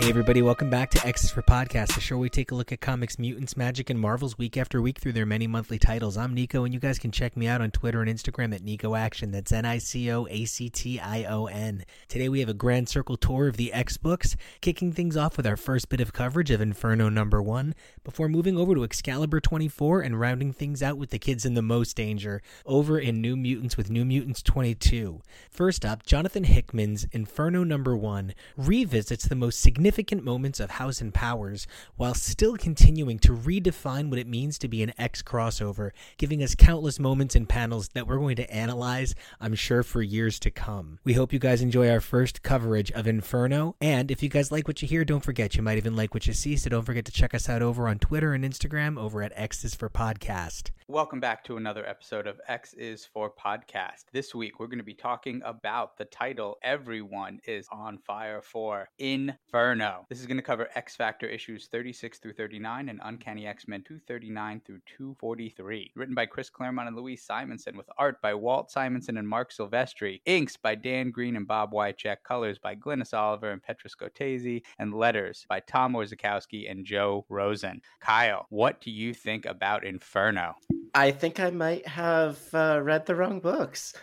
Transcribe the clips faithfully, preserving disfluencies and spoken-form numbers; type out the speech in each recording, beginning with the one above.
Hey everybody, welcome back to X's for Podcast, the show where we take a look at comics, mutants, magic, and marvels week after week through their many monthly titles. I'm Nico, and you guys can check me out on Twitter and Instagram at NicoAction. That's N I C O A C T I O N. Today we have a grand circle tour of the X-Books, kicking things off with our first bit of coverage of Inferno number one, before moving over to Excalibur twenty-four and rounding things out with the kids in the most danger, over in New Mutants with New Mutants twenty-two. First up, Jonathan Hickman's Inferno number one revisits the most significant Significant moments of House and Powers while still continuing to redefine what it means to be an X crossover, giving us countless moments and panels that we're going to analyze, I'm sure, for years to come. We hope you guys enjoy our first coverage of Inferno, and if you guys like what you hear, don't forget, you might even like what you see, so don't forget to check us out over on Twitter and Instagram over at X is for Podcast. Welcome back to another episode of X is for Podcast. This week we're going to be talking about the title everyone is on fire for, Inferno. This is going to cover X-Factor issues thirty-six through thirty-nine and Uncanny X-Men two thirty-nine through two forty-three. Written by Chris Claremont and Louise Simonson, with art by Walt Simonson and Mark Silvestri. Inks by Dan Green and Bob Wycheck. Colors by Glynis Oliver and Petra Scotese. And letters by Tom Orzechowski and Joe Rosen. Kyle, what do you think about Inferno? I think I might have uh, read the wrong books.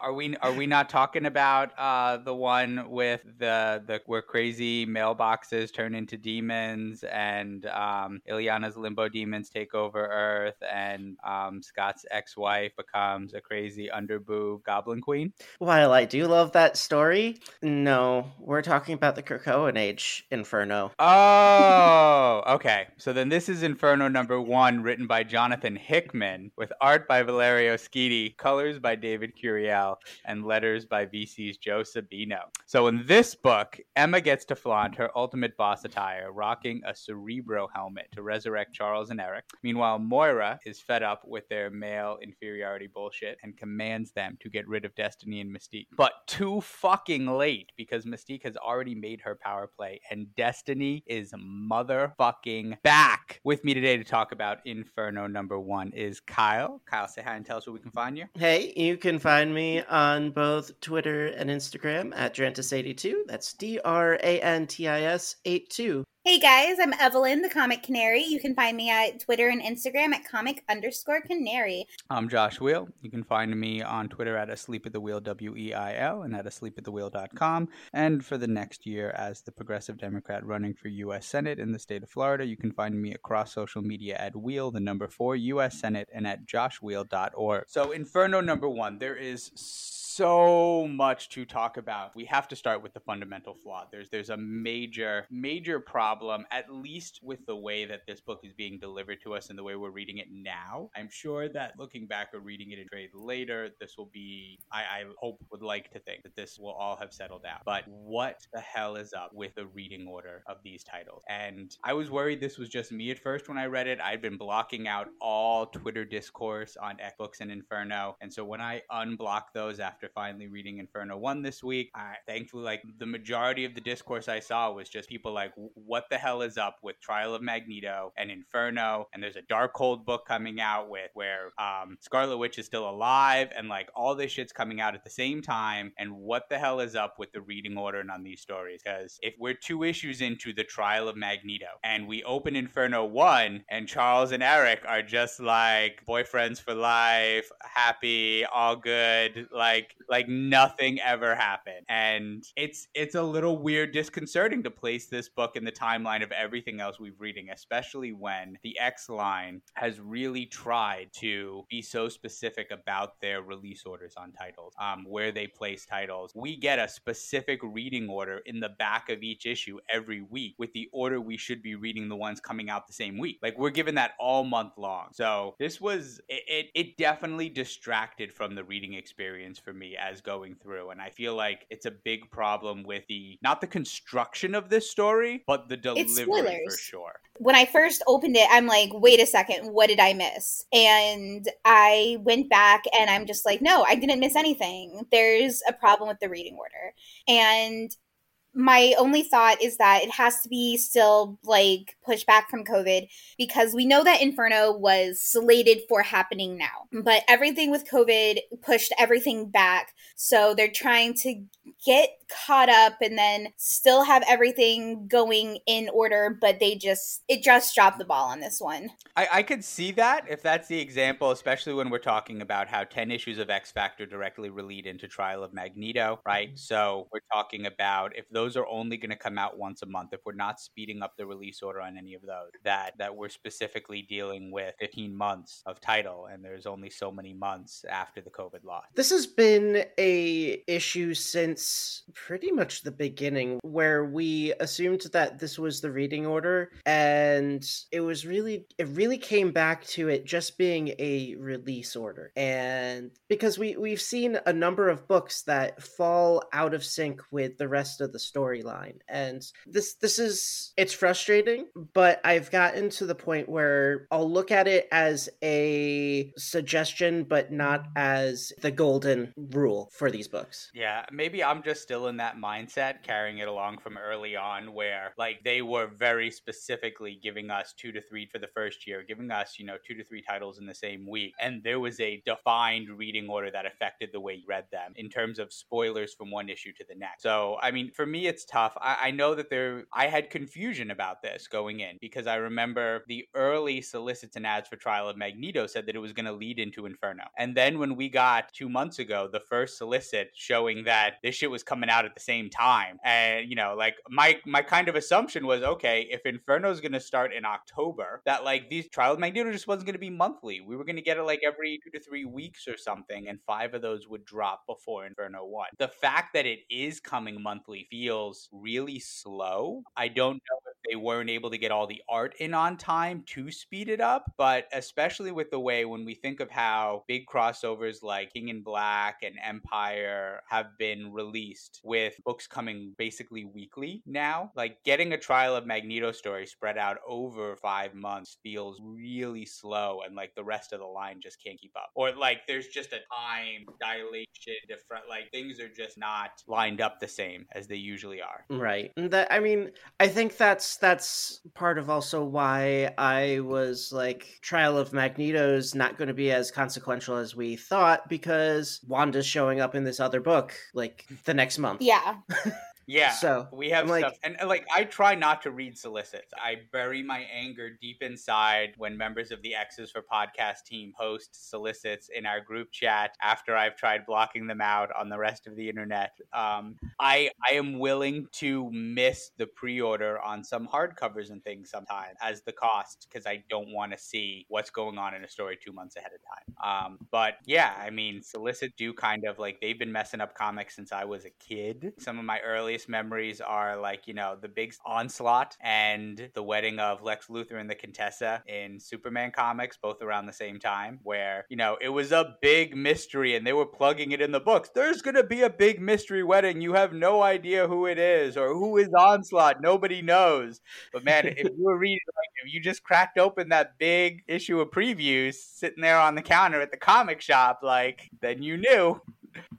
Are we are we not talking about uh, the one with the the where crazy mailboxes turn into demons, and um, Ileana's limbo demons take over Earth, and um, Scott's ex-wife becomes a crazy underboob goblin queen? While I do love that story, no, we're talking about the Krakoan Age Inferno. Oh, okay. So then this is Inferno number one, written by Jonathan Hickman, with art by Valerio Schiti, colors by David Curiel, and letters by V C's Joe Sabino. So in this book, Emma gets to flaunt her ultimate boss attire, rocking a Cerebro helmet to resurrect Charles and Eric. Meanwhile, Moira is fed up with their male inferiority bullshit and commands them to get rid of Destiny and Mystique. But too fucking late, because Mystique has already made her power play, and Destiny is motherfucking back. With me today to talk about Inferno number one is Kyle. Kyle, say hi and tell us where we can find you. Hey, you can find me on both Twitter and Instagram at Drantis eighty-two. That's D R A N T I S eighty-two. Hey guys, I'm Evelyn, the Comic Canary. You can find me at Twitter and Instagram at comic underscore canary. I'm Josh Wheel. You can find me on Twitter at Asleep at the Wheel, W E I L, and at asleep at the wheel dot com. And for the next year, as the Progressive Democrat running for U S Senate in the state of Florida, you can find me across social media at Wheel, the number four, U S Senate, and at josh wheel dot org. So Inferno number one, there is so So much to talk about. We have to start with the fundamental flaw. There's there's a major, major problem, at least with the way that this book is being delivered to us and the way we're reading it now. I'm sure that looking back or reading it in trade later, this will be, I, I hope, would like to think that this will all have settled out. But what the hell is up with the reading order of these titles? And I was worried this was just me at first when I read it. I'd been blocking out all Twitter discourse on X-Books and Inferno. And so when I unblocked those after After finally reading Inferno one this week, I thankfully, like, the majority of the discourse I saw was just people like, what the hell is up with Trial of Magneto and Inferno? And there's a Darkhold book coming out with where um, Scarlet Witch is still alive, and like all this shit's coming out at the same time. And what the hell is up with the reading order and on these stories? Because if we're two issues into the Trial of Magneto and we open Inferno one, and Charles and Eric are just like boyfriends for life, happy, all good, like. Like nothing ever happened. And it's it's a little weird, disconcerting to place this book in the timeline of everything else we've reading, especially when the X line has really tried to be so specific about their release orders on titles, um, where they place titles. We get a specific reading order in the back of each issue every week with the order we should be reading the ones coming out the same week. Like, we're given that all month long. So this was, it, it, it definitely distracted from the reading experience for me. me as going through. And I feel like it's a big problem with the, not the construction of this story, but the delivery for sure. When I first opened it, I'm like, wait a second, what did I miss? And I went back and I'm just like, no, I didn't miss anything. There's a problem with the reading order. And my only thought is that it has to be still like pushed back from COVID, because we know that Inferno was slated for happening now, but everything with COVID pushed everything back. So they're trying to get caught up and then still have everything going in order, but they just, it just dropped the ball on this one. I, I could see that if that's the example, especially when we're talking about how ten issues of X-Factor directly relate into Trial of Magneto, right? So we're talking about if those Those are only going to come out once a month. If we're not speeding up the release order on any of those, that that we're specifically dealing with fifteen months of title, and there's only so many months after the COVID loss. This has been a issue since pretty much the beginning, where we assumed that this was the reading order, and it was really it really came back to it just being a release order. And because we we've seen a number of books that fall out of sync with the rest of the storyline, and this this is it's frustrating, but I've gotten to the point where I'll look at it as a suggestion but not as the golden rule for these books. Yeah, maybe I'm just still in that mindset, carrying it along from early on, where like they were very specifically giving us two to three for the first year, giving us, you know, two to three titles in the same week, and there was a defined reading order that affected the way you read them in terms of spoilers from one issue to the next. So I mean, for me, it's tough. I, I know that there, I had confusion about this going in, because I remember the early solicits and ads for Trial of Magneto said that it was going to lead into Inferno. And then when we got two months ago, the first solicit showing that this shit was coming out at the same time. And, you know, like my, my kind of assumption was, okay, if Inferno is going to start in October, that like these Trial of Magneto just wasn't going to be monthly. We were going to get it like every two to three weeks or something. And five of those would drop before Inferno one. The fact that it is coming monthly feels really slow. I don't know if they weren't able to get all the art in on time to speed it up, but especially with the way, when we think of how big crossovers like King in Black and Empire have been released with books coming basically weekly now, like getting a Trial of Magneto story spread out over five months feels really slow, and like the rest of the line just can't keep up. Or like there's just a time dilation, different, like things are just not lined up the same as they usually are. Right. And that, I mean, I think that's that's part of also why I was like, Trial of Magneto's not going to be as consequential as we thought, because Wanda's showing up in this other book like the next month. Yeah. Yeah, so we have like, stuff. And like, I try not to read solicits. I bury my anger deep inside when members of the X's for Podcast team post solicits in our group chat after I've tried blocking them out on the rest of the internet. Um, I I am willing to miss the pre-order on some hardcovers and things sometimes as the cost, because I don't want to see what's going on in a story two months ahead of time. Um, but yeah, I mean, solicit do kind of like, they've been messing up comics since I was a kid. Some of my earliest memories are like, you know, the big onslaught and the wedding of Lex Luthor and the Contessa in Superman comics, both around the same time, where, you know, it was a big mystery and they were plugging it in the books. There's gonna be a big mystery wedding. You have no idea who it is or who is Onslaught. Nobody knows. But man, if you were reading, like, if you just cracked open that big issue of previews sitting there on the counter at the comic shop, like, then you knew.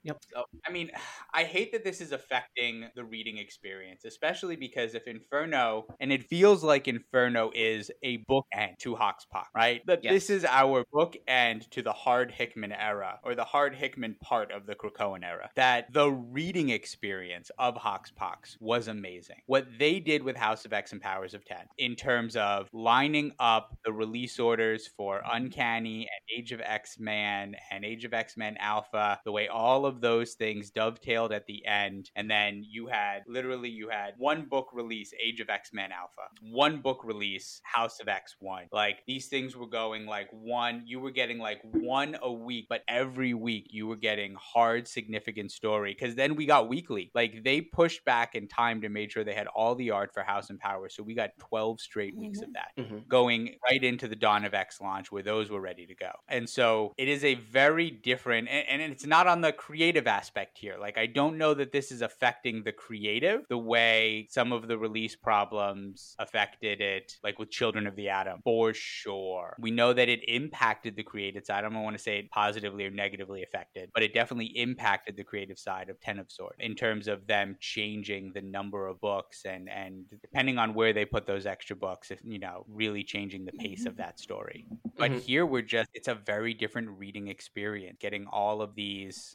Yep. So, I mean, I hate that this is affecting the reading experience, especially because if Inferno, and it feels like Inferno is a bookend to Hoxpop, right? That yes. This is our bookend to the hard Hickman era, or the hard Hickman part of the Krakoan era. That the reading experience of Hoxpox was amazing. What they did with House of X and Powers of Ten in terms of lining up the release orders for Uncanny and Age of X-Men and Age of X-Men Alpha, the way all All of those things dovetailed at the end. And then you had, literally, you had one book release, Age of X-Men Alpha. One book release, House of X one. Like, these things were going like one, you were getting like one a week, but every week you were getting hard, significant story. Because then we got weekly. Like, they pushed back in time to make sure they had all the art for House and Power. So we got twelve straight weeks mm-hmm. of that. Mm-hmm. Going right into the Dawn of X launch where those were ready to go. And so it is a very different, and, and it's not on the creative creative aspect here. Like, I don't know that this is affecting the creative the way some of the release problems affected it, like with Children of the Atom, for sure. We know that it impacted the creative side. I don't want to say it positively or negatively affected, but it definitely impacted the creative side of Ten of Swords in terms of them changing the number of books and, and depending on where they put those extra books, if, you know, really changing the pace of that story. But mm-hmm. here we're just, it's a very different reading experience, getting all of these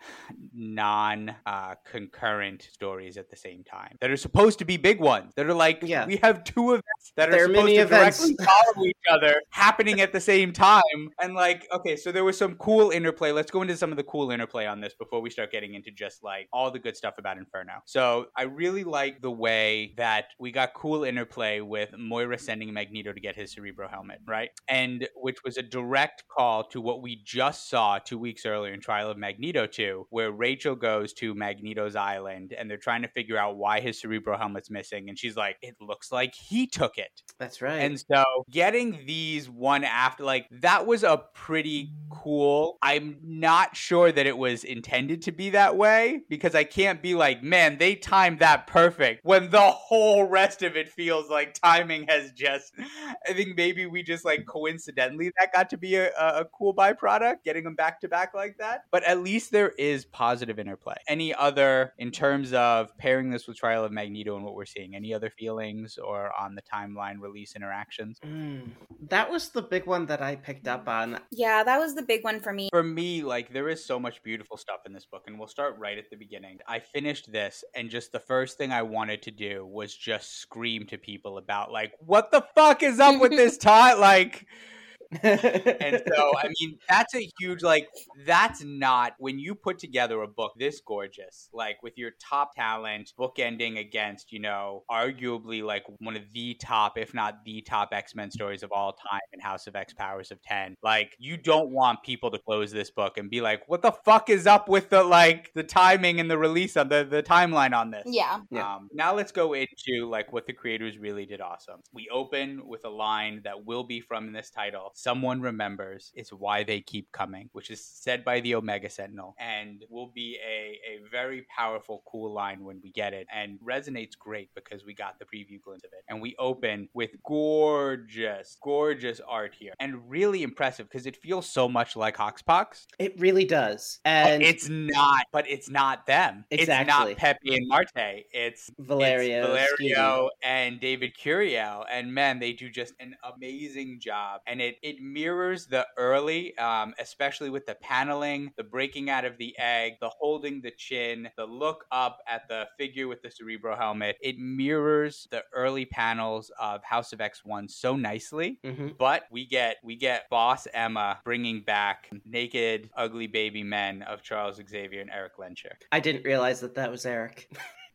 non uh, concurrent stories at the same time that are supposed to be big ones that are like, yeah. we have two events that there are supposed to events. directly follow each other happening at the same time. And like, okay, so there was some cool interplay. Let's go into some of the cool interplay on this before we start getting into just like all the good stuff about Inferno. So I really like the way that we got cool interplay with Moira sending Magneto to get his Cerebro helmet, right? And which was a direct call to what we just saw two weeks earlier in Trial of Magneto two, where Rachel goes to Magneto's island and they're trying to figure out why his Cerebro helmet's missing. And she's like, it looks like he took it. That's right. And so getting these one after, like, that was a pretty cool. I'm not sure that it was intended to be that way, because I can't be like, man, they timed that perfect when the whole rest of it feels like timing has just, I think maybe we just like coincidentally that got to be a, a cool byproduct, getting them back to back like that. But at least there is positive interplay. Any other, in terms of pairing this with Trial of Magneto and what we're seeing, any other feelings or on the timeline release interactions? Mm, that was the big one that I picked up on. Yeah, that was the big one for me. For me, like, there is so much beautiful stuff in this book, and we'll start right at the beginning. I finished this, and just the first thing I wanted to do was just scream to people about, like, what the fuck is up with this Todd? Like... And so, I mean, that's a huge, like, that's not, when you put together a book this gorgeous, like, with your top talent bookending against, you know, arguably, like, one of the top, if not the top X-Men stories of all time in House of X, Powers of ten, like, you don't want people to close this book and be like, what the fuck is up with the, like, the timing and the release of the, the timeline on this? Yeah. yeah. Um, now let's go into, like, what the creators really did awesome. We open with a line that will be from this title. Someone remembers is why they keep coming, which is said by the Omega Sentinel and will be a, a very powerful, cool line when we get it, and resonates great because we got the preview glimpse of it. And we open with gorgeous, gorgeous art here, and really impressive because it feels so much like Hoxpox. It really does. And but it's not, but it's not them. Exactly. It's not Pepe and Marte. It's Valerio, it's Valerio and David Curiel. And man, they do just an amazing job. And it It mirrors the early, um, especially with the paneling, the breaking out of the egg, the holding the chin, the look up at the figure with the Cerebro helmet. It mirrors the early panels of House of X one so nicely. Mm-hmm. But we get we get Boss Emma bringing back naked, ugly baby men of Charles Xavier and Eric Lencher. I didn't realize that that was Eric.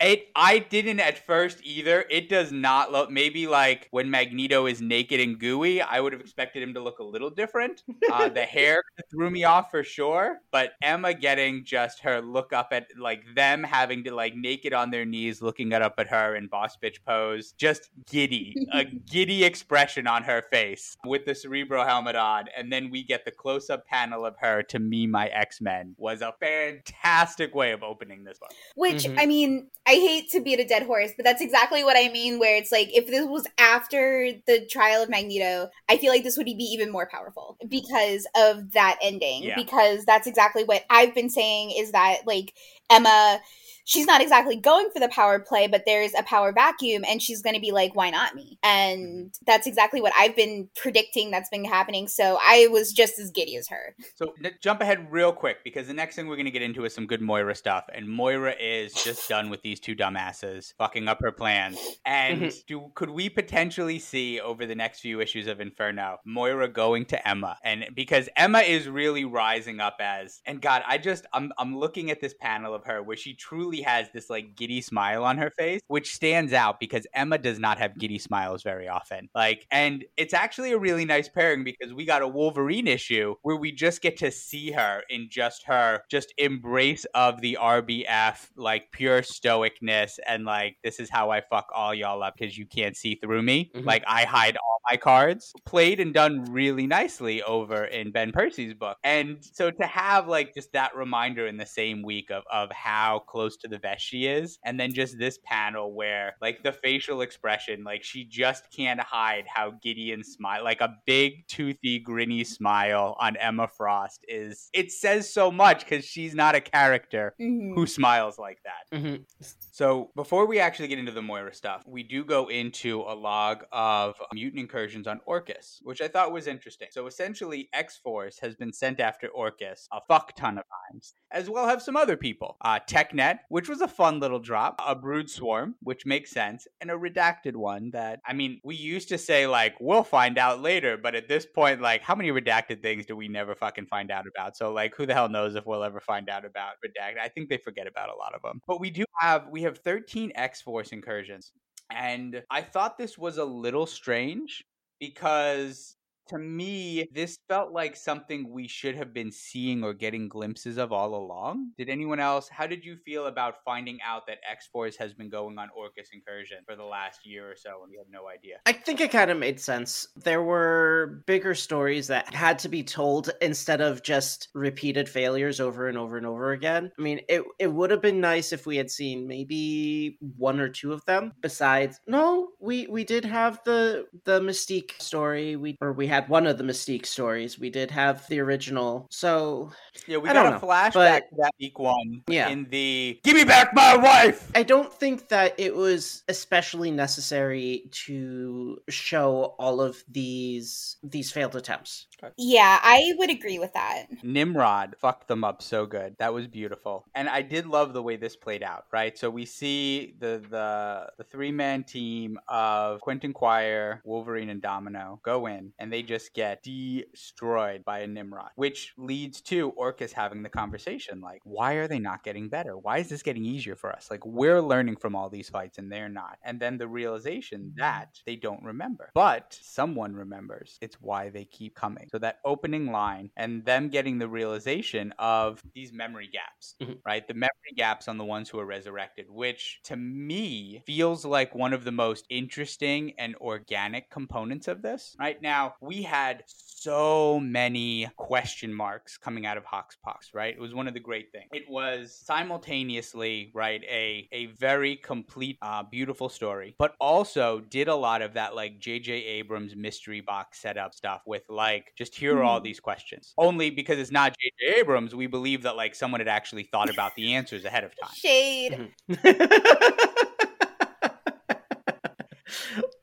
It, I didn't at first either. It does not look, maybe like when Magneto is naked and gooey, I would have expected him to look a little different. Uh, the hair threw me off for sure. But Emma getting just her look up at like them having to like naked on their knees, looking it up at her in boss bitch pose, just giddy, a giddy expression on her face with the Cerebro helmet on. And then we get the close up panel of her to Me, My X-Men, was a fantastic way of opening this book. Which, mm-hmm. I mean... I hate to beat a dead horse, but that's exactly what I mean, where it's like, if this was after the Trial of Magneto, I feel like this would be even more powerful because of that ending, yeah. because that's exactly what I've been saying is that, like, Emma... she's not exactly going for the power play, but there's a power vacuum and she's going to be like, why not me? And that's exactly what I've been predicting that's been happening. So I was just as giddy as her. So n- jump ahead real quick, because the next thing we're going to get into is some good Moira stuff. And Moira is just done with these two dumbasses fucking up her plans. And mm-hmm. do, could we potentially see over the next few issues of Inferno, Moira going to Emma? And because Emma is really rising up as, and God, I just, I'm, I'm looking at this panel of her where she truly has this like giddy smile on her face, which stands out because Emma does not have giddy smiles very often. Like, and it's actually a really nice pairing because we got a Wolverine issue where we just get to see her in just her just embrace of the R B F, like pure stoic heroicness and like, this is how I fuck all y'all up because you can't see through me. Mm-hmm. Like I hide all my cards, played and done really nicely over in Ben Percy's book. And so to have like just that reminder in the same week of, of how close to the vest she is. And then just this panel where like the facial expression, like she just can't hide how Gideon smile, like a big toothy grinny smile on Emma Frost is, it says so much because she's not a character mm-hmm. who smiles like that. Mm-hmm. So before we actually get into the Moira stuff, we do go into a log of mutant incursions on Orcus, which I thought was interesting. So essentially X-Force has been sent after Orcus a fuck ton of times, as well have some other people. Uh, TechNet, which was a fun little drop, a Brood Swarm, which makes sense, and a redacted one that, I mean, we used to say like, we'll find out later, but at this point, like how many redacted things do we never fucking find out about? So like, who the hell knows if we'll ever find out about redacted? I think they forget about a lot of them. But we do have, we have thirteen X-Force incursions. And I thought this was a little strange because to me, this felt like something we should have been seeing or getting glimpses of all along. Did anyone else, how did you feel about finding out that X-Force has been going on Orcus incursion for the last year or so and we had no idea? I think it kind of made sense. There were bigger stories that had to be told instead of just repeated failures over and over and over again. I mean, it, it would have been nice if we had seen maybe one or two of them. Besides, no, we, we did have the the Mystique story, we or we had one of the Mystique stories. We did have the original. So yeah, we I got a know, flashback but, to that week one yeah. in the give me back my wife. I don't think that it was especially necessary to show all of these these failed attempts. Yeah, I would agree with that. Nimrod fucked them up so good. That was beautiful. And I did love the way this played out, right? So we see the the, the three-man team of Quentin Quire, Wolverine, and Domino go in, and they just get destroyed by a Nimrod, which leads to Orcus having the conversation, like, why are they not getting better? Why is this getting easier for us? Like, we're learning from all these fights, and they're not. And then the realization that they don't remember. But someone remembers. It's why they keep coming. So that opening line and them getting the realization of these memory gaps, mm-hmm. right? The memory gaps on the ones who are resurrected, which to me feels like one of the most interesting and organic components of this. Right now, we had so many question marks coming out of Hoxpox, right? It was one of the great things. It was simultaneously, right, a, a very complete, uh, beautiful story, but also did a lot of that like J J Abrams mystery box setup stuff with like, just here are all these questions. Only because it's not J J Abrams, we believe that like someone had actually thought about the answers ahead of time. Shade. Mm-hmm.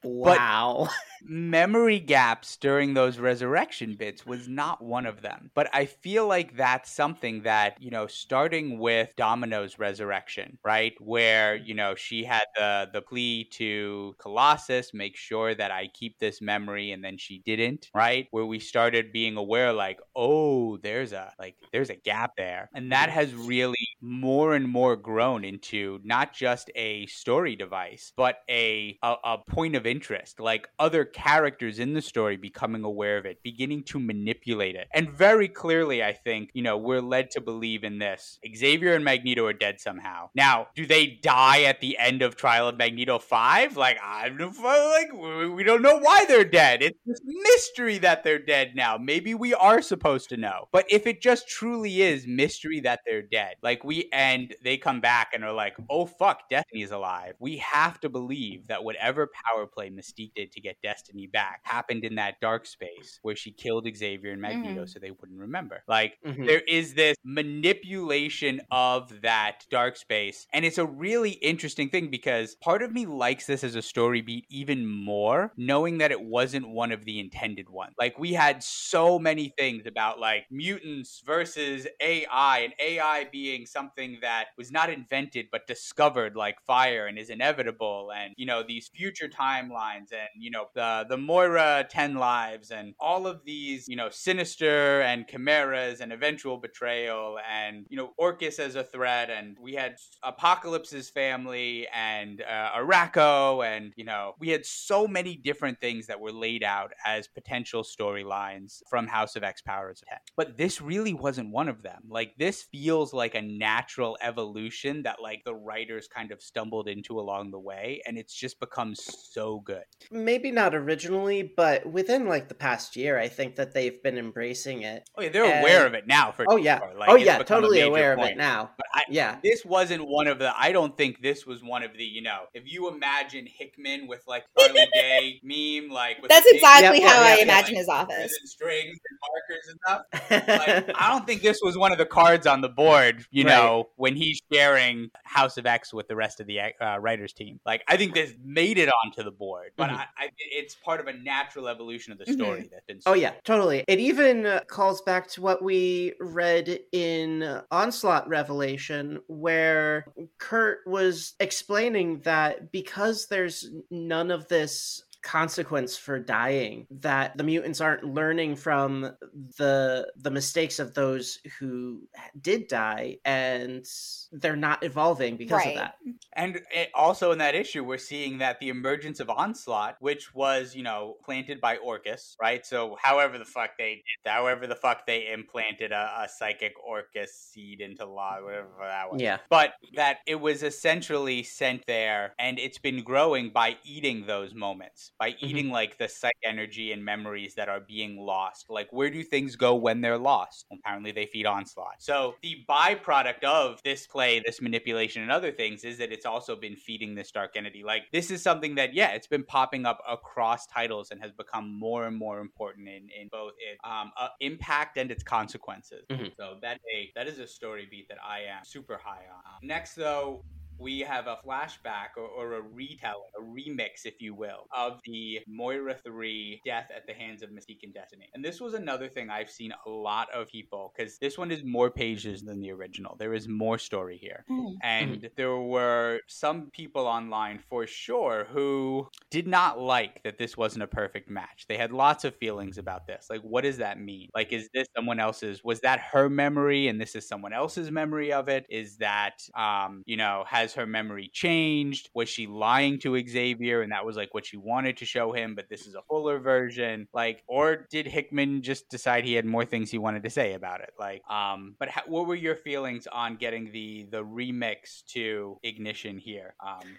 Wow. But memory gaps during those resurrection bits was not one of them. But I feel like that's something that, you know, starting with Domino's resurrection, right? Where, you know, she had the, the plea to Colossus, make sure that I keep this memory, and then she didn't, right? Where we started being aware like, oh, there's a, like, there's a gap there. And that has really more and more grown into not just a story device, but a, a, a point of interest. Interest, like other characters in the story becoming aware of it, beginning to manipulate it. And very clearly, I think, you know, we're led to believe in this. Xavier and Magneto are dead somehow. Now, do they die at the end of Trial of Magneto five? Like, I'm like, we don't know why they're dead. It's this mystery that they're dead now. Maybe we are supposed to know. But if it just truly is mystery that they're dead, like we end, they come back and are like, oh, fuck, Destiny's alive. We have to believe that whatever power play Mystique did to get Destiny back happened in that dark space where she killed Xavier and Magneto mm-hmm. so they wouldn't remember. Like mm-hmm. there is this manipulation of that dark space, and it's a really interesting thing because part of me likes this as a story beat even more, knowing that it wasn't one of the intended ones. Like we had so many things about like mutants versus A I, and A I being something that was not invented but discovered like fire and is inevitable, and you know these future timelines. And, you know, the uh, the Moira Ten Lives and all of these, you know, Sinister and Chimeras and eventual betrayal and, you know, Orcus as a threat. And we had Apocalypse's family and uh, Araco. And, you know, we had so many different things that were laid out as potential storylines from House of X Powers of X. But this really wasn't one of them. Like, this feels like a natural evolution that, like, the writers kind of stumbled into along the way. And it's just become so good. Maybe not originally, but within, like, the past year, I think that they've been embracing it. Oh, yeah, they're and... aware of it now. For oh, yeah. Sure. Like, oh, yeah, totally aware point. of it now. But I, yeah. This wasn't one of the, I don't think this was one of the, you know, if you imagine Hickman with, like, Charlie Day meme, like. With That's exactly how I imagine his office. And strings and markers and stuff. Like, I don't think this was one of the cards on the board, you right. know, when he's sharing House of X with the rest of the uh, writers team. Like, I think this made it onto the board, but mm-hmm. I, I, it's part of a natural evolution of the story mm-hmm. that's been. So oh yeah, totally. It even calls back to what we read in Onslaught Revelation, where Kurt was explaining that because there's none of this consequence for dying, that the mutants aren't learning from the the mistakes of those who did die, and they're not evolving because right. of that. And it, also in that issue, we're seeing that the emergence of Onslaught, which was, you know, planted by Orcus, right? So however the fuck they did, however the fuck they implanted a, a psychic Orcus seed into law, whatever that was. Yeah. But that it was essentially sent there, and it's been growing by eating those moments. By eating mm-hmm. like the psych energy and memories that are being lost. Like, where do things go when they're lost? Apparently they feed Onslaught. So the byproduct of this play, this manipulation and other things is that it's also been feeding this dark entity. Like, this is something that, yeah, it's been popping up across titles and has become more and more important in, in both its um, uh, impact and its consequences. Mm-hmm. So that, a, that is a story beat that I am super high on. Next, though, we have a flashback or, or a retelling, a remix, if you will, of the Moira three death at the hands of Mystique and Destiny. And this was another thing I've seen a lot of people, because this one is more pages than the original. There is more story here. Mm. And mm. there were some people online for sure who did not like that this wasn't a perfect match. They had lots of feelings about this. Like, what does that mean? Like, is this someone else's? Was that her memory and this is someone else's memory of it? Is that, um, you know, has her memory changed? Was she lying to Xavier and that was like what she wanted to show him, but this is a fuller version? Like, or did Hickman just decide he had more things he wanted to say about it? Like, um but how, what were your feelings on getting the the remix to Ignition here? um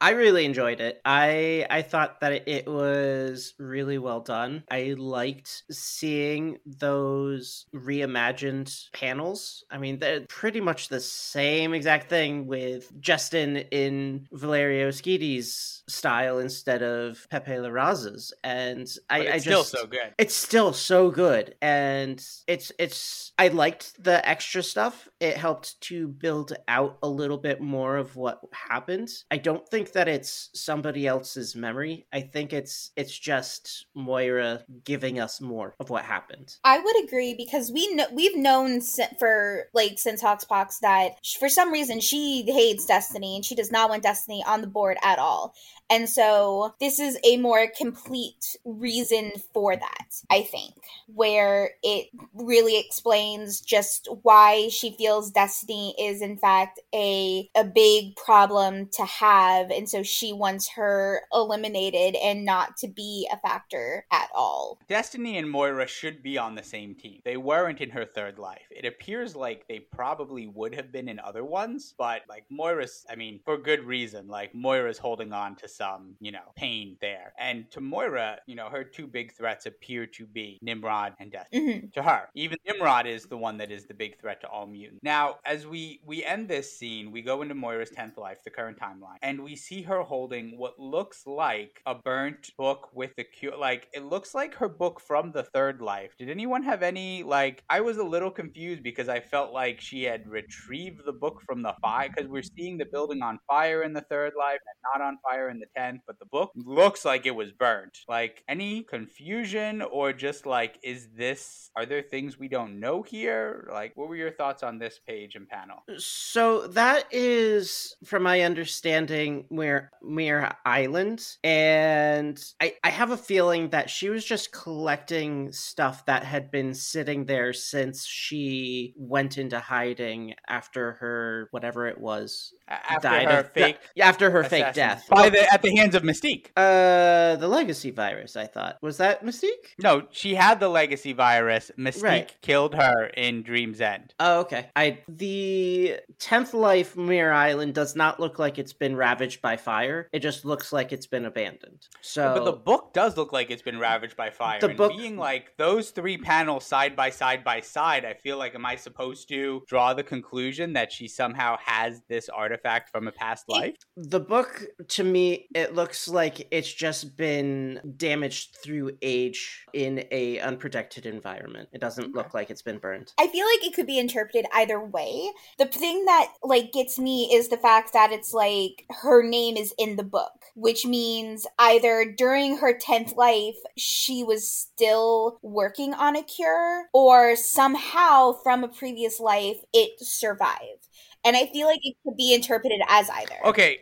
I really enjoyed it. I I thought that it was really well done. I liked seeing those reimagined panels. I mean, they're pretty much the same exact thing with Justin in Valerio Schiti's style instead of Pepe Larraz's. And I, it's I just, still so good. It's still so good. And it's it's I liked the extra stuff. It helped to build out a little bit more of what happened. I don't think that it's somebody else's memory. I think it's it's just Moira giving us more of what happened. I would agree, because we know, we've known for like since Hoxpox that for some reason she hates Destiny and she does not want Destiny on the board at all. And so this is a more complete reason for that, I think, where it really explains just why she feels Destiny is in fact a a big problem to have, and so she wants her eliminated and not to be a factor at all. Destiny and Moira should be on the same team. They weren't in her third life. It appears like they probably would have been in other ones, but like Moira's, I mean, for good reason, like Moira's holding on to some, you know, pain there. And to Moira, you know, her two big threats appear to be Nimrod and Destiny. Mm-hmm. To her, even Nimrod is the one that is the big threat to all mutants. Now, as we, we end this scene, we go into Moira's tenth life, the current timeline, and we see her holding what looks like a burnt book with the cure. Like, it looks like her book from the third life. Did anyone have any, like, I was a little confused because I felt like she had retrieved the book from the fire, because we're seeing the building on fire in the third life and not on fire in the tenth, but the book looks like it was burnt. Like, any confusion, or just like, is this, are there things we don't know here? Like, what were your thoughts on this page and panel. So that is, from my understanding, where Mira Island. And I, I have a feeling that she was just collecting stuff that had been sitting there since she went into hiding after her, whatever it was, after died her of, fake yeah, after her assassin. fake death by the at the hands of Mystique. Uh, the legacy virus, I thought. Was that Mystique? No, she had the legacy virus. Mystique right. killed her in Dream's End. Oh, okay. I the tenth life Mirror Island does not look like it's been ravaged by fire. It just looks like it's been abandoned. So, but the book does look like it's been ravaged by fire. The and book being like those three panels side by side by side, I feel like am I supposed to draw the conclusion that she somehow has this artifact? Artifact from a past life? The book, to me, it looks like it's just been damaged through age in a unprotected environment. It doesn't okay. look like it's been burned. I feel like it could be interpreted either way. The thing that like gets me is the fact that it's like her name is in the book, which means either during her tenth life she was still working on a cure, or somehow from a previous life it survived. And I feel like it could be interpreted as either. Okay.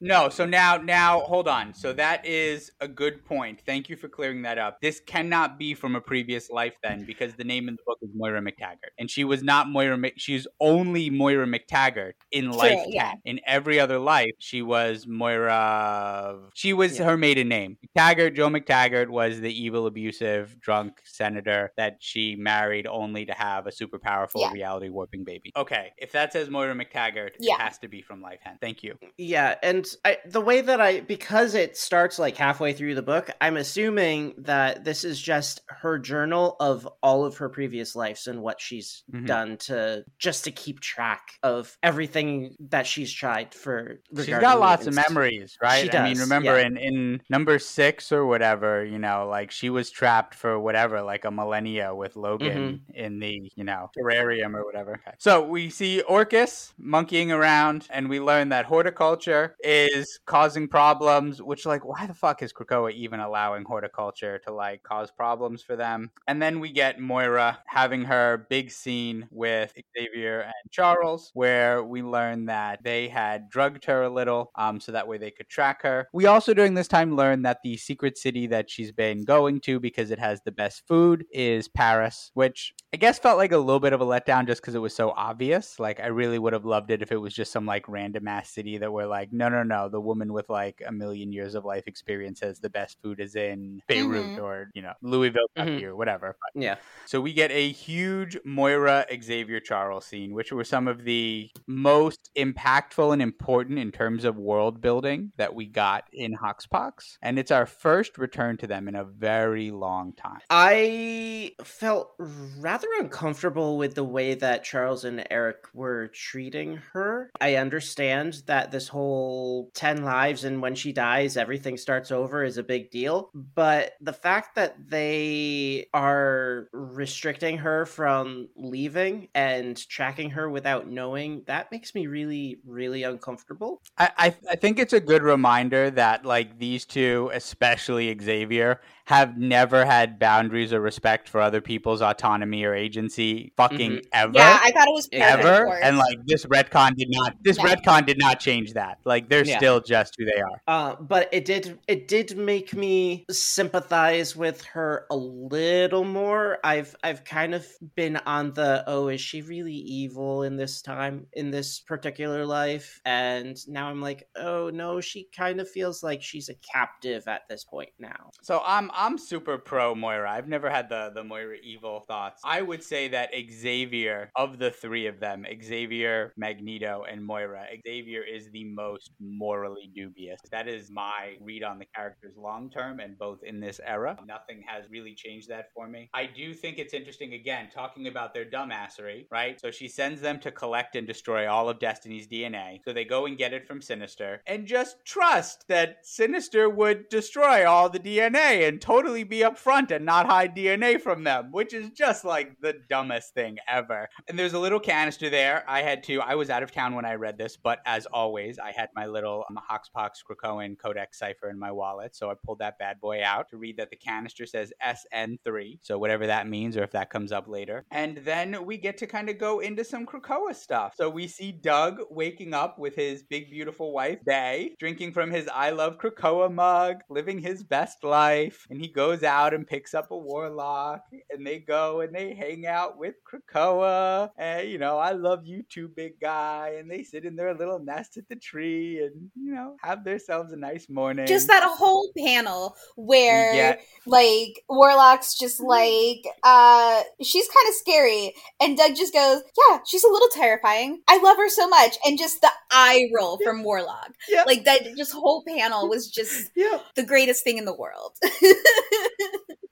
No, so now, now, hold on. So that is a good point. Thank you for clearing that up. This cannot be from a previous life then, because the name in the book is Moira McTaggart. And she was not Moira Mc... She's only Moira McTaggart in Life Ten. Yeah. In every other life, she was Moira... She was yeah. her maiden name. McTaggart, Joe McTaggart, was the evil, abusive, drunk senator that she married only to have a super powerful yeah. reality warping baby. Okay. If that says Moira McTaggart, Taggart, yeah. it has to be from Life Hand. Thank you. Yeah, and I, the way that I, because it starts like halfway through the book, I'm assuming that this is just her journal of all of her previous lives and what she's mm-hmm. done to, just to keep track of everything that she's tried for. She's got lots of memories, right? She does, I mean, remember yeah. in, in number six or whatever, you know, like she was trapped for whatever, like a millennia with Logan mm-hmm. in the, you know, terrarium or whatever. Okay. So we see Orcus monkeying around, and we learn that horticulture is causing problems, which, like, why the fuck is Krakoa even allowing horticulture to, like, cause problems for them? And then we get Moira having her big scene with Xavier and Charles, where we learn that they had drugged her a little, um, so that way they could track her. We also, during this time, learn that the secret city that she's been going to, because it has the best food, is Paris, which I guess felt like a little bit of a letdown just because it was so obvious. Like, I really would have loved it if it was just some like random ass city that we're like, no, no, no, the woman with like a million years of life experience says the best food is in Beirut mm-hmm. or, you know, Louisville, Kentucky mm-hmm. or whatever. But, yeah. So we get a huge Moira Xavier Charles scene, which were some of the most impactful and important in terms of world building that we got in Hoxpox. And it's our first return to them in a very long time. I felt rather uncomfortable with the way that Charles and Eric were treated her. I understand that this whole ten lives and when she dies, everything starts over is a big deal. But the fact that they are restricting her from leaving and tracking her without knowing, that makes me really, really uncomfortable. I, I, I think it's a good reminder that like these two, especially Xavier, have never had boundaries or respect for other people's autonomy or agency fucking mm-hmm. ever. Yeah, I thought it was perfect. Ever. And like this retcon did not this no. retcon did not change that. Like they're yeah. still just who they are. Uh, but it did it did make me sympathize with her a little more. I've I've kind of been on the oh, is she really evil in this time in this particular life? And now I'm like, oh no, she kind of feels like she's a captive at this point now. So I'm I'm super pro Moira. I've never had the, the Moira evil thoughts. I would say that Xavier, of the three of them, Xavier, Magneto, and Moira, Xavier is the most morally dubious. That is my read on the characters long term and both in this era. Nothing has really changed that for me. I do think it's interesting, again, talking about their dumbassery, right? So she sends them to collect and destroy all of Destiny's D N A. So they go and get it from Sinister and just trust that Sinister would destroy all the D N A and totally be upfront and not hide D N A from them, which is just like the dumbest thing ever. And there's a little canister there. I had to you, I was out of town when I read this, but as always, I had my little um, Hoxpox Krakoan Codex cipher in my wallet. So I pulled that bad boy out to read that the canister says S N three. So whatever that means, or if that comes up later. And then we get to kind of go into some Krakoa stuff. So we see Doug waking up with his big, beautiful wife, Day, drinking from his I Love Krakoa mug, living his best life. And he goes out and picks up a warlock, and they go and they hang out with Krakoa. And, you know, I love you too, big guy. And they sit in their little nest at the tree and, you know, have themselves a nice morning. Just that whole panel where, yeah. like, Warlock's just like, uh, she's kind of scary. And Doug just goes, yeah, she's a little terrifying. I love her so much. And just the eye roll from Warlock. Yeah. Like, that just whole panel was just yeah. the greatest thing in the world.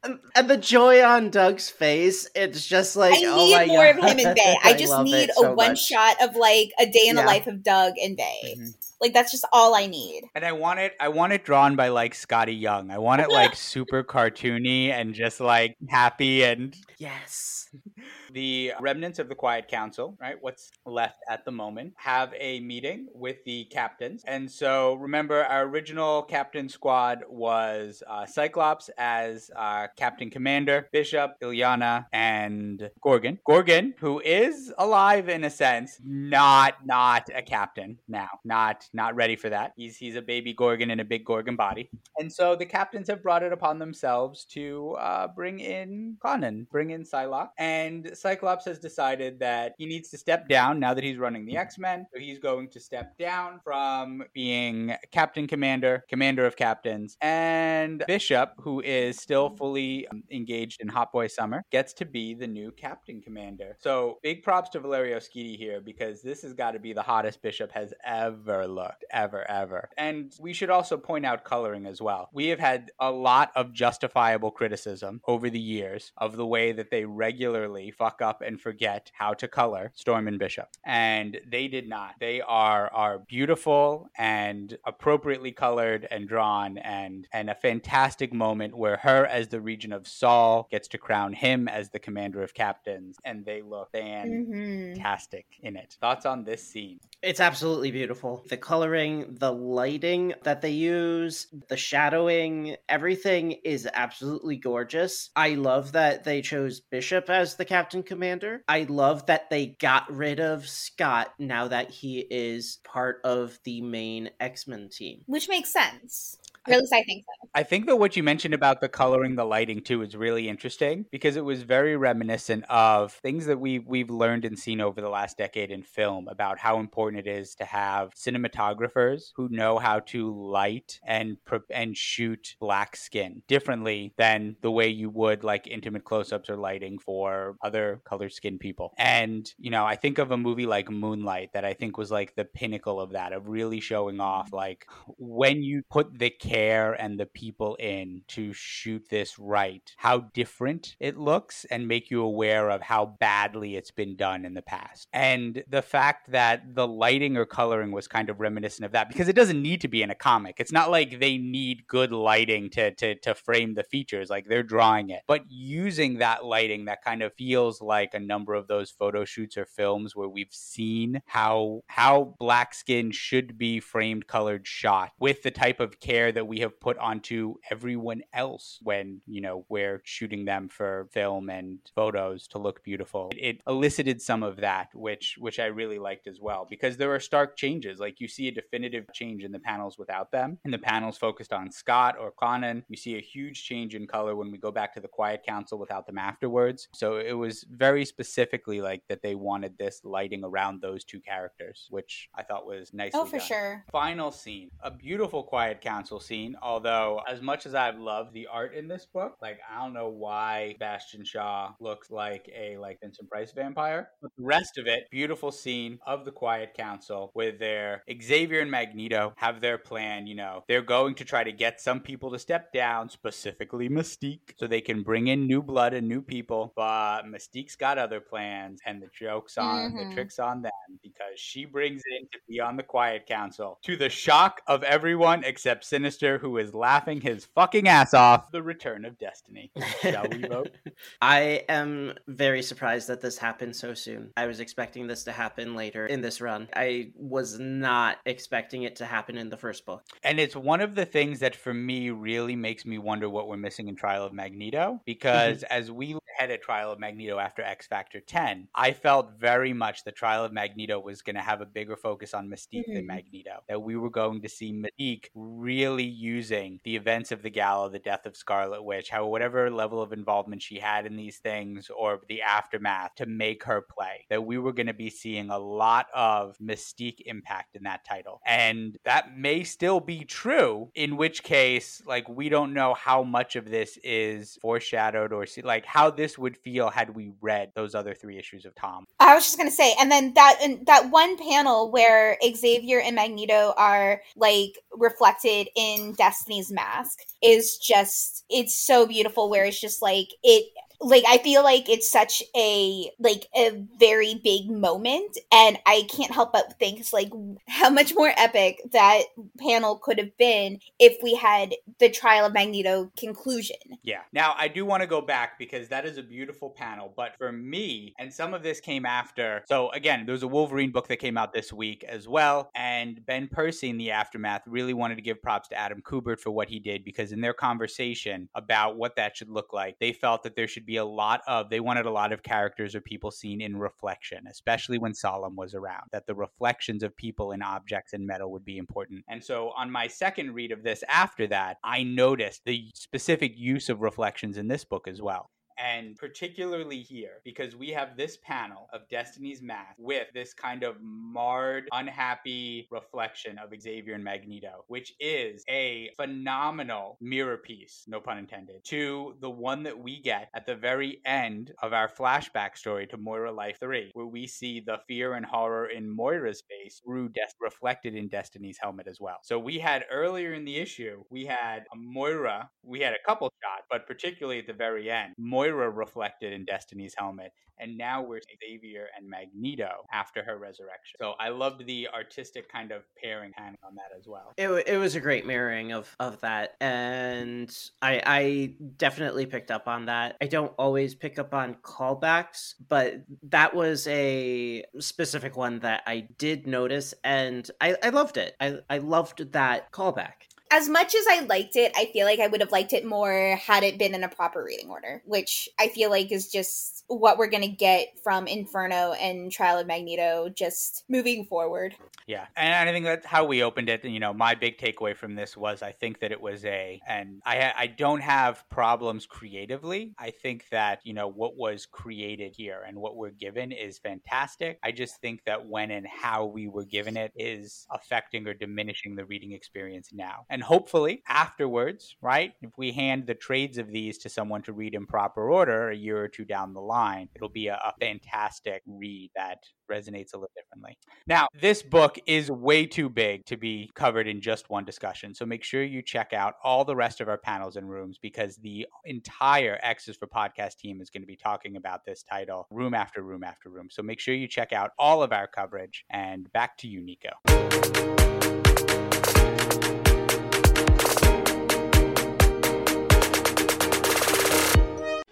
And, and the joy on Doug's face, it's just like, I oh my god. I need more of him and Bay. I, I just need a so one much. shot of like a day in yeah. the life of Doug and Bay. Mm-hmm. Like, that's just all I need. And I want it, I want it drawn by like Scotty Young. I want it like super cartoony and just like happy and yes. The remnants of the Quiet Council, right? What's left at the moment, have a meeting with the captains. And so remember, our original captain squad was uh, Cyclops as uh, Captain Commander, Bishop, Ilyana, and Gorgon. Gorgon, who is alive in a sense, not not a captain now, not not ready for that. He's he's a baby Gorgon in a big Gorgon body. And so the captains have brought it upon themselves to uh, bring in Conan, bring in Psylocke. And Cyclops has decided that he needs to step down now that he's running the X-Men. So he's going to step down from being Captain Commander, Commander of Captains, and Bishop, who is still fully um, engaged in Hot Boy Summer, gets to be the new Captain Commander. So big props to Valerio Schiti here, because this has got to be the hottest Bishop has ever looked, ever, ever. And we should also point out coloring as well. We have had a lot of justifiable criticism over the years of the way that they regularly fuck up and forget how to color Storm and Bishop. And they did not. They are are beautiful and appropriately colored and drawn, and and a fantastic moment where her as the Regent of Sol gets to crown him as the Commander of Captains, and they look fantastic mm-hmm. in it. Thoughts on this scene? It's absolutely beautiful. The coloring, the lighting that they use, the shadowing, everything is absolutely gorgeous. I love that they chose Bishop as the Captain Commander. I love that they got rid of Scott now that he is part of the main X-Men team. Which makes sense. Or at least I think so. I think that what you mentioned about the coloring, the lighting too, is really interesting, because it was very reminiscent of things that we, we've learned and seen over the last decade in film about how important it is to have cinematographers who know how to light and and shoot black skin differently than the way you would like intimate close-ups or lighting for other color skin people. And, you know, I think of a movie like Moonlight that I think was like the pinnacle of that, of really showing off like when you put the camera care and the people in to shoot this right, how different it looks, and make you aware of how badly it's been done in the past. And the fact that the lighting or coloring was kind of reminiscent of that, because it doesn't need to be in a comic. It's not like they need good lighting to to, to frame the features, like they're drawing it. But using that lighting that kind of feels like a number of those photo shoots or films where we've seen how how black skin should be framed, colored, shot with the type of care that we have put onto everyone else when, you know, we're shooting them for film and photos to look beautiful. It, it elicited some of that, which which I really liked as well, because there are stark changes. Like, you see a definitive change in the panels without them, and the panels focused on Scott or Conan. You see a huge change in color when we go back to the Quiet Council without them afterwards. So it was very specifically like that they wanted this lighting around those two characters, which I thought was nicely done. Oh, for sure. Final scene, a beautiful Quiet Council scene, although as much as I've loved the art in this book, like, I don't know why Bastian Shaw looks like a like Vincent Price vampire. But the rest of it, beautiful scene of the Quiet Council where their Xavier and Magneto have their plan. You know, they're going to try to get some people to step down, specifically Mystique, so they can bring in new blood and new people, but Mystique's got other plans, and the joke's on mm-hmm. the trick's on them, because she brings in to be on the Quiet Council, to the shock of everyone except Sinister character who is laughing his fucking ass off, the return of Destiny. Shall we vote? I am very surprised that this happened so soon. I was expecting this to happen later in this run. I was not expecting it to happen in the first book. And it's one of the things that for me really makes me wonder what we're missing in Trial of Magneto, because as we had a Trial of Magneto after X Factor ten, I felt very much the Trial of Magneto was going to have a bigger focus on Mystique mm-hmm. than Magneto, that we were going to see Mystique really using the events of the gala, the death of Scarlet Witch, how whatever level of involvement she had in these things or the aftermath to make her play, that we were going to be seeing a lot of Mystique impact in that title. And that may still be true, in which case, like, we don't know how much of this is foreshadowed or see, like how this would feel had we read those other three issues of Tom. I was just going to say, and then that and that one panel where Xavier and Magneto are like reflected in Destiny's mask is just, it's so beautiful, where it's just like, it, like, I feel like it's such a, like, a very big moment, and I can't help but think, it's like, how much more epic that panel could have been if we had the Trial of Magneto conclusion. Yeah. Now, I do want to go back, because that is a beautiful panel, but for me, and some of this came after, so again, there was a Wolverine book that came out this week as well, and Ben Percy in the aftermath really wanted to give props to Adam Kubert for what he did, because in their conversation about what that should look like, they felt that there should be a lot of, they wanted a lot of characters or people seen in reflection, especially when Solemn was around, that the reflections of people in objects and metal would be important. And so on my second read of this after that, I noticed the specific use of reflections in this book as well. And particularly here, because we have this panel of Destiny's mask with this kind of marred, unhappy reflection of Xavier and Magneto, which is a phenomenal mirror piece, no pun intended, to the one that we get at the very end of our flashback story to Moira Life three, where we see the fear and horror in Moira's face through death reflected in Destiny's helmet as well. So we had earlier in the issue, we had a Moira, we had a couple shots, but particularly at the very end, Moira Moira reflected in Destiny's helmet, and now we're Xavier and Magneto after her resurrection. So I loved the artistic kind of pairing hand on that as well. It, it was a great mirroring of, of that, and I, I definitely picked up on that. I don't always pick up on callbacks, but that was a specific one that I did notice, and I, I loved it. I, I loved that callback. As much as I liked it, I feel like I would have liked it more had it been in a proper reading order, which I feel like is just what we're going to get from Inferno and Trial of Magneto just moving forward. Yeah, and I think that's how we opened it. You know, my big takeaway from this was I think that it was a, and I, I don't have problems creatively. I think that, you know, what was created here and what we're given is fantastic. I just think that when and how we were given it is affecting or diminishing the reading experience now. And hopefully afterwards, right, if we hand the trades of these to someone to read in proper order a year or two down the line, it'll be a, a fantastic read that resonates a little differently. Now, this book is way too big to be covered in just one discussion, so make sure you check out all the rest of our panels and rooms, because the entire X's for Podcast team is going to be talking about this title room after room after room. So make sure you check out all of our coverage, and back to you, Nico.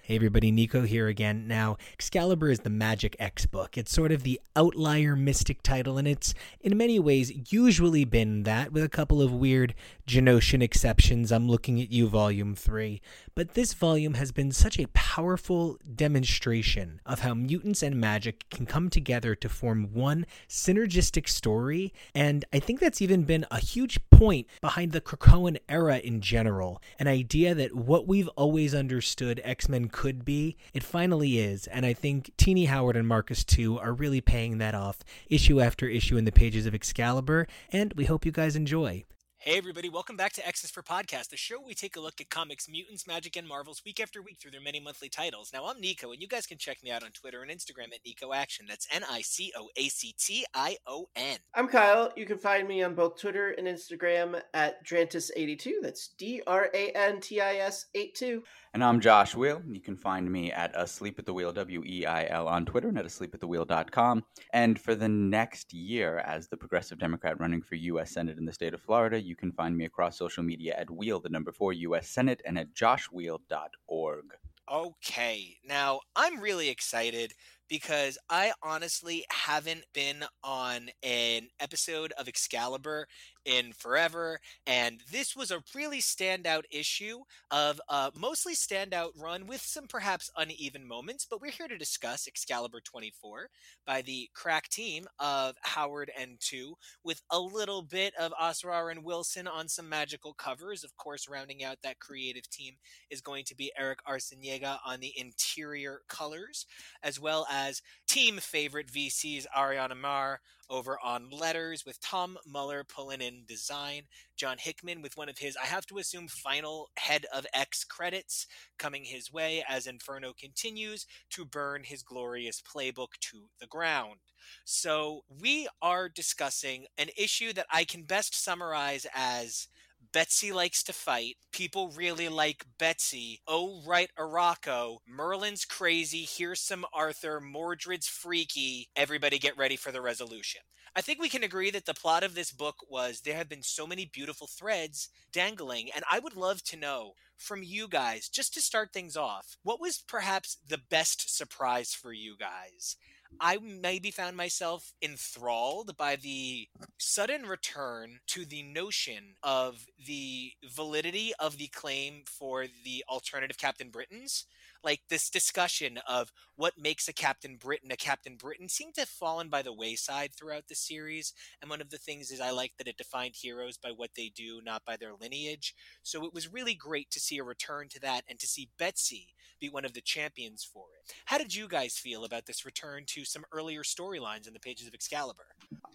Hey everybody, Nico here again. Now, Excalibur is the Magic X book. It's sort of the outlier mystic title, and it's in many ways usually been that, with a couple of weird Genosian exceptions. I'm looking at you, Volume three. But this volume has been such a powerful demonstration of how mutants and magic can come together to form one synergistic story, and I think that's even been a huge point behind the Krakoan era in general, an idea that what we've always understood X-Men could could be, it finally is, and I think Tini Howard and Marcus two are really paying that off issue after issue in the pages of Excalibur, and we hope you guys enjoy. Hey everybody, welcome back to X's for Podcast, the show where we take a look at comics, mutants, magic, and marvels week after week through their many monthly titles. Now, I'm Nico, and you guys can check me out on Twitter and Instagram at NicoAction. That's N I C O A C T I O N. I'm Kyle. You can find me on both Twitter and Instagram at Drantis eighty-two. That's D R A N T I S eighty-two. And I'm Josh Wheel. You can find me at Asleep at the Wheel, W E I L, on Twitter and at asleep at the wheel dot com. And for the next year, as the Progressive Democrat running for U S Senate in the state of Florida, you can find me across social media at Wheel, the number four U S Senate, and at josh wheel dot org. Okay. Now, I'm really excited because I honestly haven't been on an episode of Excalibur in forever, and this was a really standout issue of a mostly standout run with some perhaps uneven moments, but we're here to discuss Excalibur twenty-four by the crack team of Howard and Two, with a little bit of Osrar and Wilson on some magical covers. Of course, rounding out that creative team is going to be Eric Arciniega on the interior colors, as well as as team favorite V C's Ariana Mar over on letters, with Tom Muller pulling in design, John Hickman with one of his, I have to assume, final Head of X credits coming his way as Inferno continues to burn his glorious playbook to the ground. So we are discussing an issue that I can best summarize as Betsy likes to fight. People really like Betsy. Oh, right, Araco. Merlin's crazy. Here's some Arthur. Mordred's freaky. Everybody get ready for the resolution. I think we can agree that the plot of this book was there have been so many beautiful threads dangling, and I would love to know from you guys, just to start things off, what was perhaps the best surprise for you guys? I maybe found myself enthralled by the sudden return to the notion of the validity of the claim for the alternative Captain Britons. Like, this discussion of what makes a Captain Britain a Captain Britain seemed to have fallen by the wayside throughout the series. And one of the things is I like that it defined heroes by what they do, not by their lineage. So it was really great to see a return to that and to see Betsy be one of the champions for it. How did you guys feel about this return to some earlier storylines in the pages of Excalibur?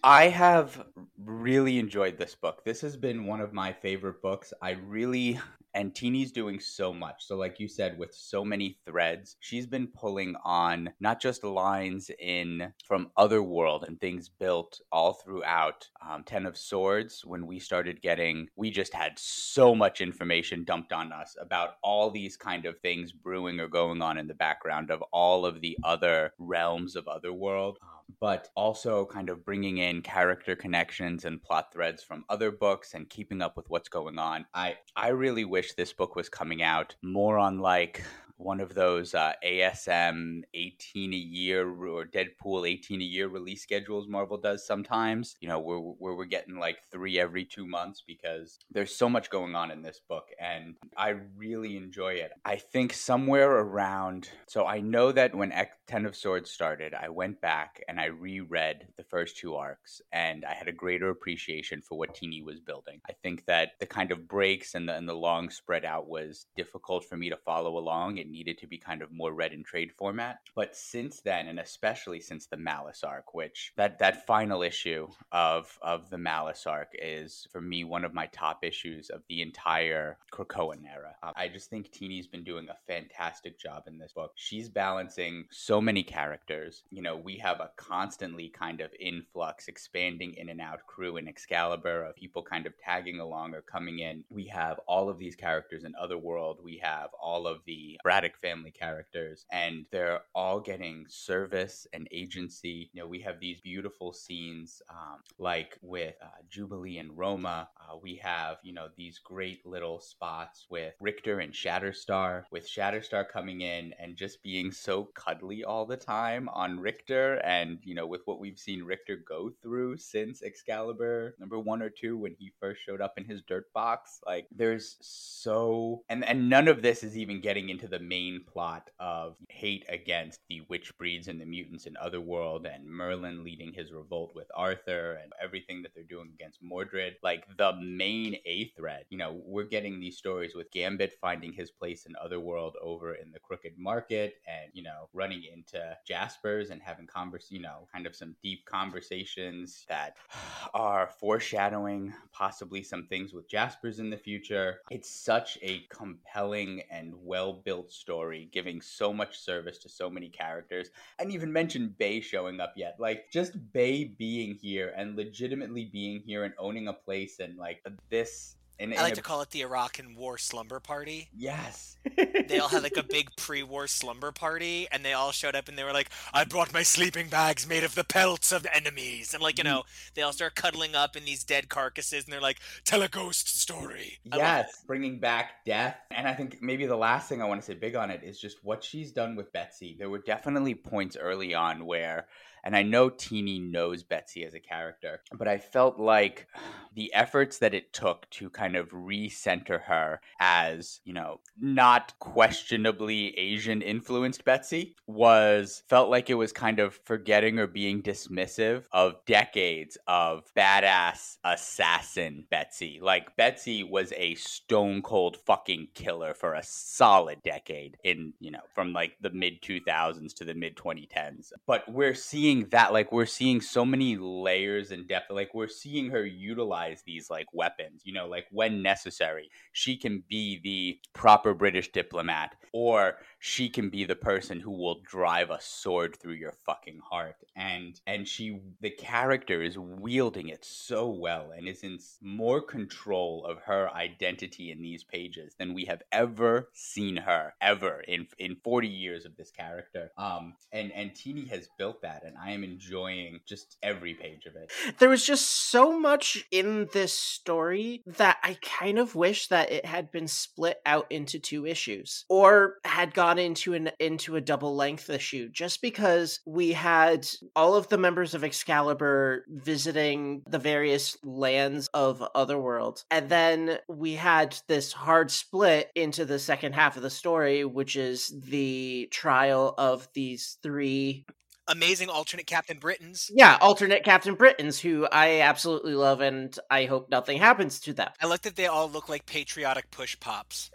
I have really enjoyed this book. This has been one of my favorite books. I really... And Tini's doing so much. So like you said, with so many threads, she's been pulling on not just lines in from Otherworld and things built all throughout um, Ten of Swords. When we started getting, we just had so much information dumped on us about all these kind of things brewing or going on in the background of all of the other realms of Otherworld. But also kind of bringing in character connections and plot threads from other books and keeping up with what's going on. I, I really wish this book was coming out more on like one of those uh, A S M eighteen a year or Deadpool eighteen a year release schedules Marvel does sometimes, you know, where, where we're getting like three every two months because there's so much going on in this book and I really enjoy it. I think somewhere around, so I know that when Ten of Swords started, I went back and I reread the first two arcs and I had a greater appreciation for what Tini was building. I think that the kind of breaks and the, and the long spread out was difficult for me to follow along. It needed to be kind of more read in trade format. But since then, and especially since the Malice arc, which that that final issue of of the Malice arc is for me one of my top issues of the entire Krakoan era. Um, I just think Tini's been doing a fantastic job in this book. She's balancing so many characters. You know, we have a constantly kind of influx, expanding in and out crew in Excalibur of people kind of tagging along or coming in. We have all of these characters in Otherworld. We have all of the Braddock family characters, and they're all getting service and agency. You know, we have these beautiful scenes um, like with uh, Jubilee and Roma. Uh, we have, you know, these great little spots with Richter and Shatterstar, with Shatterstar coming in and just being so cuddly all the time on Richter. And, you know, with what we've seen Richter go through since Excalibur number one or two when he first showed up in his dirt box, like there's so, and, and none of this is even getting into the main plot of hate against the witch breeds and the mutants in Otherworld and Merlin leading his revolt with Arthur and everything that they're doing against Mordred. Like the main A thread, you know, we're getting these stories with Gambit finding his place in Otherworld over in the Crooked Market and, you know, running into Jaspers and having converse, you know, kind of some deep conversations that are foreshadowing possibly some things with Jaspers in the future. It's such a compelling and well-built story, giving so much service to so many characters. I didn't even mention Bay showing up yet. Like, just Bay being here and legitimately being here and owning a place and like this And, and I like a, to call it the Iraqi War Slumber Party. Yes. They all had like a big pre-war slumber party, and they all showed up and they were like, I brought my sleeping bags made of the pelts of the enemies. And like, you know, they all start cuddling up in these dead carcasses and they're like, tell a ghost story. I yes, bringing back death. And I think maybe the last thing I want to say big on it is just what she's done with Betsy. There were definitely points early on where... And I know Tini knows Betsy as a character, but I felt like the efforts that it took to kind of recenter her as, you know, not questionably Asian influenced Betsy was felt like it was kind of forgetting or being dismissive of decades of badass assassin Betsy. Like Betsy was a stone cold fucking killer for a solid decade in, you know, from like the mid two thousands to the mid twenty tens. But we're seeing that like we're seeing so many layers and depth, like we're seeing her utilize these like weapons, you know, like when necessary she can be the proper British diplomat, or she can be the person who will drive a sword through your fucking heart. And and she, the character, is wielding it so well and is in more control of her identity in these pages than we have ever seen her ever in in forty years of this character. Um, and and Tini has built that, and I am enjoying just every page of it. There was just so much in this story that I kind of wish that it had been split out into two issues, or had gone into an into a double length issue, just because we had all of the members of Excalibur visiting the various lands of Otherworld, and then we had this hard split into the second half of the story, which is the trial of these three amazing alternate Captain Britons. Yeah, alternate Captain Britons, who I absolutely love, and I hope nothing happens to them. I like that they all look like patriotic push pops.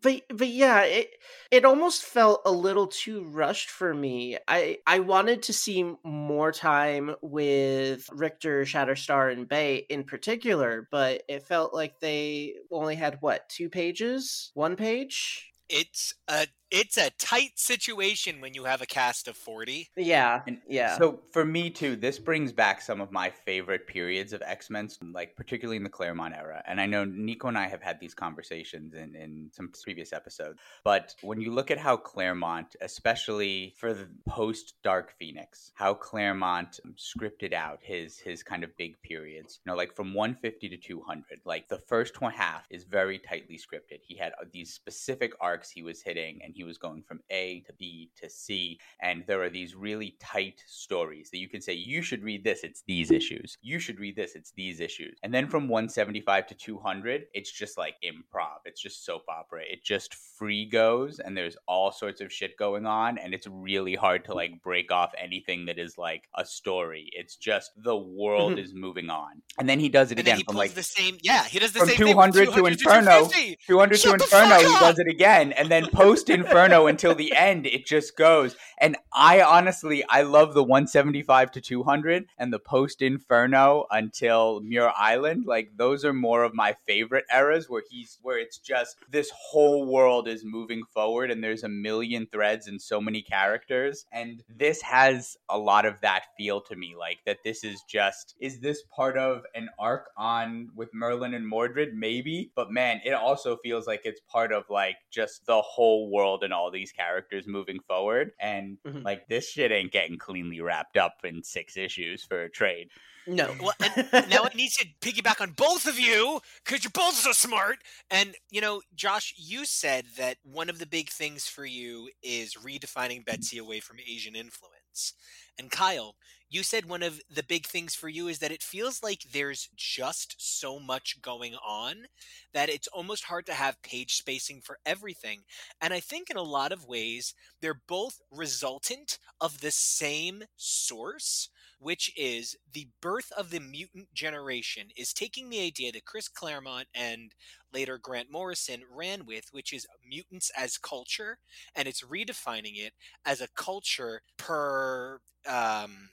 But but yeah, it it almost felt a little too rushed for me. I I wanted to see more time with Richter, Shatterstar, and Bay in particular, but it felt like they only had, what, two pages? One page? It's a it's a tight situation when you have a cast of forty. Yeah, and yeah. So for me too, this brings back some of my favorite periods of X-Men, like particularly in the Claremont era. And I know Nico and I have had these conversations in, in some previous episodes. But when you look at how Claremont, especially for the post-Dark Phoenix, how Claremont scripted out his his kind of big periods, you know, like from one fifty to two hundred, like the first one half is very tightly scripted. He had these specific arcs he was hitting, and he was going from A to B to C, and there are these really tight stories that you can say, you should read this, it's these issues, you should read this, it's these issues. And then from one seventy-five to two hundred, it's just like improv, it's just soap opera, it just free goes, and there's all sorts of shit going on, and it's really hard to like break off anything that is like a story. It's just the world mm-hmm. is moving on. And then he does it and again he from like the same yeah he does the from same two hundred, thing from two hundred to Inferno to two hundred Shut to Inferno he does it again. And then post Inferno until the end, it just goes. And I honestly, I love the one seventy-five to two hundred and the post Inferno until Muir Island. Like those are more of my favorite eras where he's, where it's just this whole world is moving forward and there's a million threads and so many characters. And this has a lot of that feel to me, like that this is just, is this part of an arc on with Merlin and Mordred? Maybe, but man, it also feels like it's part of like just the whole world and all these characters moving forward. And mm-hmm. like this shit ain't getting cleanly wrapped up in six issues for a trade. No. Well, and now it needs to piggyback on both of you because you're both so smart. And, you know, Josh, you said that one of the big things for you is redefining Betsy away from Asian influence. And Kyle, you said one of the big things for you is that it feels like there's just so much going on that it's almost hard to have page spacing for everything. And I think in a lot of ways, they're both resultant of the same source, which is the birth of the mutant generation is taking the idea that Chris Claremont and later Grant Morrison ran with, which is mutants as culture, and it's redefining it as a culture per, um,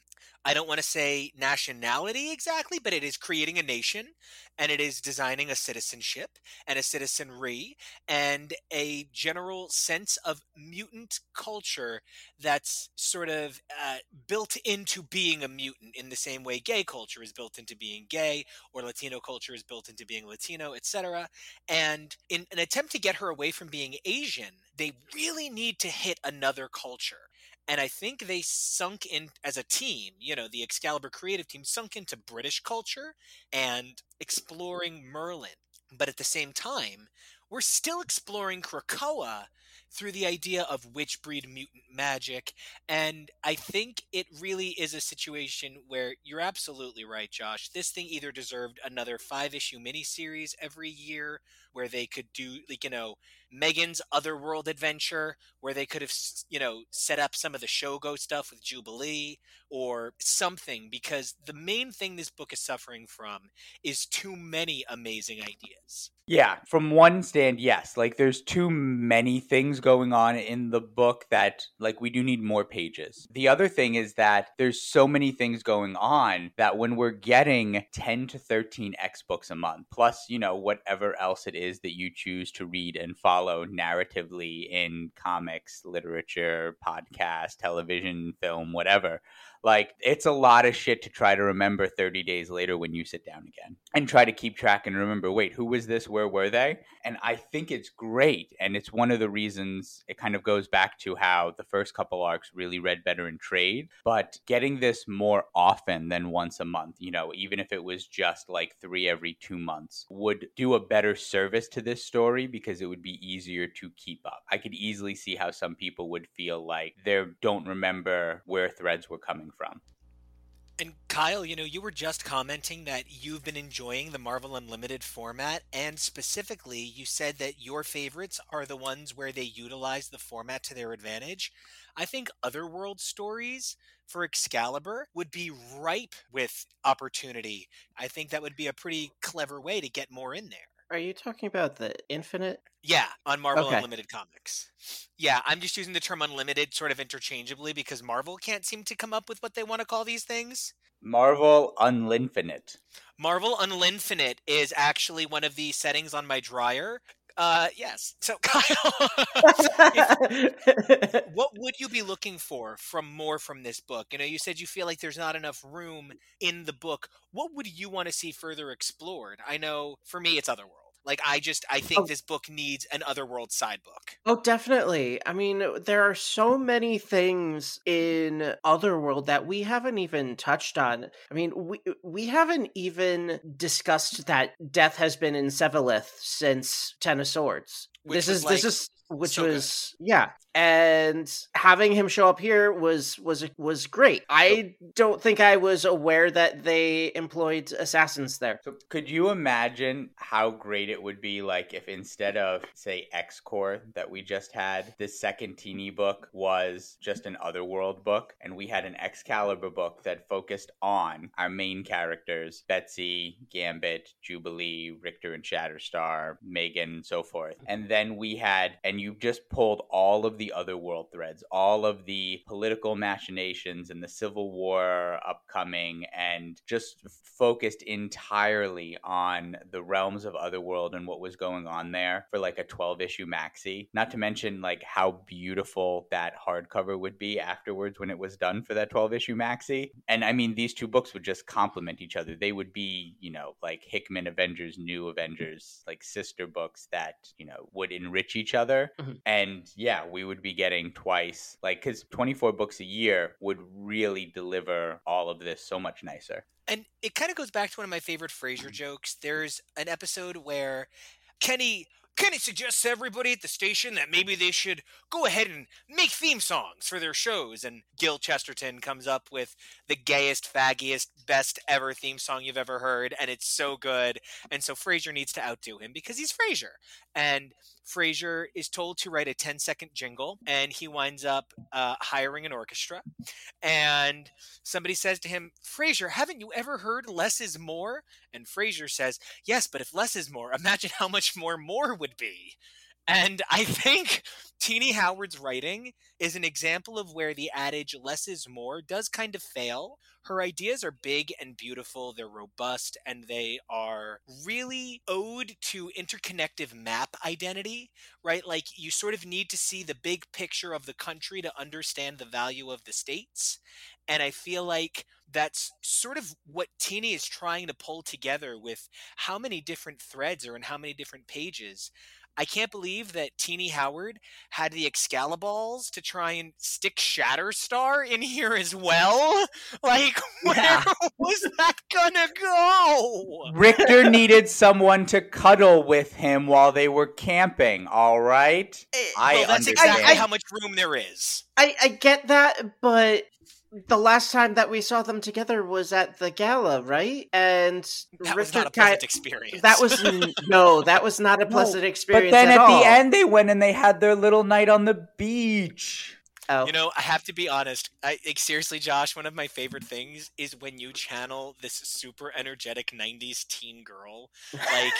I don't want to say nationality exactly, but it is creating a nation, and it is designing a citizenship and a citizenry and a general sense of mutant culture that's sort of uh, built into being a mutant in the same way gay culture is built into being gay or Latino culture is built into being Latino, et cetera. And in an attempt to get her away from being Asian, they really need to hit another culture. And I think they sunk in as a team, you know, the Excalibur creative team sunk into British culture and exploring Merlin. But at the same time, we're still exploring Krakoa through the idea of witch breed mutant magic. And I think it really is a situation where you're absolutely right, Josh. This thing either deserved another five-issue miniseries every year where they could do, like, you know, Megan's Otherworld Adventure, where they could have, you know, set up some of the Shogo stuff with Jubilee or something, because the main thing this book is suffering from is too many amazing ideas. Yeah, from one stand, yes. Like, there's too many things going on in the book that, like, we do need more pages. The other thing is that there's so many things going on that when we're getting ten to thirteen X books a month, plus, you know, whatever else it is that you choose to read and follow narratively in comics, literature, podcast, television, film, whatever. Like, it's a lot of shit to try to remember thirty days later when you sit down again and try to keep track and remember, wait, who was this? Where were they? And I think it's great. And it's one of the reasons it kind of goes back to how the first couple arcs really read better in trade. But getting this more often than once a month, you know, even if it was just like three every two months, would do a better service to this story because it would be easier to keep up. I could easily see how some people would feel like they don't remember where threads were coming from. from. And Kyle, you know, you were just commenting that you've been enjoying the Marvel Unlimited format, and specifically you said that your favorites are the ones where they utilize the format to their advantage. I think Otherworld stories for Excalibur would be ripe with opportunity. I think that would be a pretty clever way to get more in there. Are you talking about the Infinite? Yeah, on Marvel okay. Unlimited Comics. Yeah, I'm just using the term unlimited sort of interchangeably because Marvel can't seem to come up with what they want to call these things. Marvel Unlinfinite. Marvel Unlinfinite is actually one of the settings on my dryer. Uh, yes. So, Kyle, if, what would you be looking for from more from this book? You know, you said you feel like there's not enough room in the book. What would you want to see further explored? I know for me, it's Otherworld. Like, I just, I think oh. this book needs an Otherworld side book. Oh, definitely. I mean, there are so many things in Otherworld that we haven't even touched on. I mean, we we haven't even discussed that death has been in Seveleth since Ten of Swords. Which this is, like, this is, which so was, good. yeah. And having him show up here was, was, was great. I don't think I was aware that they employed assassins there. So could you imagine how great it would be, like, if instead of, say, X-Corps that we just had, the second Tini book was just an Otherworld book, and we had an Excalibur book that focused on our main characters, Betsy, Gambit, Jubilee, Richter and Shatterstar, Megan, and so forth. And then Then we had, and you just pulled all of the Otherworld threads, all of the political machinations and the Civil War upcoming, and just focused entirely on the realms of Otherworld and what was going on there for like a twelve-issue maxi. Not to mention like how beautiful that hardcover would be afterwards when it was done for that twelve-issue maxi. And I mean, these two books would just complement each other. They would be, you know, like Hickman Avengers, New Avengers, like sister books that, you know, would enrich each other. Mm-hmm. And yeah, we would be getting twice, like, because twenty-four books a year would really deliver all of this so much nicer. And it kind of goes back to one of my favorite Frasier jokes. There's an episode where Kenny Kenny suggests to everybody at the station that maybe they should go ahead and make theme songs for their shows. And Gil Chesterton comes up with the gayest, faggiest, best ever theme song you've ever heard. And it's so good. And so Frasier needs to outdo him because he's Frasier. And Frasier is told to write a ten second jingle, and he winds up uh, hiring an orchestra. And somebody says to him, Frasier, haven't you ever heard less is more? And Frasier says, yes, but if less is more, imagine how much more more would be. And I think Tini Howard's writing is an example of where the adage less is more does kind of fail. Her ideas are big and beautiful, they're robust, and they are really ode to interconnective map identity, right? Like, you sort of need to see the big picture of the country to understand the value of the states. And I feel like that's sort of what Tini is trying to pull together with how many different threads are in how many different pages. I can't believe that Tini Howard had the Excalibur balls to try and stick Shatterstar in here as well. Like, where yeah. was that gonna go? Richter needed someone to cuddle with him while they were camping, all right? It, I well, that's understand. exactly I, I, how much room there is. I, I get that, but... the last time that we saw them together was at the gala, right? And that Richter was not a pleasant ki- experience. That was no, that was not a pleasant no, experience. But then at, at all. the end, they went and they had their little night on the beach. Oh. You know, I have to be honest. I, like, seriously, Josh, one of my favorite things is when you channel this super energetic nineties teen girl. Like,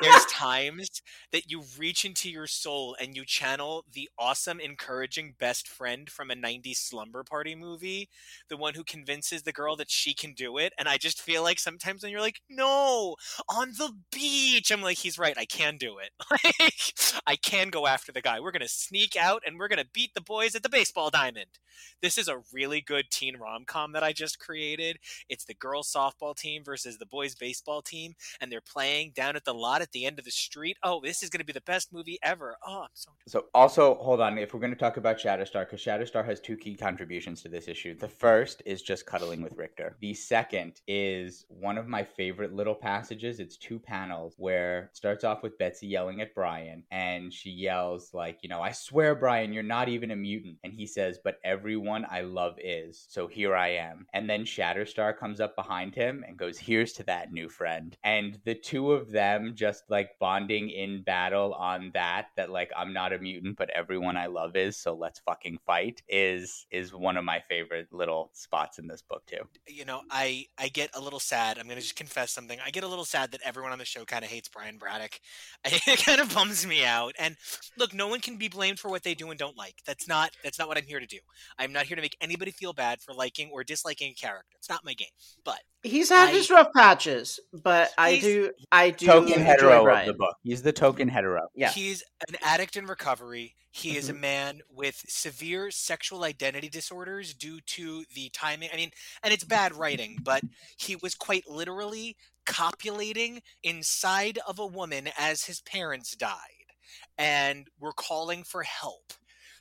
there's times that you reach into your soul and you channel the awesome, encouraging best friend from a nineties slumber party movie, the one who convinces the girl that she can do it. And I just feel like sometimes when you're like, no, on the beach, I'm like, he's right. I can do it. Like, I can go after the guy. We're going to sneak out and we're going to beat the boys at the basement. Ball diamond. This is a really good teen rom-com that I just created. It's the girls softball team versus the boys baseball team, and they're playing down at the lot at the end of the street. Oh, this is going to be the best movie ever. Oh, I'm so So also, hold on, if we're going to talk about Shatterstar, because Shatterstar has two key contributions to this issue. The first is just cuddling with Richter. The second is one of my favorite little passages. It's two panels where it starts off with Betsy yelling at Brian, and she yells like, you know, I swear, Brian, you're not even a mutant. And he says, but everyone I love is, so here I am. And then Shatterstar comes up behind him and goes, here's to that new friend. And the two of them just like bonding in battle on that, that like, I'm not a mutant, but everyone I love is, so let's fucking fight, is is one of my favorite little spots in this book too. You know, I, I get a little sad. I'm going to just confess something. I get a little sad that everyone on the show kind of hates Brian Braddock. It kind of bums me out. And look, no one can be blamed for what they do and don't like. That's not, that's not not what I'm here to do. I'm not here to make anybody feel bad for liking or disliking a character. It's not my game. But he's had I, his rough patches, but I do I do token hetero Brian. Of the book. He's the token hetero. Yeah. He's an addict in recovery. He mm-hmm. is a man with severe sexual identity disorders due to the timing. I mean, and it's bad writing, but he was quite literally copulating inside of a woman as his parents died and were calling for help.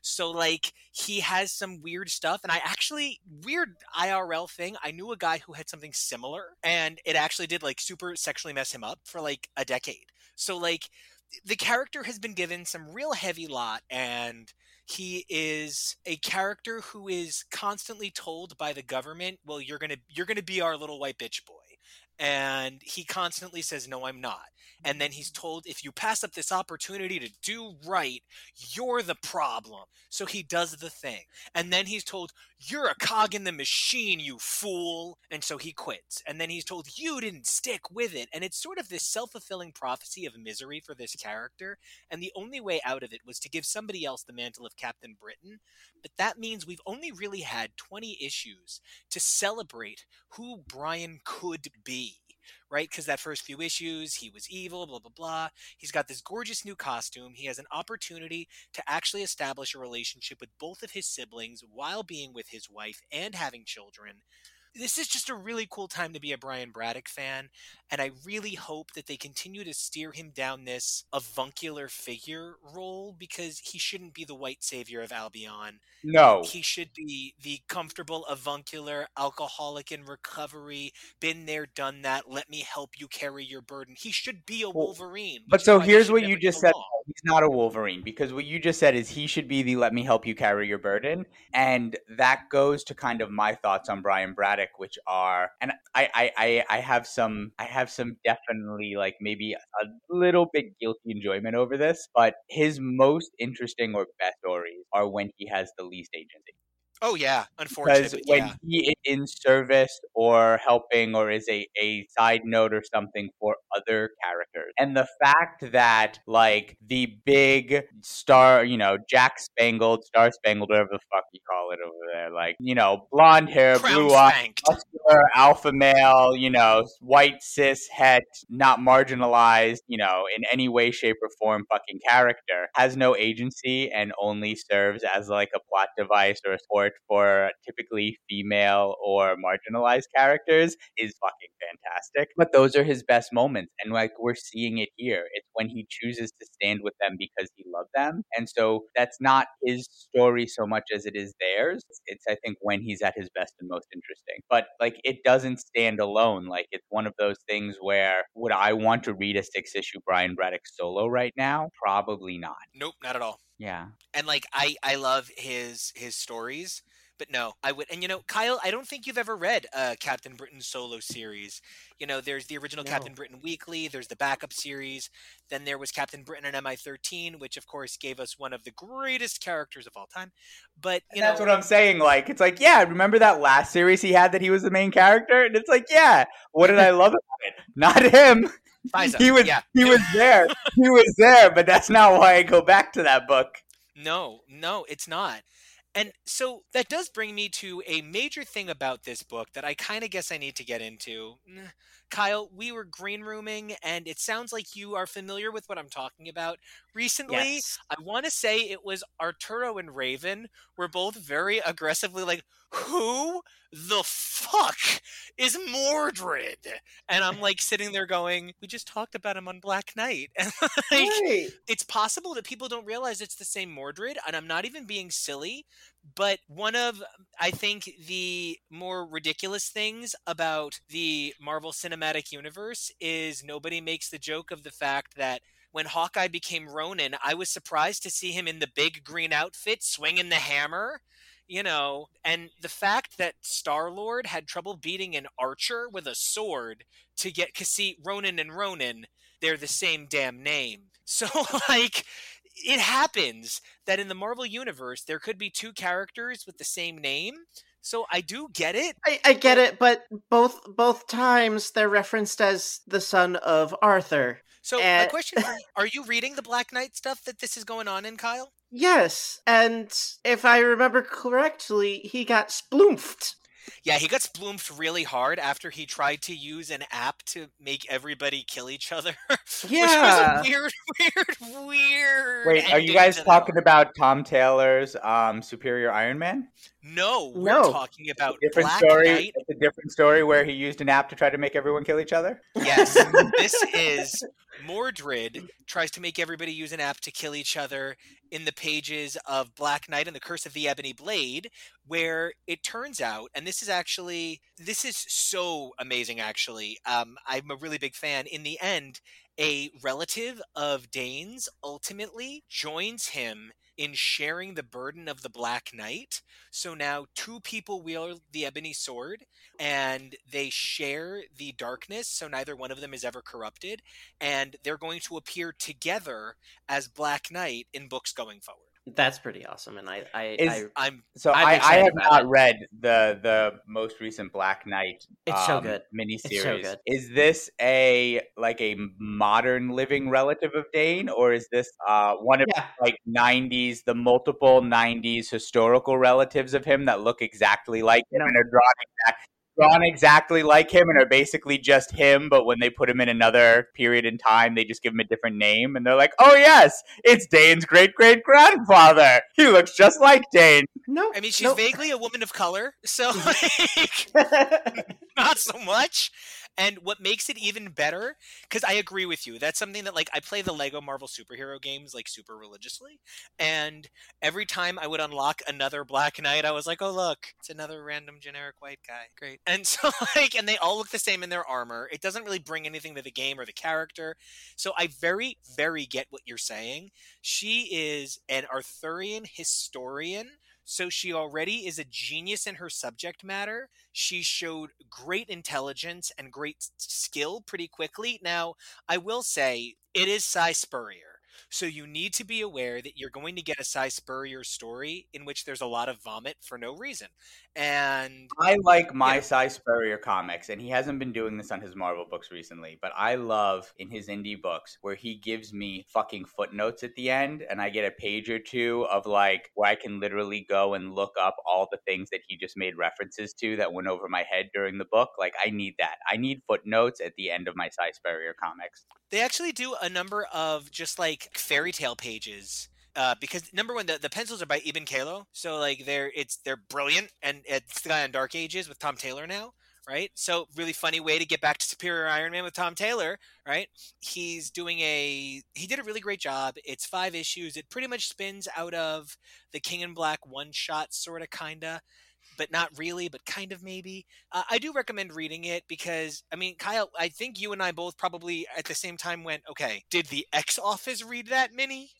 So, like, he has some weird stuff. And I actually, weird I R L thing, I knew a guy who had something similar. And it actually did, like, super sexually mess him up for, like, a decade. So, like, the character has been given some real heavy lot. And he is a character who is constantly told by the government, well, you're going to you're going to be our little white bitch boy. And he constantly says, no, I'm not. And then he's told, if you pass up this opportunity to do right, you're the problem. So he does the thing. And then he's told, you're a cog in the machine, you fool. And so he quits. And then he's told, you didn't stick with it. And it's sort of this self-fulfilling prophecy of misery for this character. And the only way out of it was to give somebody else the mantle of Captain Britain. But that means we've only really had twenty issues to celebrate who Brian could be. Right? Because that first few issues, he was evil, blah, blah, blah. He's got this gorgeous new costume. He has an opportunity to actually establish a relationship with both of his siblings while being with his wife and having children. This is just a really cool time to be a Brian Braddock fan, and I really hope that they continue to steer him down this avuncular figure role, because he shouldn't be the white savior of Albion. No. He should be the comfortable, avuncular, alcoholic in recovery, been there, done that, let me help you carry your burden. He should be a Wolverine. But so here's what you just said. he's not a Wolverine, because what you just said is he should be the let me help you carry your burden. And that goes to kind of my thoughts on Brian Braddock, which are, and I I, I, I have some, I have some definitely like maybe a little bit guilty enjoyment over this, but his most interesting or best stories are when he has the least agency. Oh, yeah. Unfortunately. Because when yeah. he is in service or helping or is a, a side note or something for other characters. And the fact that, like, the big star, you know, Jack Spangled, Star Spangled, whatever the fuck you call it over there, like, you know, blonde hair, blue eyes, muscular, alpha male, you know, white, cis, het, not marginalized, you know, in any way, shape, or form fucking character has no agency and only serves as, like, a plot device or a sport for typically female or marginalized characters is fucking fantastic. But those are his best moments, and like we're seeing it here. It's when he chooses to stand with them because he loved them, and so that's not his story so much as it is theirs. It's I think when he's at his best and most interesting. But like it doesn't stand alone. Like it's one of those things where would I want to read a six-issue Brian Braddock solo right now? Probably not. Nope, not at all. Yeah. And like, I, I love his, his stories, but no, I would. And, you know, Kyle, I don't think you've ever read a Captain Britain solo series. You know, there's the original no. Captain Britain Weekly. There's the backup series. Then there was Captain Britain and M I thirteen, which, of course, gave us one of the greatest characters of all time. But you and that's know, what I'm saying. Like, it's like, yeah, remember that last series he had that he was the main character? And it's like, yeah, what did I love about it? Not him. Fiza. He was yeah. he was there. He was there, but that's not why I go back to that book. No, no, it's not. And so that does bring me to a major thing about this book that I kind of guess I need to get into. Kyle, we were green rooming, and it sounds like you are familiar with what I'm talking about. Recently, yes. I want to say it was Arturo and Raven were both very aggressively like, who the fuck is Mordred? And I'm like sitting there going, we just talked about him on Black Knight. And like, right. It's possible that people don't realize it's the same Mordred, and I'm not even being silly. But one of, I think, the more ridiculous things about the Marvel Cinematic Universe is nobody makes the joke of the fact that when Hawkeye became Ronin, I was surprised to see him in the big green outfit swinging the hammer. You know, and the fact that Star-Lord had trouble beating an archer with a sword to get, 'cause see, Ronin and Ronin, they're the same damn name. So, like, it happens that in the Marvel Universe, there could be two characters with the same name. So I do get it. I, I get it, but both both times they're referenced as the son of Arthur. So and... my question, are, are you reading the Black Knight stuff that this is going on in, Kyle? Yes, and if I remember correctly, he got sploomfed. Yeah, he got sploomfed really hard after he tried to use an app to make everybody kill each other. Yeah. Which was a weird, weird, weird... Wait, are you guys talking about Tom Taylor's um, Superior Iron Man? No, we're no. talking about it's a different Black story. Knight. It's a different story where he used an app to try to make everyone kill each other? Yes, this is... Mordred tries to make everybody use an app to kill each other in the pages of Black Knight and the Curse of the Ebony Blade, where it turns out, and this is actually, this is so amazing, actually. Um, I'm a really big fan. In the end, a relative of Dane's ultimately joins him in sharing the burden of the Black Knight. So now two people wield the ebony sword and they share the darkness. So neither one of them is ever corrupted. And they're going to appear together as Black Knight in books going forward. That's pretty awesome. And I, I, is, I I'm so I'm I, I have not it. read the, the most recent Black Knight. It's um, so good. Miniseries. It's so good. Is this a, like a modern living relative of Dane, or is this uh, one of yeah. like nineties, the multiple nineties historical relatives of him that look exactly like him no. and are drawn exactly drawn exactly like him and are basically just him, but when they put him in another period in time, they just give him a different name and they're like, oh yes, it's Dane's great-great-grandfather. He looks just like Dane. No. I mean, she's no. vaguely a woman of color, so like, not so much. And what makes it even better, because I agree with you, that's something that, like, I play the Lego Marvel superhero games, like, super religiously, and every time I would unlock another Black Knight, I was like, oh, look, it's another random generic white guy. Great. And so, like, and they all look the same in their armor. It doesn't really bring anything to the game or the character. So I very, very get what you're saying. She is an Arthurian historian. So she already is a genius in her subject matter. She showed great intelligence and great skill pretty quickly. Now, I will say it is Si Spurrier. So you need to be aware that you're going to get a Si Spurrier story in which there's a lot of vomit for no reason. And I like my you know. Si Spurrier comics, and he hasn't been doing this on his Marvel books recently, but I love in his indie books where he gives me fucking footnotes at the end, and I get a page or two of, like, where I can literally go and look up all the things that he just made references to that went over my head during the book. Like, I need that. I need footnotes at the end of my Si Spurrier comics. They actually do a number of just, like, fairy tale pages uh because number one, the, the pencils are by Ibn Kalo, so like they're it's they're brilliant, and it's the guy on Dark Ages with Tom Taylor now, right? So really funny way to get back to Superior Iron Man with Tom Taylor, right? He's doing a he did a really great job. It's five issues. It pretty much spins out of the King in Black one shot, sort of, kinda, but not really, but kind of maybe. Uh, I do recommend reading it because, I mean, Kyle, I think you and I both probably at the same time went, okay, did the X Office read that mini?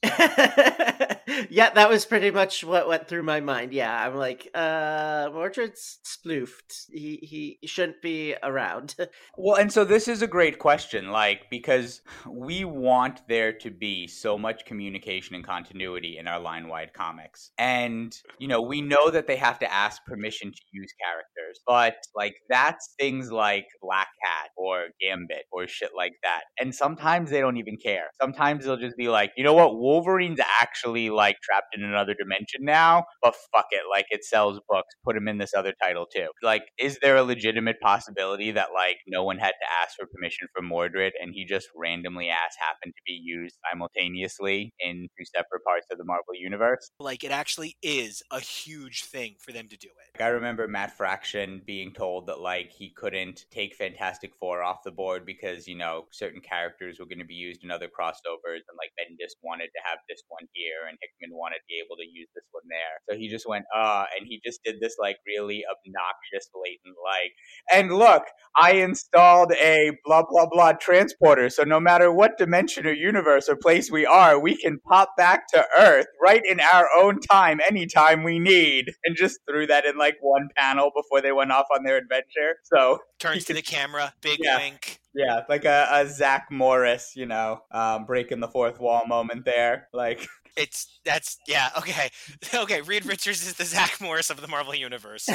Yeah, that was pretty much what went through my mind. Yeah, I'm like, uh, Mordred's sploofed. He, he shouldn't be around. Well, and so this is a great question, like, because we want there to be so much communication and continuity in our line-wide comics. And, you know, we know that they have to ask permission to use characters, but like that's things like Black Cat or Gambit or shit like that, and sometimes they don't even care. Sometimes they'll just be like, you know what, Wolverine's actually like trapped in another dimension now, but fuck it, like it sells books, put him in this other title too. Like, is there a legitimate possibility that like no one had to ask for permission for Mordred and he just randomly ass happened to be used simultaneously in two separate parts of the Marvel universe? Like, it actually is a huge thing for them to do. Like, I remember Matt Fraction being told that like he couldn't take Fantastic Four off the board because, you know, certain characters were going to be used in other crossovers, and like Bendis wanted to have this one here and Hickman wanted to be able to use this one there. So he just went, uh, and he just did this like really obnoxious blatant like, and look, I installed a blah blah blah transporter, so no matter what dimension or universe or place we are, we can pop back to Earth right in our own time anytime we need, and just threw that in like one panel before they went off on their adventure. So turns to the camera, big yeah. wink. Yeah, like a, a Zach Morris, you know, um, breaking the fourth wall moment there. Like it's that's yeah okay okay. Reed Richards is the Zach Morris of the Marvel Universe.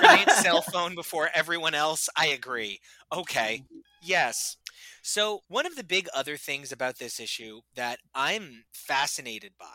Brilliant cell phone before everyone else. I agree. Okay, yes. So one of the big other things about this issue that I'm fascinated by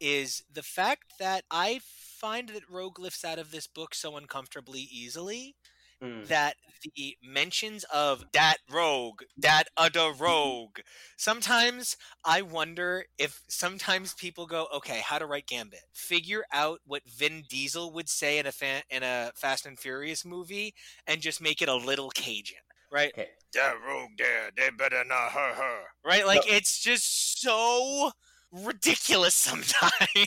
is the fact that I find that Rogue lifts out of this book so uncomfortably easily mm. that the mentions of that Rogue, that other Rogue, sometimes I wonder if sometimes people go, okay, how to write Gambit? Figure out what Vin Diesel would say in a fan, in a Fast and Furious movie and just make it a little Cajun, right? Okay. That Rogue there, they better not hurt her. Right? Like, no. It's just so ridiculous sometimes.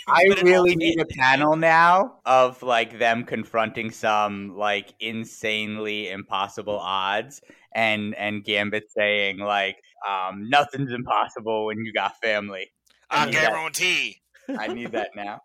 I really need a panel now of like them confronting some like insanely impossible odds, and and Gambit saying like um nothing's impossible when you got family. I, I guarantee that. I need that now.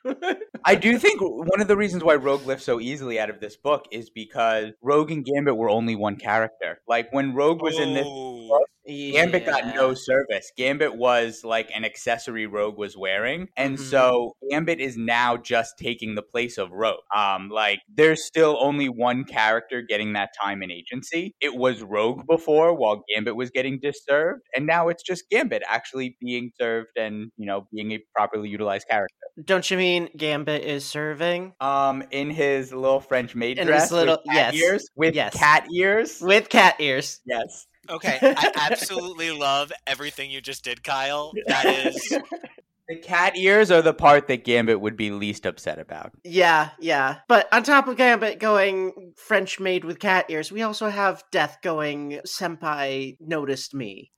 I do think one of the reasons why Rogue lifts so easily out of this book is because Rogue and Gambit were only one character. Like when Rogue was oh. in this book, Yeah. Gambit got no service. Gambit was like an accessory Rogue was wearing, and mm-hmm. so Gambit is now just taking the place of Rogue. Um, like there's still only one character getting that time and agency. It was Rogue before, while Gambit was getting disserved, and now it's just Gambit actually being served and, you know, being a properly utilized character. Don't you mean Gambit is serving? Um, in his little French maid in dress, his little with cat yes, ears, with yes. cat ears, with cat ears, yes. Okay, I absolutely love everything you just did, Kyle. That is The cat ears are the part that Gambit would be least upset about. Yeah, yeah. But on top of Gambit going French maid with cat ears, we also have Death going Senpai noticed me.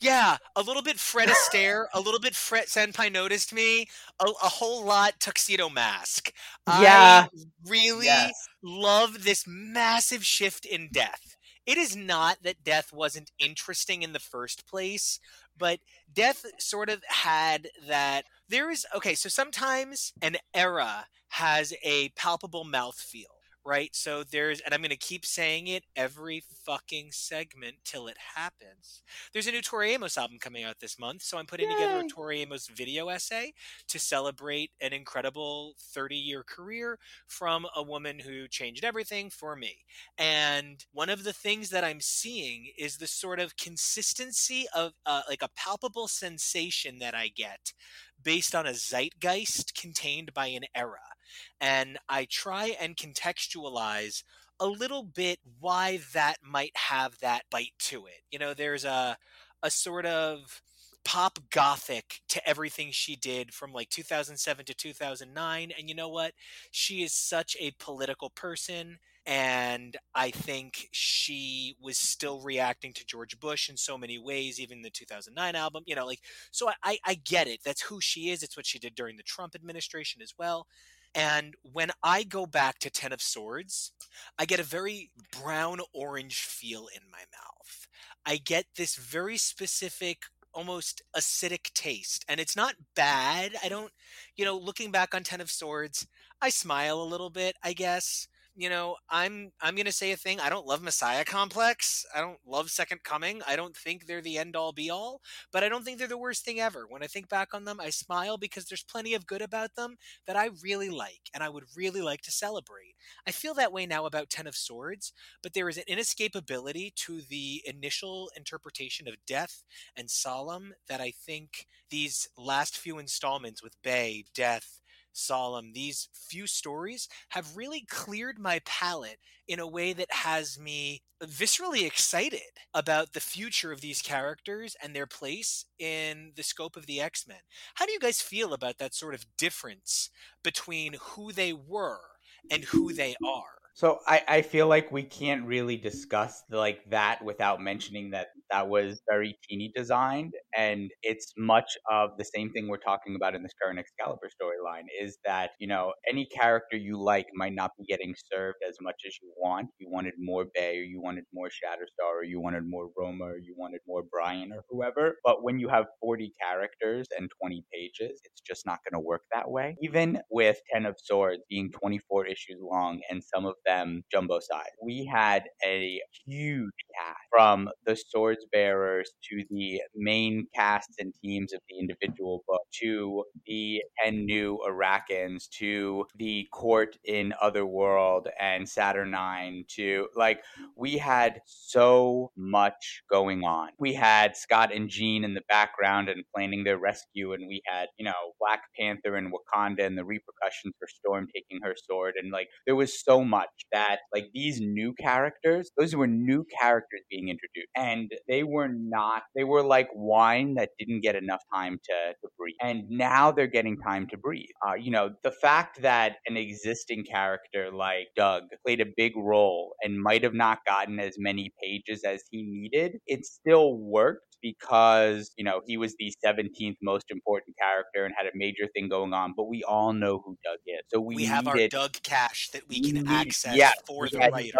Yeah, a little bit Fred Astaire, a little bit Fred Senpai noticed me, a, a whole lot Tuxedo Mask. Yeah. I really yes. love this massive shift in Death. It is not that Death wasn't interesting in the first place, but Death sort of had that. There is, okay, so sometimes an era has a palpable mouthfeel, right? So there's, and I'm going to keep saying it every fucking segment till it happens. There's a new Tori Amos album coming out this month, so I'm putting Yay. together a Tori Amos video essay to celebrate an incredible thirty-year career from a woman who changed everything for me. And one of the things that I'm seeing is the sort of consistency of uh, like a palpable sensation that I get based on a zeitgeist contained by an era. And I try and contextualize a little bit why that might have that bite to it. You know, there's a a sort of pop gothic to everything she did from like two thousand seven to two thousand nine. And you know what? She is such a political person. And I think she was still reacting to George Bush in so many ways, even the two thousand nine album, you know, like, so I, I get it. That's who she is. It's what she did during the Trump administration as well. And when I go back to Ten of Swords, I get a very brown-orange feel in my mouth. I get this very specific, almost acidic taste. And it's not bad. I don't, you know, looking back on Ten of Swords, I smile a little bit, I guess. You know, I'm I'm going to say a thing. I don't love Messiah Complex. I don't love Second Coming. I don't think they're the end-all be-all, but I don't think they're the worst thing ever. When I think back on them, I smile because there's plenty of good about them that I really like and I would really like to celebrate. I feel that way now about Ten of Swords, but there is an inescapability to the initial interpretation of Death and Solemn that I think these last few installments with Bay, Death, Solemn, these few stories have really cleared my palate in a way that has me viscerally excited about the future of these characters and their place in the scope of the X-Men. How do you guys feel about that sort of difference between who they were and who they are? So I, I feel like we can't really discuss like that without mentioning that that was very Tini designed, and it's much of the same thing we're talking about in this current Excalibur storyline is that, you know, any character you like might not be getting served as much as you want. You wanted more Bay, or you wanted more Shatterstar, or you wanted more Roma, or you wanted more Brian, or whoever. But when you have forty characters and twenty pages, it's just not going to work that way. Even with Ten of Swords being twenty-four issues long and some of them jumbo size. We had a huge cast from the swords bearers to the main casts and teams of the individual book to the ten new Arrakans to the court in Otherworld and Saturnine to like we had so much going on. We had Scott and Jean in the background and planning their rescue, and we had, you know, Black Panther and Wakanda and the repercussions for Storm taking her sword, and like there was so much that like these new characters, those were new characters being introduced, and they were not, they were like wine that didn't get enough time to, to breathe. And now they're getting time to breathe. Uh, you know, the fact that an existing character like Doug played a big role and might have not gotten as many pages as he needed, it still worked because, you know, he was the seventeenth most important character and had a major thing going on, but we all know who Doug is. So we, we have needed, our Doug cache that we can access yeah, for the writer.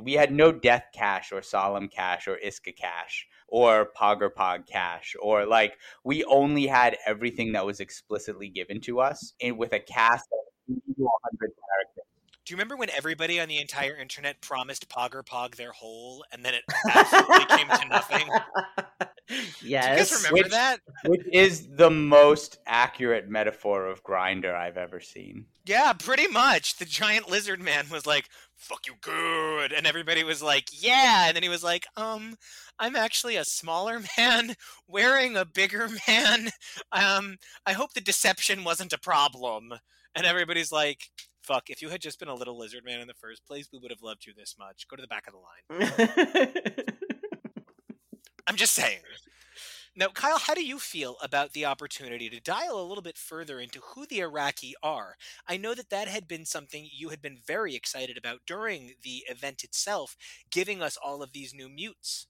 We had no Death cache or Solemn cache or Iska cache or Poggerpog cache, or like we only had everything that was explicitly given to us and with a cast of one hundred characters. Do you remember when everybody on the entire internet promised Poggerpog their whole, and then it absolutely came to nothing? Yes. Do you guys remember which, that? Which is the most accurate metaphor of Grindr I've ever seen. Yeah, pretty much. The giant lizard man was like, fuck you good. And everybody was like, yeah. And then he was like, um, I'm actually a smaller man wearing a bigger man. Um, I hope the deception wasn't a problem. And everybody's like, fuck, if you had just been a little lizard man in the first place, we would have loved you this much. Go to the back of the line. I'm just saying. Now, Kyle, how do you feel about the opportunity to dial a little bit further into who the Iraqi are? I know that that had been something you had been very excited about during the event itself, giving us all of these new mutes.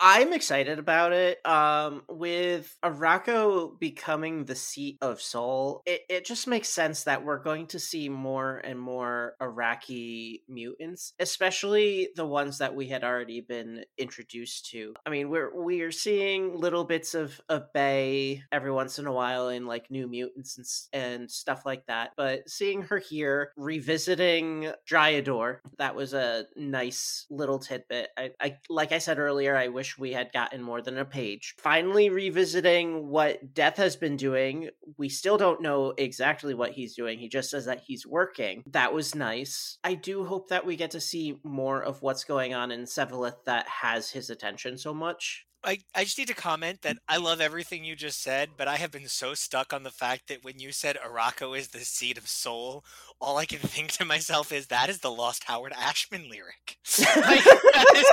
I'm excited about it. Um, with Araco becoming the seat of Sol, it, it just makes sense that we're going to see more and more Iraqi mutants, especially the ones that we had already been introduced to. I mean, we're we're seeing little bits of, of Bay every once in a while in like New Mutants and, and stuff like that. But seeing her here, revisiting Dryador, that was a nice little tidbit. I, I like I said earlier, I wish we had gotten more than a page. Finally revisiting what Death has been doing. We still don't know exactly what he's doing. He just says that he's working. That was nice. I do hope that we get to see more of what's going on in Sevalith that has his attention so much. I, I just need to comment that I love everything you just said, but I have been so stuck on the fact that when you said Araco is the seat of Soul, all I can think to myself is that is the Lost Howard Ashman lyric. Like, that is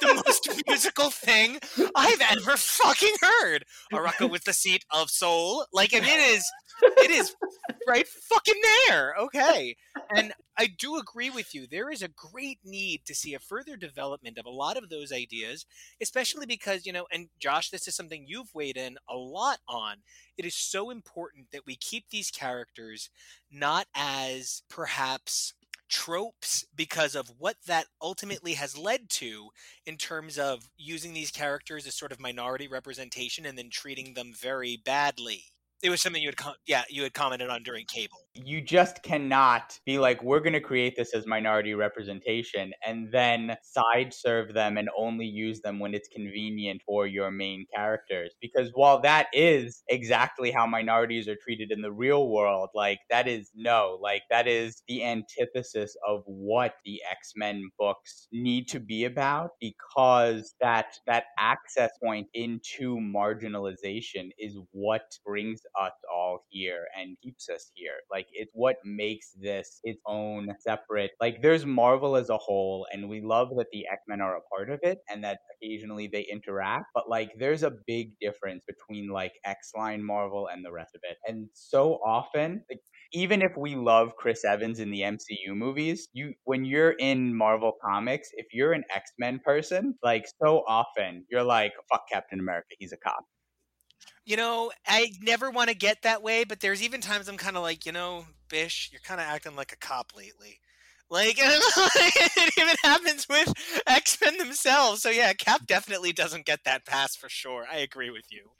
the most musical thing I've ever fucking heard. Araco with the seat of Soul. Like, I mean, it is, it is right fucking there. Okay. And I do agree with you. There is a great need to see a further development of a lot of those ideas, especially because, you know, and Josh, this is something you've weighed in a lot on. It is so important that we keep these characters not as perhaps tropes because of what that ultimately has led to in terms of using these characters as sort of minority representation and then treating them very badly. It was something you had, com- yeah, you had commented on during Cable. You just cannot be like, we're going to create this as minority representation and then side serve them and only use them when it's convenient for your main characters. Because while that is exactly how minorities are treated in the real world, like that is no, like that is the antithesis of what the X-Men books need to be about, because that that access point into marginalization is what brings us all here and keeps us here. Like, it's what makes this its own separate. Like, there's Marvel as a whole, and we love that the X-Men are a part of it and that occasionally they interact, but like there's a big difference between like X-Line Marvel and the rest of it. And so often, like, even if we love Chris Evans in the M C U movies, you when you're in Marvel Comics, if you're an X-Men person, like so often you're like, fuck Captain America, he's a cop. You know, I never want to get that way, but there's even times I'm kind of like, you know, Bish, you're kind of acting like a cop lately. Like, I don't know, it even happens with X-Men themselves. So yeah, Cap definitely doesn't get that pass for sure. I agree with you.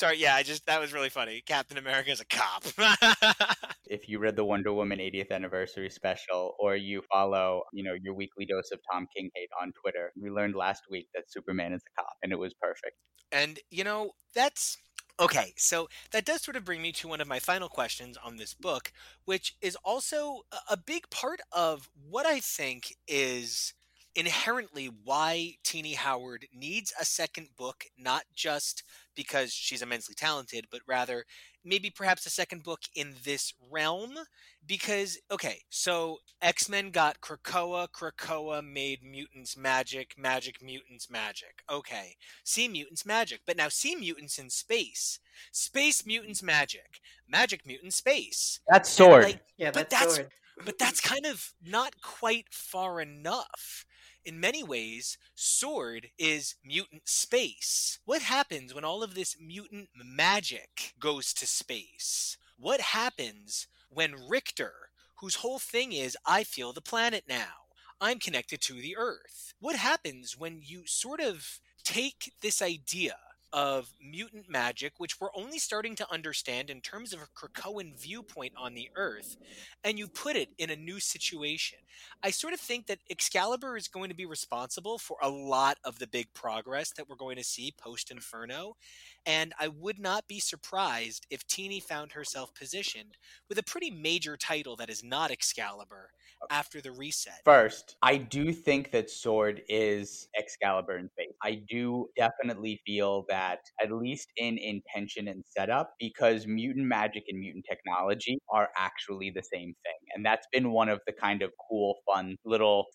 Sorry, yeah, I just, that was really funny. Captain America is a cop. If you read the Wonder Woman eightieth anniversary special, or you follow, you know, your weekly dose of Tom King hate on Twitter, we learned last week that Superman is a cop, and it was perfect. And, you know, that's... Okay, so that does sort of bring me to one of my final questions on this book, which is also a big part of what I think is inherently why Tini Howard needs a second book, not just because she's immensely talented, but rather maybe perhaps a second book in this realm. Because, okay, so X-Men got Krakoa, Krakoa made mutants magic, magic mutants magic. Okay, sea mutants magic, but now sea mutants in space. Space mutants magic, magic mutant space. That's Sword. Like, yeah, that's, but that's Sword. But that's kind of not quite far enough. In many ways, Sword is mutant space. What happens when all of this mutant magic goes to space? What happens when Richter, whose whole thing is, I feel the planet now, I'm connected to the Earth? What happens when you sort of take this idea of mutant magic, which we're only starting to understand in terms of a Krakoan viewpoint on the Earth, and you put it in a new situation? I sort of think that Excalibur is going to be responsible for a lot of the big progress that we're going to see post-Inferno, and I would not be surprised if Tini found herself positioned with a pretty major title that is not Excalibur after the reset. First, I do think that Sword is Excalibur in space. I do definitely feel that, at least in intention and setup, because mutant magic and mutant technology are actually the same thing. And that's been one of the kind of cool, fun little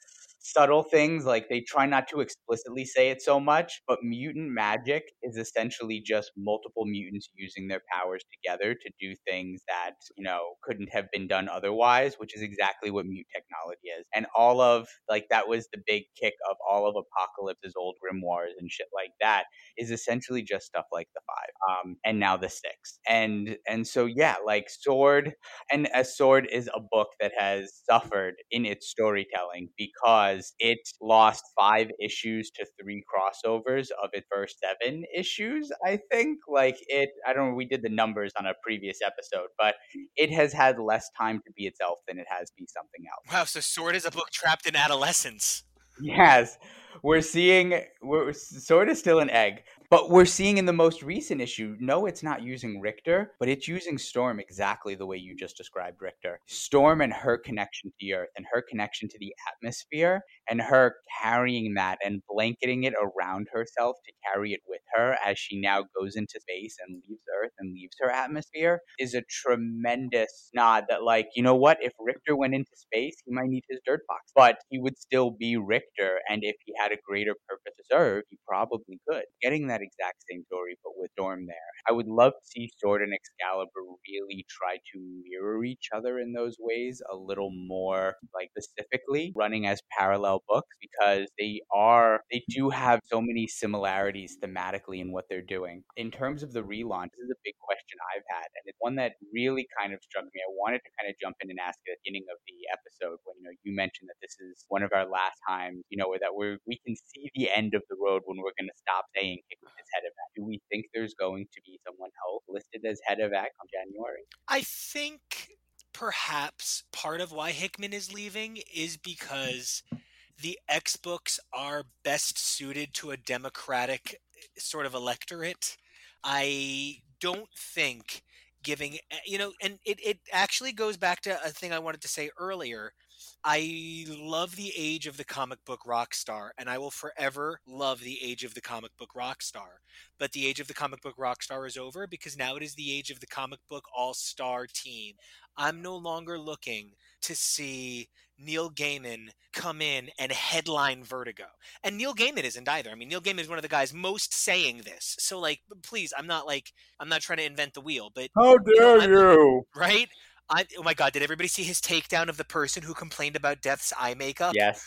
subtle things, like they try not to explicitly say it so much, but mutant magic is essentially just multiple mutants using their powers together to do things that, you know, couldn't have been done otherwise, which is exactly what mute technology is. And all of, like, that was the big kick of all of Apocalypse's old grimoires and shit like that, is essentially just stuff like the five, um, and now the six. And, and so, yeah, like Sword, and a Sword is a book that has suffered in its storytelling because it lost five issues to three crossovers of its first seven issues, I think. Like it, I don't know, we did the numbers on a previous episode, but it has had less time to be itself than it has to be something else. Wow, so Sword is a book trapped in adolescence. Yes, we're seeing, we're, Sword is still an egg. But we're seeing in the most recent issue, no, it's not using Richter, but it's using Storm exactly the way you just described Richter. Storm and her connection to Earth and her connection to the atmosphere and her carrying that and blanketing it around herself to carry it with her as she now goes into space and leaves Earth and leaves her atmosphere is a tremendous nod that, like, you know what? If Richter went into space, he might need his dirt box, but he would still be Richter. And if he had a greater purpose to serve, he probably could. Getting that exact same story, but with Storm there. I would love to see Sword and Excalibur really try to mirror each other in those ways a little more, like specifically running as parallel books, because they are, they do have so many similarities thematically in what they're doing. In terms of the relaunch, this is a big question I've had, and it's one that really kind of struck me. I wanted to kind of jump in and ask at the beginning of the episode when, you know, you mentioned that this is one of our last times, you know, where that we're, we can see the end of the road when we're going to stop saying it. As head of X, do we think there's going to be someone else listed as head of X on January? I think perhaps part of why Hickman is leaving is because the X books are best suited to a Democratic sort of electorate. I don't think giving, you know, and it, it actually goes back to a thing I wanted to say earlier. I love the age of the comic book rock star, and I will forever love the age of the comic book rock star. But the age of the comic book rock star is over because now it is the age of the comic book all-star team. I'm no longer looking to see Neil Gaiman come in and headline Vertigo. And Neil Gaiman isn't either. I mean, Neil Gaiman is one of the guys most saying this. So, like, please, I'm not like, I'm not trying to invent the wheel, but... How dare you! Know, you? Right? I, oh my God, did everybody see his takedown of the person who complained about Death's eye makeup? Yes.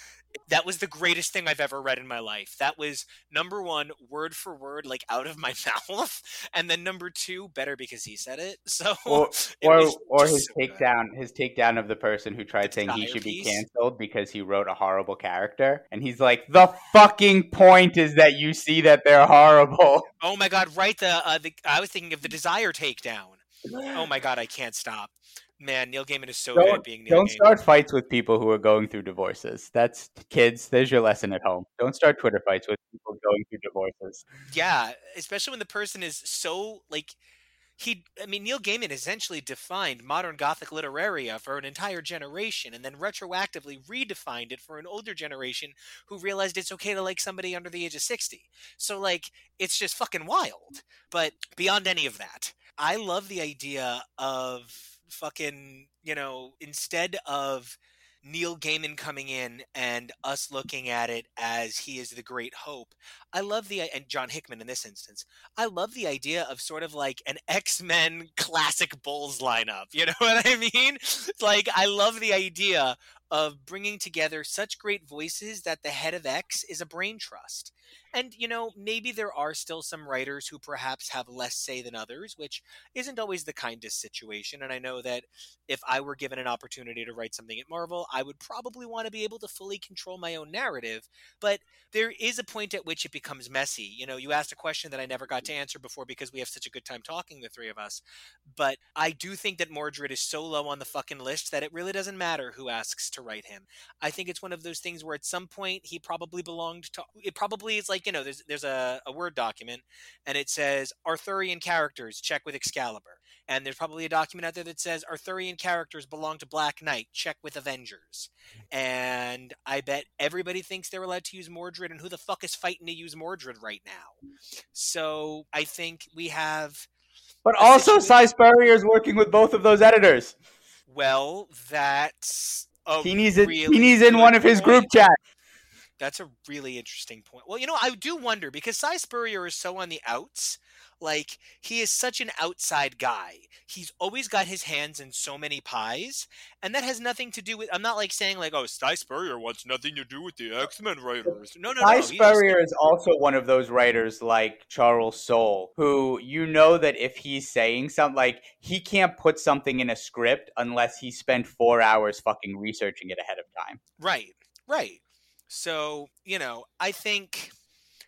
That was the greatest thing I've ever read in my life. That was, number one, word for word, like out of my mouth. And then number two, better because he said it. So Or it or, or his so takedown good. his takedown of the person who tried the saying he should piece. be canceled because he wrote a horrible character. And he's like, the fucking point is that you see that they're horrible. Oh my God, right. The, uh, the I was thinking of the Desire takedown. Oh my God, I can't stop. Man, Neil Gaiman is so don't, good at being Neil Don't Gaiman. Start fights with people who are going through divorces. That's, kids, there's your lesson at home. Don't start Twitter fights with people going through divorces. Yeah, especially when the person is so, like, he, I mean, Neil Gaiman essentially defined modern Gothic literaria for an entire generation and then retroactively redefined it for an older generation who realized it's okay to like somebody under the age of sixty. So, like, it's just fucking wild. But beyond any of that, I love the idea of... fucking, you know, instead of Neil Gaiman coming in and us looking at it as he is the great hope, I love the, and John Hickman in this instance, I love the idea of sort of like an X-Men classic Bulls lineup, you know what I mean? Like, I love the idea of bringing together such great voices that the head of X is a brain trust. And, you know, maybe there are still some writers who perhaps have less say than others, which isn't always the kindest situation. And I know that if I were given an opportunity to write something at Marvel, I would probably want to be able to fully control my own narrative. But there is a point at which it becomes messy. You know, you asked a question that I never got to answer before because we have such a good time talking, the three of us. But I do think that Mordred is so low on the fucking list that it really doesn't matter who asks to write him. I think it's one of those things where at some point he probably belonged to, it probably is like, you know, there's there's a, a Word document and it says Arthurian characters, check with Excalibur. And there's probably a document out there that says Arthurian characters belong to Black Knight, check with Avengers. And I bet everybody thinks they're allowed to use Mordred, and who the fuck is fighting to use Mordred right now? So I think we have... But also Si Spurrier is working with both of those editors. Well, that's... Tini's in, really in one of his group chats. That's a really interesting point. Well, you know, I do wonder, because Si Spurrier is so on the outs. Like, he is such an outside guy. He's always got his hands in so many pies. And that has nothing to do with... I'm not, like, saying, like, oh, Si Spurrier wants nothing to do with the X-Men writers. No, no, no. Si Spurrier is also one of those writers, like Charles Soule, who you know that if he's saying something, like, he can't put something in a script unless he spent four hours fucking researching it ahead of time. Right, right. So, you know, I think...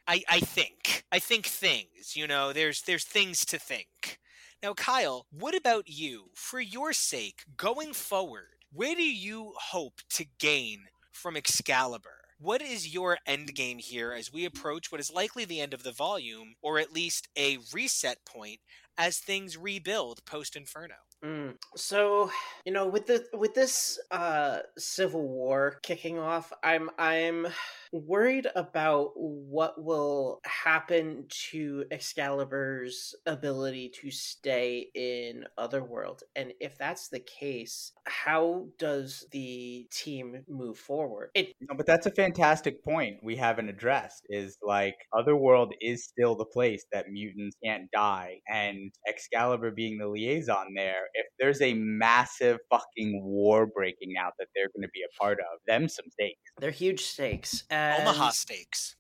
I, I think. I think things, you know, there's there's things to think. Now, Kyle, what about you? For your sake, going forward, where do you hope to gain from Excalibur? What is your end game here as we approach what is likely the end of the volume, or at least a reset point, as things rebuild post-Inferno? Mm. So, you know, with the with this uh, Civil War kicking off, I'm I'm worried about what will happen to Excalibur's ability to stay in Otherworld, and if that's the case, how does the team move forward? It- no, but that's a fantastic point we haven't addressed. Is like Otherworld is still the place that mutants can't die, and Excalibur being the liaison there. If there's a massive fucking war breaking out that they're going to be a part of, them some stakes. They're huge stakes. And... Omaha stakes.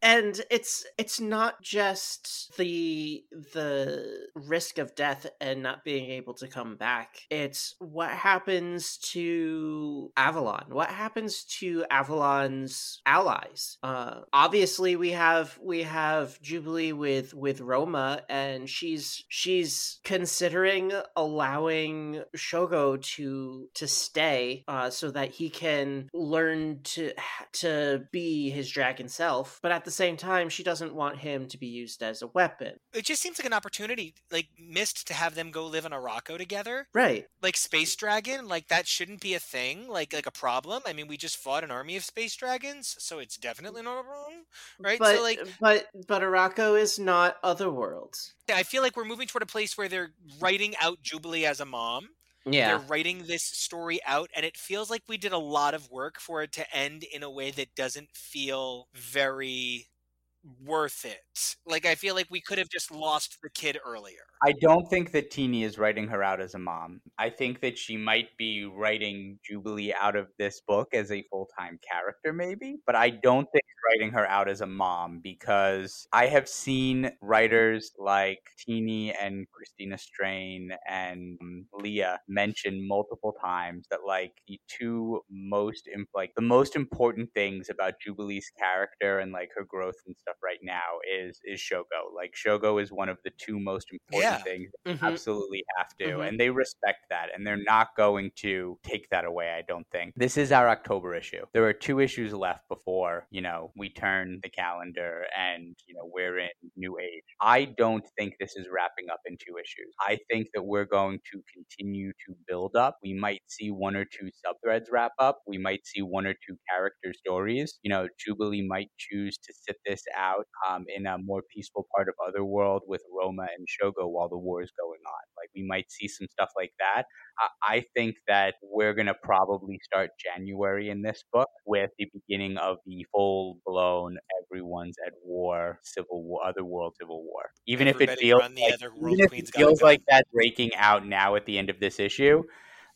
And it's it's not just the the risk of death and not being able to come back. It's what happens to Avalon. What happens to Avalon's allies? Uh, obviously, we have we have Jubilee with with Roma, and she's she's considering allowing Shogo to to stay uh, so that he can learn to to. be his dragon self, but at the same time she doesn't want him to be used as a weapon. It just seems like an opportunity like missed to have them go live in Araco together, right? Like space dragon, like that shouldn't be a thing, like like a problem. I mean, we just fought an army of space dragons, so it's definitely not a problem, right? But, so like but but Araco is not Otherworlds. I feel like we're moving toward a place where they're writing out Jubilee as a mom. Yeah. They're writing this story out, and it feels like we did a lot of work for it to end in a way that doesn't feel very worth it. Like, I feel like we could have just lost the kid earlier. I don't think that Tini is writing her out as a mom. I think that she might be writing Jubilee out of this book as a full-time character, maybe. But I don't think writing her out as a mom, because I have seen writers like Tini and Christina Strain and um, Leah mention multiple times that like the two most imp- like the most important things about Jubilee's character and like her growth and stuff right now is is Shogo. Like Shogo is one of the two most important yeah. things that mm-hmm. absolutely have to mm-hmm. and they respect that, and they're not going to take that away. I don't think this is our October issue. There are two issues left before, you know, we turn the calendar and, you know, we're in New Age. I don't think this is wrapping up in two issues. I think that we're going to continue to build up. We might see one or two subthreads wrap up. We might see one or two character stories. You know, Jubilee might choose to sit this out um, in a more peaceful part of Otherworld with Roma and Shogo while the war is going on. Like, we might see some stuff like that. I think that we're going to probably start January in this book with the beginning of the full-blown everyone's at war, civil war, Otherworld Civil War. Even Everybody if it feels, like, even if it feels like that breaking out now at the end of this issue,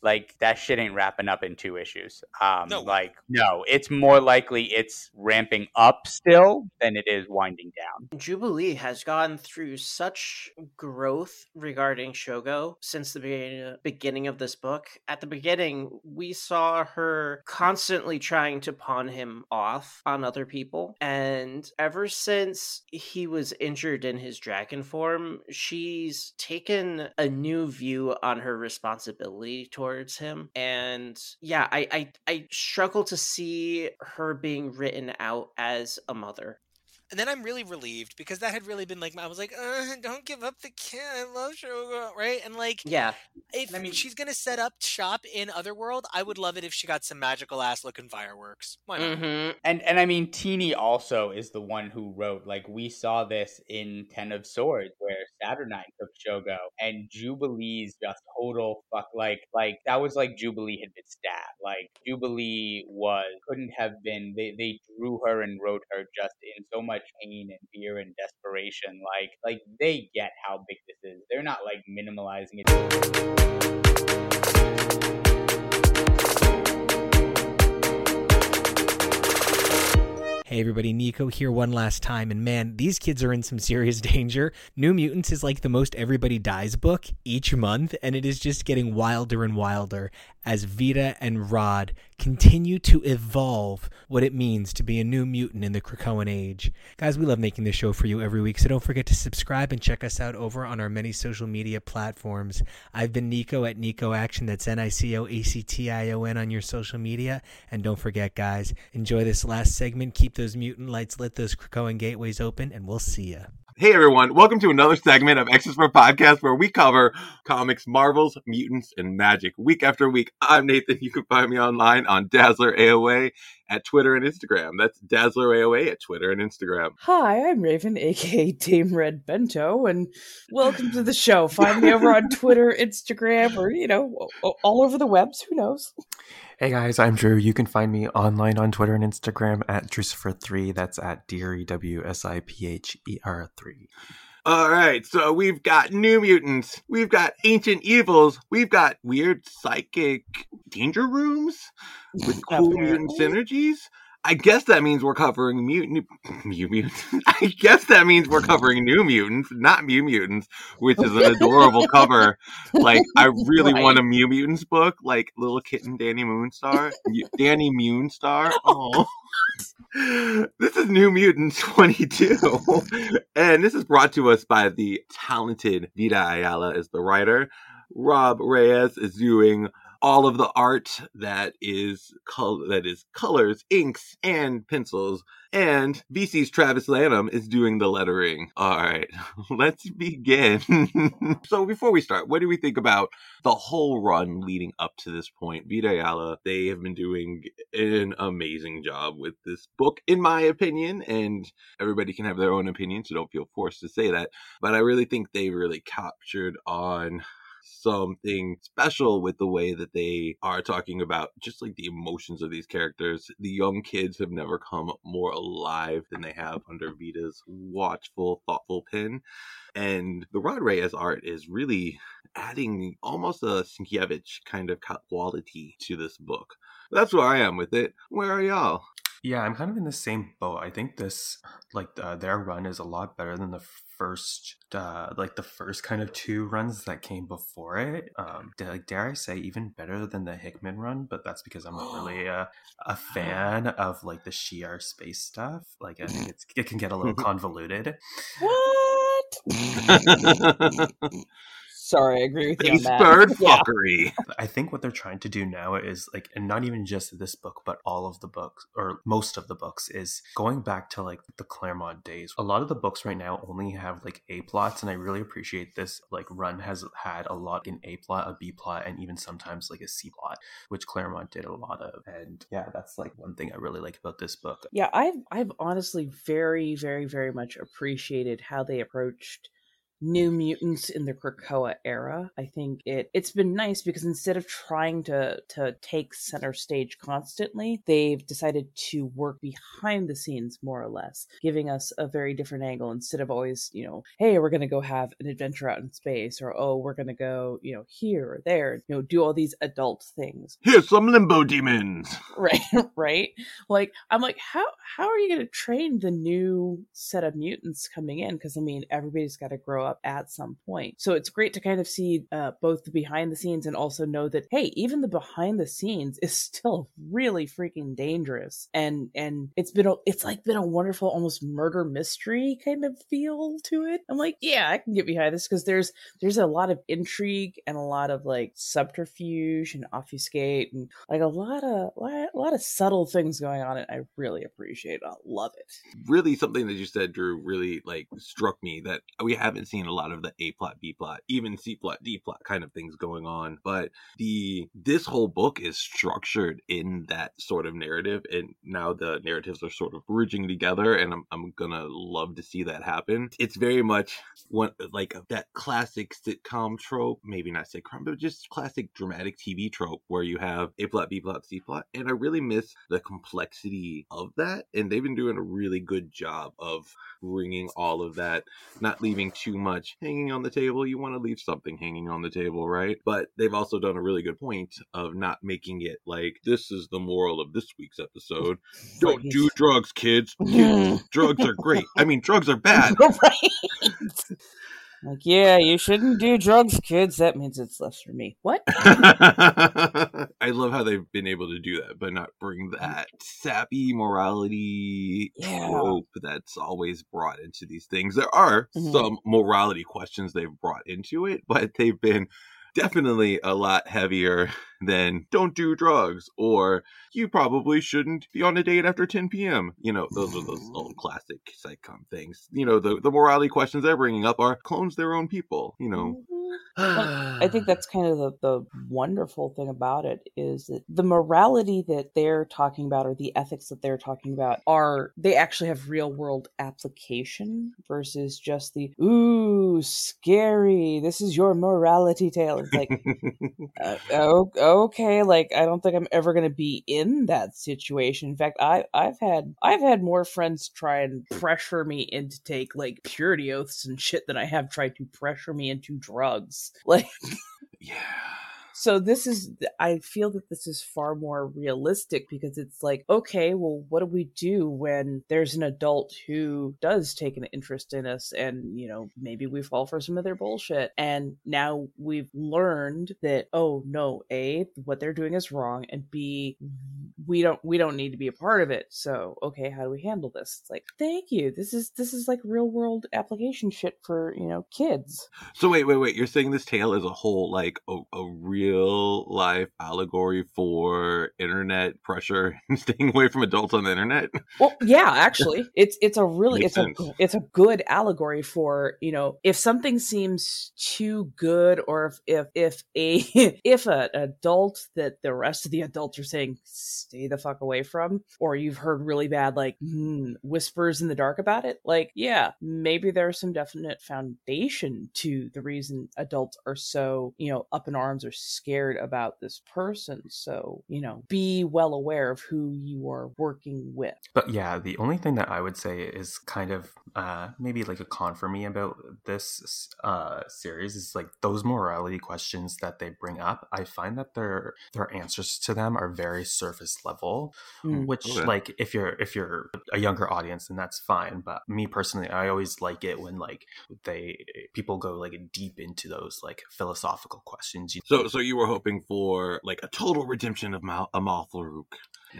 like that shit ain't wrapping up in two issues. Um, no. Like, no, it's more likely it's ramping up still than it is winding down. Jubilee has gone through such growth regarding Shogo since the be- beginning of this book. At the beginning, we saw her constantly trying to pawn him off on other people. And ever since he was injured in his dragon form, she's taken a new view on her responsibility towards him. And yeah, I, I I struggle to see her being written out as a mother. And then I'm really relieved, because that had really been like, I was like, uh, don't give up the kid. I love Shogo, right? And like, yeah, if I mean, she's going to set up shop in Otherworld, I would love it if she got some magical ass looking fireworks. Why not? Mm-hmm. And, and I mean, Tini also is the one who wrote, like, we saw this in Ten of Swords, where Saturnine took Shogo, and Jubilee's just total fuck, like, like that was like Jubilee had been stabbed. Like Jubilee was, couldn't have been, they, they drew her and wrote her just in so much pain and fear and desperation. Like, like they get how big this is. They're not like minimalizing it. Hey everybody, Nico here one last time, and man, these kids are in some serious danger. New Mutants is like the most everybody dies book each month, and it is just getting wilder and wilder as Vita and Rod continue to evolve what it means to be a new mutant in the Krakoan age. Guys, we love making this show for you every week, so don't forget to subscribe and check us out over on our many social media platforms. I've been Nico at NicoAction, that's N I C O A C T I O N on your social media, and don't forget guys, enjoy this last segment, keep the those mutant lights lit, those Krakoan gateways open, and we'll see ya. Hey everyone, welcome to another segment of X's for Podcast, where we cover comics, Marvels, mutants, and magic week after week. I'm Nathan. You can find me online on Dazzler A O A at Twitter and Instagram. That's Dazzler A O A at Twitter and Instagram. Hi, I'm Raven, aka Dame Red Bento, and welcome to the show. Find me over on Twitter, Instagram, or, you know, all over the webs. Who knows? Hey guys, I'm Drew. You can find me online on Twitter and Instagram at Drusifer three. That's at D R E W S I P H E R three. All right, so we've got New Mutants, we've got Ancient Evils, we've got weird psychic danger rooms with cool mutant synergies. I guess that means we're covering mutant. New Mutants. I guess that means we're covering New Mutants, not New Mutants, which is an adorable cover. Like, I really right. want a New Mutants book, like little kitten Danny Moonstar. Danny Moonstar. Oh. This is New Mutants twenty-two, and this is brought to us by the talented Vita Ayala as the writer. Rob Reyes is doing all of the art that is col- that is colors, inks, and pencils. And V C's Travis Lanham is doing the lettering. All right, let's begin. So before we start, what do we think about the whole run leading up to this point? Vita Ayala, they have been doing an amazing job with this book, in my opinion. And everybody can have their own opinion, so don't feel forced to say that. But I really think they really captured on something special with the way that they are talking about just like the emotions of these characters. The young kids have never come more alive than they have under Vita's watchful, thoughtful pen. And the Rod Reyes art is really adding almost a Sienkiewicz kind of quality to this book. That's where I am with it. Where are y'all? Yeah, I'm kind of in the same boat. I think this, like, uh, their run is a lot better than the first, uh, like, the first kind of two runs that came before it. Um, dare, dare I say, even better than the Hickman run, but that's because I'm not really a, a fan of, like, the Shi'ar space stuff. Like, I think it's, it can get a little convoluted. What? Sorry, I agree with you on that. Bird fuckery. Yeah. I think what they're trying to do now is, like, and not even just this book, but all of the books, or most of the books, is going back to, like, the Claremont days. A lot of the books right now only have, like, A-plots, and I really appreciate this, like, run has had a lot in A-plot, a B-plot, and even sometimes, like, a C-plot, which Claremont did a lot of. And, yeah, that's, like, one thing I really like about this book. Yeah, I've, I've honestly very, very, very much appreciated how they approached New Mutants in the Krakoa era. I think it it's been nice because instead of trying to to take center stage constantly, they've decided to work behind the scenes more or less, giving us a very different angle instead of always, you know, hey, we're going to go have an adventure out in space, or oh, we're going to go, you know, here or there, you know, do all these adult things. Here's some limbo demons. Right, right. Like, I'm like, how how are you going to train the new set of mutants coming in? Because I mean, everybody's got to grow up at some point. So it's great to kind of see uh, both the behind the scenes and also know that, hey, even the behind the scenes is still really freaking dangerous. And and it's been a, it's like been a wonderful almost murder mystery kind of feel to it. I'm like, yeah, I can get behind this because there's there's a lot of intrigue and a lot of like subterfuge and obfuscate and like a lot of a lot of subtle things going on, and I really appreciate it. I love it. Really something that you said, Drew, really like struck me that we haven't seen seen a lot of the A plot, B plot, even C plot, D plot kind of things going on. But the this whole book is structured in that sort of narrative, and now the narratives are sort of merging together, and I'm I'm gonna love to see that happen. It's very much one like that classic sitcom trope, maybe not sitcom, but just classic dramatic T V trope where you have A plot, B plot, C plot, and I really miss the complexity of that, and they've been doing a really good job of bringing all of that, not leaving too much hanging on the table. You want to leave something hanging on the table, right? But they've also done a really good point of not making it like, this is the moral of this week's episode. Don't do drugs, kids. kids. Drugs are great. I mean, drugs are bad. Right. Like, yeah, you shouldn't do drugs, kids. That means it's less for me. What? I love how they've been able to do that, but not bring that sappy morality yeah. trope that's always brought into these things. There are mm-hmm. some morality questions they've brought into it, but they've been definitely a lot heavier than don't do drugs, or you probably shouldn't be on a date after ten p.m. You know, those are those old classic sitcom things. You know, the, the morality questions they're bringing up are clones their own people, you know. I think that's kind of the, the wonderful thing about it is that the morality that they're talking about, or the ethics that they're talking about, are they actually have real world application versus just the, ooh, scary, this is your morality tale. It's like, uh, oh, okay, like, I don't think I'm ever going to be in that situation. In fact, I, I've had I've had more friends try and pressure me into take like purity oaths and shit than I have tried to pressure me into drugs. Like, yeah. So this is, I feel that this is far more realistic, because it's like, okay, well, what do we do when there's an adult who does take an interest in us and, you know, maybe we fall for some of their bullshit. And now we've learned that, oh no, A, what they're doing is wrong, and B, we don't, we don't need to be a part of it. So, okay, how do we handle this? It's like, thank you. This is, this is like real world application shit for, you know, kids. So wait, wait, wait. You're saying this tale is a whole, like a, a real real life allegory for internet pressure and staying away from adults on the internet? Well, yeah, actually, it's it's a really it's sense. a it's a good allegory for, you know, if something seems too good, or if if if a if an adult that the rest of the adults are saying stay the fuck away from, or you've heard really bad like mm, whispers in the dark about it, like, yeah, maybe there's some definite foundation to the reason adults are so, you know, up in arms or scared scared about this person. So, you know, be well aware of who you are working with. But yeah, the only thing that I would say is kind of uh maybe like a con for me about this uh series is like those morality questions that they bring up, I find that their their answers to them are very surface level, mm. which okay. like if you're if you're a younger audience, then that's fine. But me personally, I always like it when like they people go like deep into those like philosophical questions. You know? So so you were hoping for like a total redemption of Mal- Amal Farouk.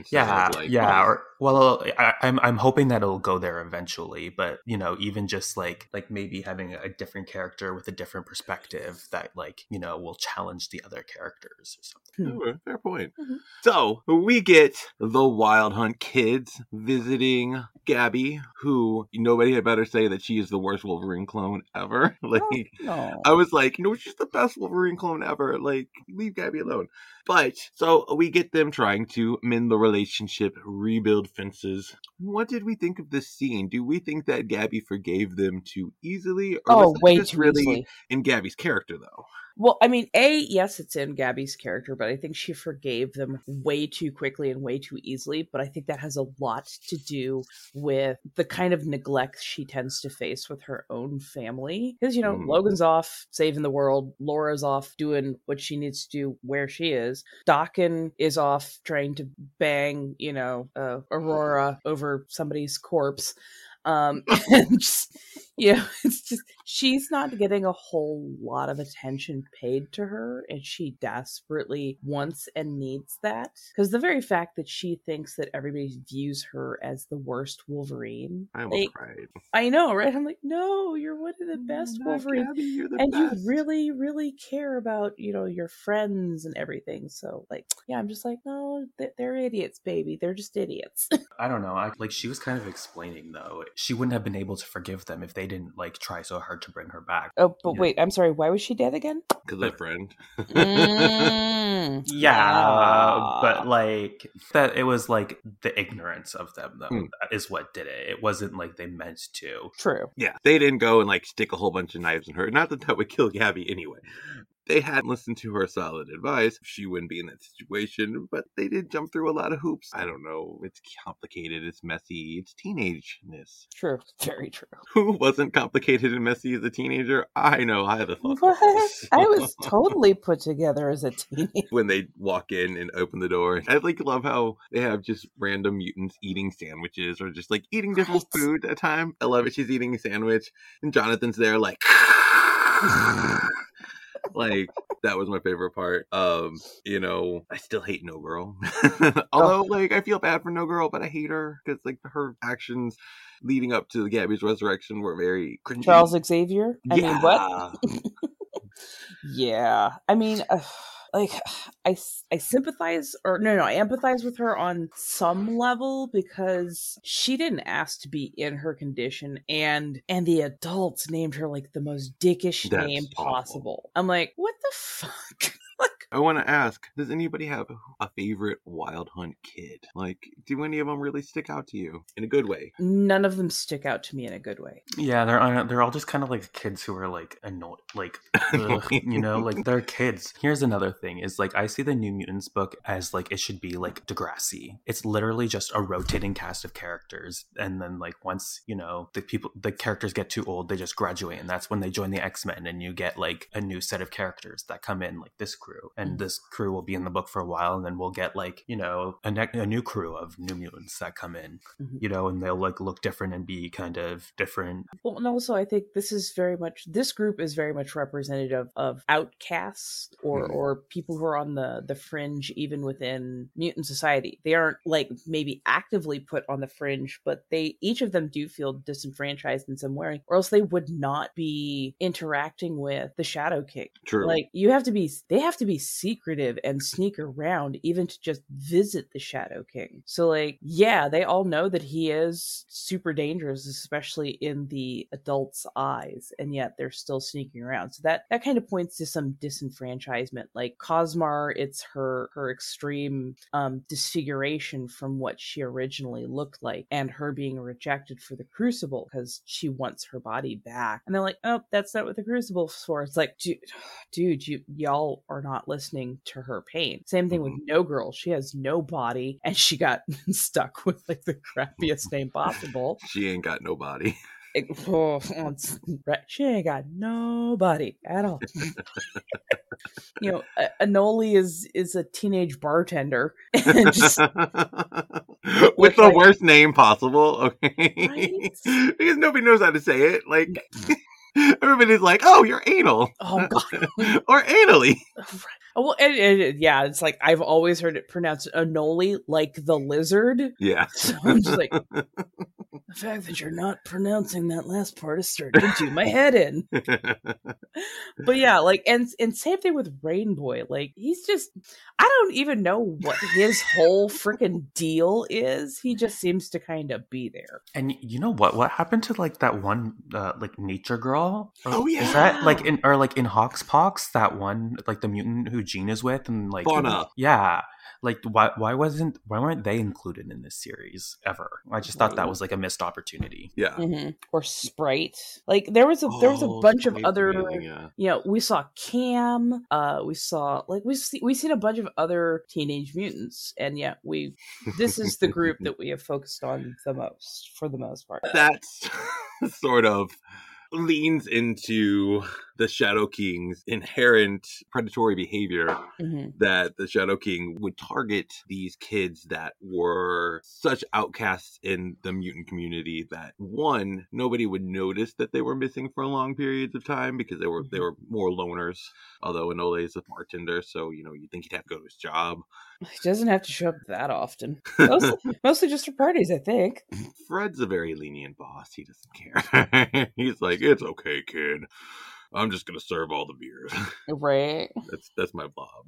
Yeah, like, yeah. Or, well, I, I'm I'm hoping that it'll go there eventually. But you know, even just like like maybe having a different character with a different perspective that like, you know, will challenge the other characters or something. Mm-hmm. Fair point. Mm-hmm. So we get the Wild Hunt kids visiting Gabby, who nobody had better say that she is the worst Wolverine clone ever. Like, oh, no. I was like, no, she's the best Wolverine clone ever. Like, leave Gabby alone. But so we get them trying to mend the relationship, rebuild fences. What did we think of this scene? Do we think that Gabby forgave them too easily? Or oh, was way just too really easily. In Gabby's character, though. Well, I mean, A, yes, it's in Gabby's character, but I think she forgave them way too quickly and way too easily. But I think that has a lot to do with the kind of neglect she tends to face with her own family. Because, you know, mm. Logan's off saving the world. Laura's off doing what she needs to do where she is. Dokken is off trying to bang, you know, uh, Aurora over somebody's corpse. Um, and just, you know, it's just, she's not getting a whole lot of attention paid to her, and she desperately wants and needs that, because the very fact that she thinks that everybody views her as the worst Wolverine. I almost like, cried. I know, right? I'm like, no, you're one of the best oh, Wolverines, Gabby, the and best. You really, really care about, you know, your friends and everything. So, like, yeah, I'm just like, no, they're, they're idiots, baby. They're just idiots. I don't know. I, like, she was kind of explaining though. She wouldn't have been able to forgive them if they didn't like try so hard to bring her back. Oh, but yeah. Wait, I'm sorry. Why was she dead again? Because they're friend. mm. Yeah, uh, but like that, it was like the ignorance of them, though, mm. that is what did it. It wasn't like they meant to. True. Yeah, they didn't go and like stick a whole bunch of knives in her. Not that that would kill Gabby anyway. They hadn't listened to her solid advice. She wouldn't be in that situation, but they did jump through a lot of hoops. I don't know. It's complicated. It's messy. It's teenageness. True. Very true. Who wasn't complicated and messy as a teenager? I know. I had a thought. What? I was totally put together as a teenager. When they walk in and open the door, I like love how they have just random mutants eating sandwiches or just like eating different right. food at a time. I love it. She's eating a sandwich and Jonathan's there like... Like, that was my favorite part. Um, you know, I still hate No Girl. Although, like, I feel bad for No Girl, but I hate her because, like, her actions leading up to Gabby's resurrection were very cringy. Charles Xavier? I yeah. mean, what? yeah. I mean... Uh... Like, I, I sympathize, or no, no, I empathize with her on some level because she didn't ask to be in her condition, and and the adults named her, like, the most dickish That's name awful. possible. I'm like, what the fuck? Like, I want to ask, does anybody have a favorite Wild Hunt kid? Like, do any of them really stick out to you in a good way? None of them stick out to me in a good way. Yeah, they're they're all just kind of like kids who are like annoyed, like ugh, you know, like they're kids. Here's another thing: is like I see the New Mutants book as like it should be like Degrassi. It's literally just a rotating cast of characters, and then like once you know the people, the characters get too old, they just graduate, and that's when they join the X-Men, and you get like a new set of characters that come in, like this crew. And this crew will be in the book for a while, and then we'll get like you know a, ne- a new crew of New Mutants that come in, mm-hmm. you know, and they'll like look different and be kind of different. Well, and also I think this is very much this group is very much representative of outcasts or mm-hmm. or people who are on the the fringe even within mutant society. They aren't like maybe actively put on the fringe, but they each of them do feel disenfranchised in some way, or else they would not be interacting with the Shadow King. True, like you have to be. They have to. to be secretive and sneak around even to just visit the Shadow King. So like, yeah, they all know that he is super dangerous, especially in the adult's eyes, and yet they're still sneaking around. So that, that kind of points to some disenfranchisement. Like Cosmar, it's her, her extreme um, disfiguration from what she originally looked like and her being rejected for the Crucible because she wants her body back. And they're like, oh, that's not what the Crucible's for. It's like, dude, dude you, y'all are not not listening to her pain. Same thing with No Girl. She has no body and she got stuck with like the crappiest name possible. She ain't got no body. It, oh, she ain't got nobody at all. You know, Anoli is is a teenage bartender and just, with the like, worst name possible. Okay, right? Because nobody knows how to say it. Like. Everybody's like, oh, you're anal. Oh, God. Or anally. Oh, well, and, and, yeah, it's like I've always heard it pronounced Anoli like the lizard. Yeah. So I'm just like, the fact that you're not pronouncing that last part is starting to do my head in. But yeah, like, and, and same thing with Rainboy. Like, he's just, I don't even know what his whole freaking deal is. He just seems to kind of be there. And you know what? What happened to like that one, uh, like nature girl? Or, oh, yeah. Is that like in, or like in Hawkspox, that one, like the mutant who Jean is with and like Fauna. Yeah. Like why why wasn't why weren't they included in this series ever? I just thought that was like a missed opportunity. Yeah. Mm-hmm. Or Sprite. Like there was a oh, there was a bunch Sprite of other really, yeah. you know, we saw Cam, uh we saw like we see we seen a bunch of other teenage mutants, and yeah, we this is the group that we have focused on the most for the most part. That's sort of leans into the Shadow King's inherent predatory behavior mm-hmm. that the Shadow King would target these kids that were such outcasts in the mutant community that one, nobody would notice that they were missing for long periods of time because they were mm-hmm. they were more loners, although Anole is a bartender, so you know you'd think he'd have to go to his job. He doesn't have to show up that often. Mostly, mostly just for parties, I think. Fred's a very lenient boss. He doesn't care. He's like, it's okay, kid. I'm just going to serve all the beers. Right. That's that's my blob.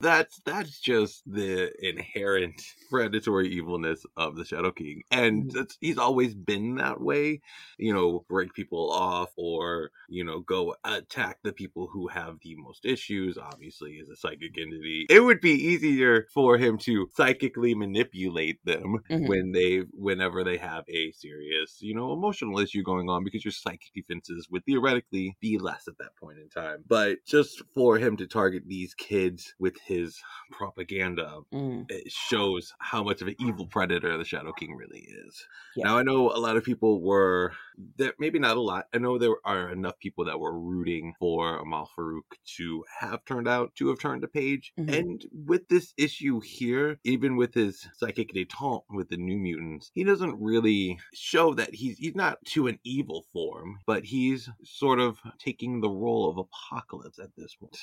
that's that's just the inherent predatory evilness of the Shadow King. And that's, he's always been that way. You know, break people off or, you know, go attack the people who have the most issues, obviously, as a psychic entity. It would be easier for him to psychically manipulate them mm-hmm. when they, whenever they have a serious, you know, emotional issue going on, because your psychic defenses would theoretically be less at that point in time. But just for him to target these kids with his propaganda, mm. it shows how much of an evil predator the Shadow King really is. Yeah. Now, I know a lot of people were, there, maybe not a lot, I know there are enough people that were rooting for Amal Farouk to have turned out, to have turned a page. Mm-hmm. And with this issue here, even with his psychic detente with the New Mutants, he doesn't really show that he's he's not to an evil form, but he's sort of taking the role of Apocalypse at this point.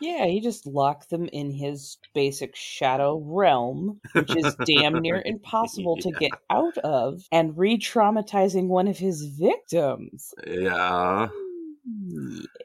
Yeah, he just locked them in his basic shadow realm, which is damn near impossible yeah. to get out of, and re-traumatizing one of his victims. Yeah. Yeah.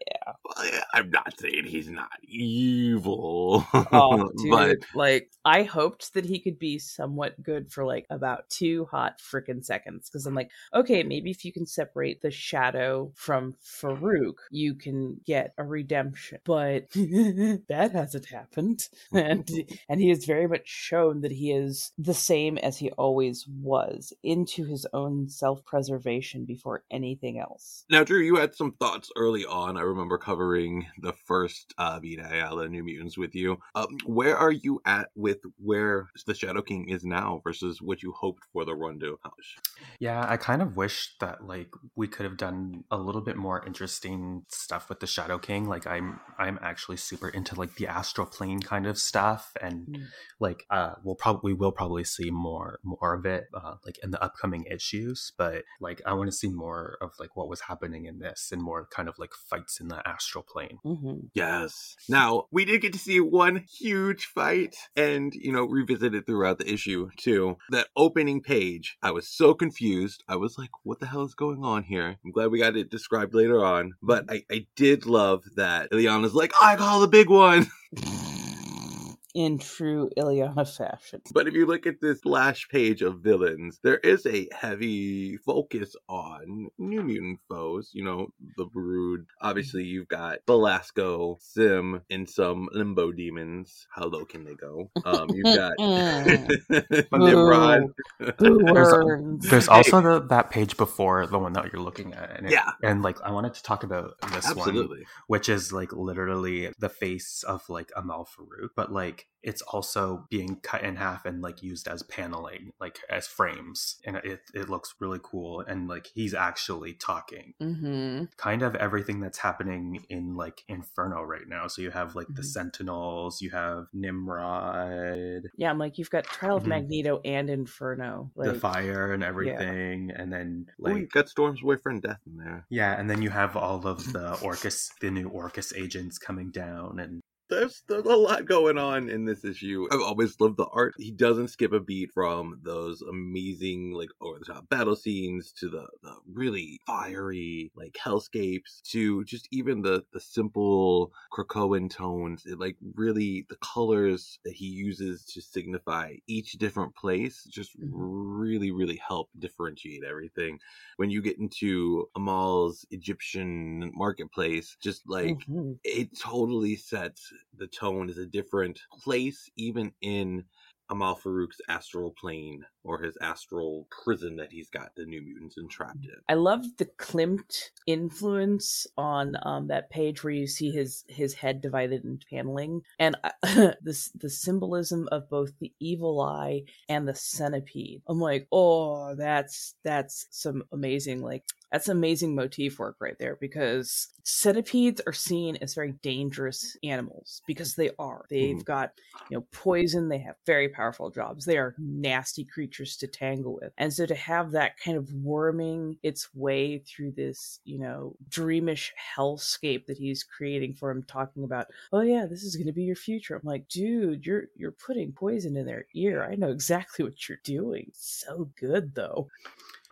I'm not saying he's not evil. Oh, dude. But... like, I hoped that he could be somewhat good for like about two hot freaking seconds. Because I'm like, okay, maybe if you can separate the shadow from Farouk, you can get a redemption. But that hasn't happened. And, and he has very much shown that he is the same as he always was, into his own self-preservation before anything else. Now, Drew, you had some thoughts early on. I remember covering the first uh, Vita Ayala New Mutants with you. Um, where are you at with where the Shadow King is now versus what you hoped for the run to accomplish? Yeah, I kind of wish that like we could have done a little bit more interesting stuff with the Shadow King. Like I'm I'm actually super into like the astral plane kind of stuff, and mm. like uh, we'll probably will probably see more more of it uh, like in the upcoming issues. But like I want to see more of like what was happening in this and more kind of like fights in the astral plane. Mm-hmm. Yes. Now, we did get to see one huge fight and, you know, revisited throughout the issue too. That opening page, I was so confused. I was like, what the hell is going on here? I'm glad we got it described later on. But I, I did love that Ileana's like, I call the big one. In true Ileana fashion. But if you look at this splash page of villains, there is a heavy focus on New Mutant foes. You know, the Brood. Obviously, you've got Belasco, Sim, and some Limbo Demons. How low can they go? Um, you've got Nimrod. there's, there's also the, that page before the one that you're looking at. And it, yeah. And, like, I wanted to talk about this Absolutely. One. Which is, like, literally the face of, like, Amal Farouk. But, like, it's also being cut in half and like used as paneling, like as frames, and it it looks really cool. And like he's actually talking. Mm-hmm. Kind of everything that's happening in like Inferno right now. So you have like mm-hmm. the Sentinels, you have Nimrod. Yeah, I'm like, you've got Trial of Magneto mm-hmm. and Inferno, like, the fire and everything, yeah. and then like Ooh, you've got Storm's boyfriend Death in there. Yeah, and then you have all of the Orcus, the new Orcus agents coming down and. There's, there's a lot going on in this issue. I've always loved the art. He doesn't skip a beat from those amazing, like, over-the-top battle scenes to the, the really fiery, like, hellscapes to just even the, the simple Krakoan tones. It, like, really, the colors that he uses to signify each different place just really, really help differentiate everything. When you get into Amal's Egyptian marketplace, just, like, mm-hmm. it totally sets... the tone is a different place, even in Amal Farouk's astral plane or his astral prison that he's got the New Mutants entrapped in. I love the Klimt influence on um, that page where you see his his head divided into paneling, and I, this the symbolism of both the evil eye and the centipede. I'm like, oh, that's that's some amazing like. That's amazing motif work right there, because centipedes are seen as very dangerous animals because they are. They've mm. got, you know, poison. They have very powerful jobs. They are nasty creatures to tangle with. And so to have that kind of worming its way through this, you know, dreamish hellscape that he's creating for him, talking about, oh yeah, this is going to be your future. I'm like, dude, you're you're putting poison in their ear. I know exactly what you're doing. So good though.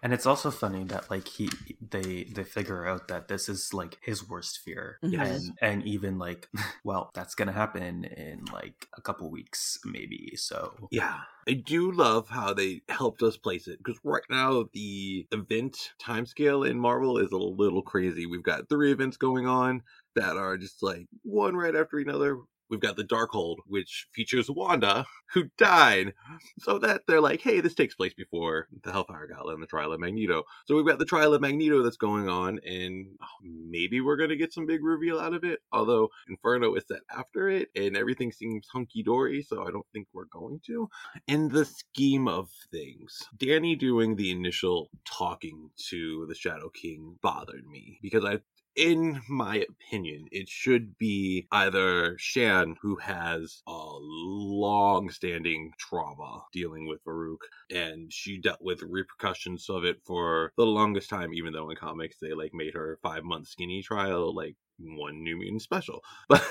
And it's also funny that like he they they figure out that this is like his worst fear. Yes. And and even like, well, that's gonna happen in like a couple weeks maybe. So yeah. I do love how they helped us place it, because right now the event timescale in Marvel is a little crazy. We've got three events going on that are just like one right after another. We've got the Darkhold, which features Wanda, who died, so that they're like, hey, this takes place before the Hellfire Gauntlet and the Trial of Magneto. So we've got the Trial of Magneto that's going on, and maybe we're going to get some big reveal out of it, although Inferno is set after it, and everything seems hunky-dory, so I don't think we're going to. In the scheme of things, Danny doing the initial talking to the Shadow King bothered me, because I in my opinion, it should be either Shan, who has a long-standing trauma dealing with Farouk, and she dealt with repercussions of it for the longest time, even though in comics they like made her five-month skinny trial, like one New Mutant special. But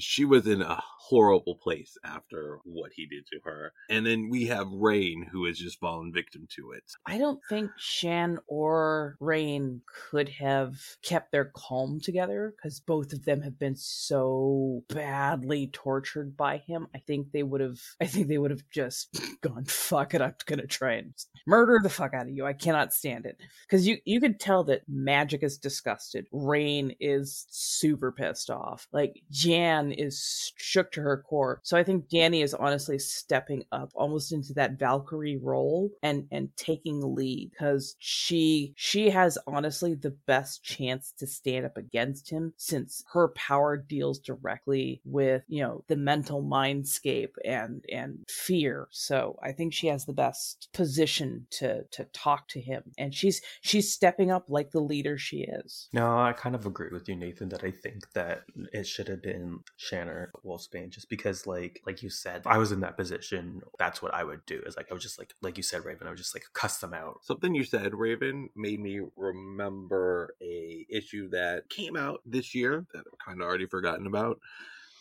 she was in a horrible place after what he did to her. And then we have Rain, who has just fallen victim to it. I don't think Shan or Rain could have kept their calm together, because both of them have been so badly tortured by him. I think they would have I think they would have just gone, fuck it, I'm gonna try and murder the fuck out of you. I cannot stand it. Because you, you could tell that Magic is disgusted. Rain is super pissed off. Like, Jan is shook to her core. So I think Danny is honestly stepping up almost into that Valkyrie role and and taking the lead, because she she has honestly the best chance to stand up against him, since her power deals directly with, you know, the mental mindscape and and fear. So I think she has the best position to to talk to him, and she's she's stepping up like the leader she is. No, I kind of agree with you, Nathan, that I think that it should have been Shan or Wolfsbane, just because like like you said, if I was in that position, that's what I would do. Is like I was just like like you said, Raven, I would just like cuss them out. Something you said, Raven, made me remember a issue that came out this year that I've kind of already forgotten about,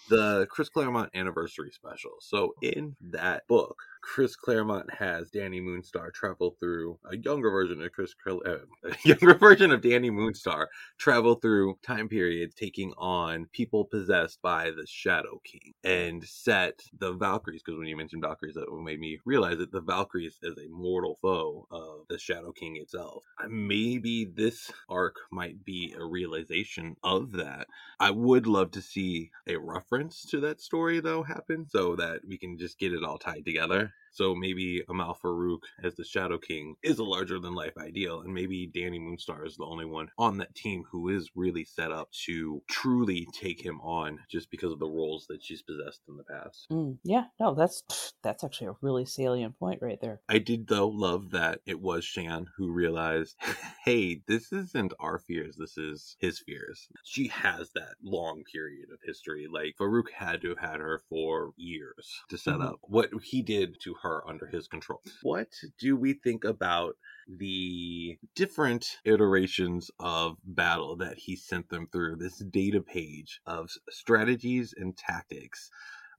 the Chris Claremont anniversary special. So in that book, Chris Claremont has Danny Moonstar travel through a younger version of Chris uh, a younger version of Danny Moonstar travel through time periods, taking on people possessed by the Shadow King, and set the Valkyries, because when you mentioned Valkyries, that made me realize that the Valkyries is a mortal foe of the Shadow King itself. Maybe this arc might be a realization of that. I would love to see a reference to that story though happen, so that we can just get it all tied together. So maybe Amal Farouk as the Shadow King is a larger-than-life ideal, and maybe Danny Moonstar is the only one on that team who is really set up to truly take him on, just because of the roles that she's possessed in the past. Mm, yeah, no, that's that's actually a really salient point right there. I did, though, love that it was Shan who realized, hey, this isn't our fears, this is his fears. She has that long period of history. Like, Farouk had to have had her for years to set mm-hmm. up what he did to her. her under his control. What do we think about the different iterations of battle that he sent them through, this data page of strategies and tactics?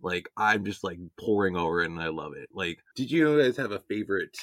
Like, I'm just like pouring over it and I love it. Like, did you guys have a favorite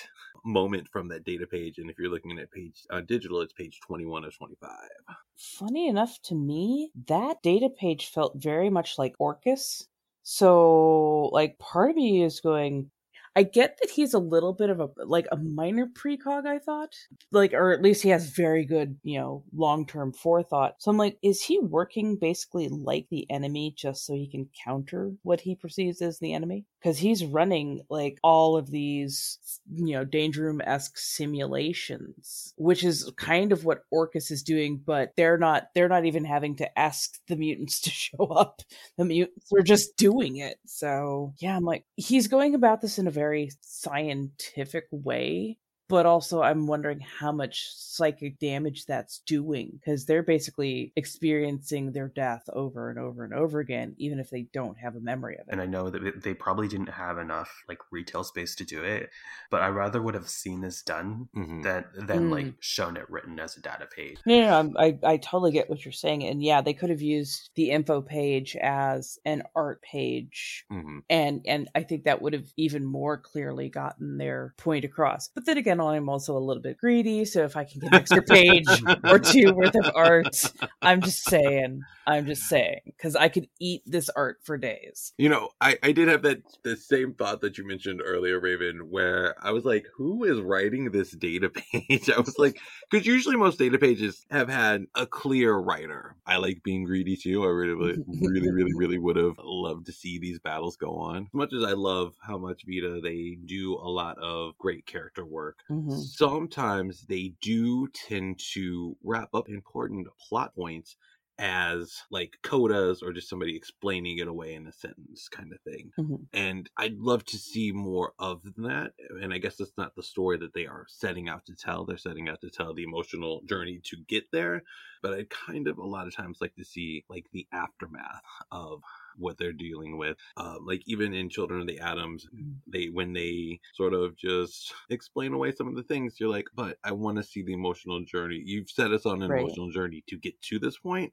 moment from that data page? And if you're looking at page uh, digital, it's page twenty-one of twenty-five. Funny enough to me, that data page felt very much like Orcus. So like part of me is going, I get that he's a little bit of a, like a minor precog, I thought. Like, or at least he has very good, you know, long-term forethought. So I'm like, is he working basically like the enemy just so he can counter what he perceives as the enemy? Because he's running like all of these, you know, Danger Room-esque simulations, which is kind of what Orcus is doing, but they're not, they're not even having to ask the mutants to show up. The mutants are just doing it. So yeah, I'm like, he's going about this in a very very scientific way, but also I'm wondering how much psychic damage that's doing, because they're basically experiencing their death over and over and over again, even if they don't have a memory of it. And I know that they probably didn't have enough like retail space to do it, but I rather would have seen this done mm-hmm. than, than mm. like shown it written as a data page. No, no, no I, I totally get what you're saying. And yeah, they could have used the info page as an art page. Mm-hmm. And, and I think that would have even more clearly gotten their point across. But then again, channel, I'm also a little bit greedy. So if I can get an extra page or two worth of art, I'm just saying, I'm just saying, because I could eat this art for days. You know, I, I did have that the same thought that you mentioned earlier, Raven, where I was like, who is writing this data page? I was like, because usually most data pages have had a clear writer. I like being greedy too. I really, really, really, really would have loved to see these battles go on. As much as I love how much Vita, they do a lot of great character work. Mm-hmm. Sometimes they do tend to wrap up important plot points as like codas or just somebody explaining it away in a sentence kind of thing. Mm-hmm. And I'd love to see more of that. And I guess that's not the story that they are setting out to tell. They're setting out to tell the emotional journey to get there. But I'd kind of a lot of times like to see like the aftermath of what they're dealing with. Uh, like even in Children of the Atoms, they when they sort of just explain away some of the things, you're like, but I want to see the emotional journey. You've set us on an right. emotional journey to get to this point.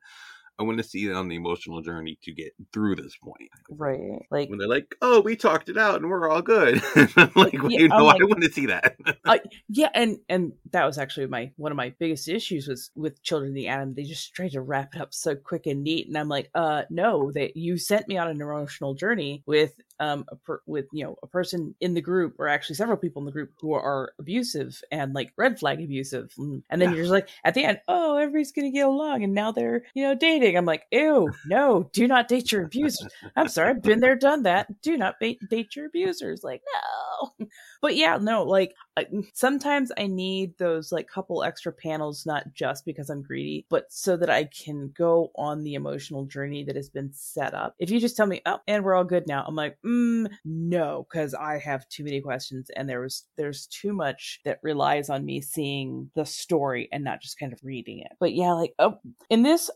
I want to see it on the emotional journey to get through this point. Right. Like when they're like, oh, we talked it out and we're all good. I'm like, yeah, wait, no, like, I want to see that. uh, yeah. And, and that was actually my, one of my biggest issues was with Children of the Atom. They just tried to wrap it up so quick and neat. And I'm like, uh, no, that you sent me on an emotional journey with, um, a per- with, you know, a person in the group, or actually several people in the group who are abusive and like red flag abusive. And then yeah. you're just like at the end, oh, everybody's going to get along. And now they're, you know, dating. I'm like, ew, no, do not date your abusers. I'm sorry, I've been there, done that. Do not bait, date your abusers. Like, no. But yeah, no, like sometimes I need those like couple extra panels, not just because I'm greedy, but so that I can go on the emotional journey that has been set up. If you just tell me, oh, and we're all good now, I'm like, mm, no, because I have too many questions, and there was there's too much that relies on me seeing the story and not just kind of reading it. But yeah, like, oh, in this.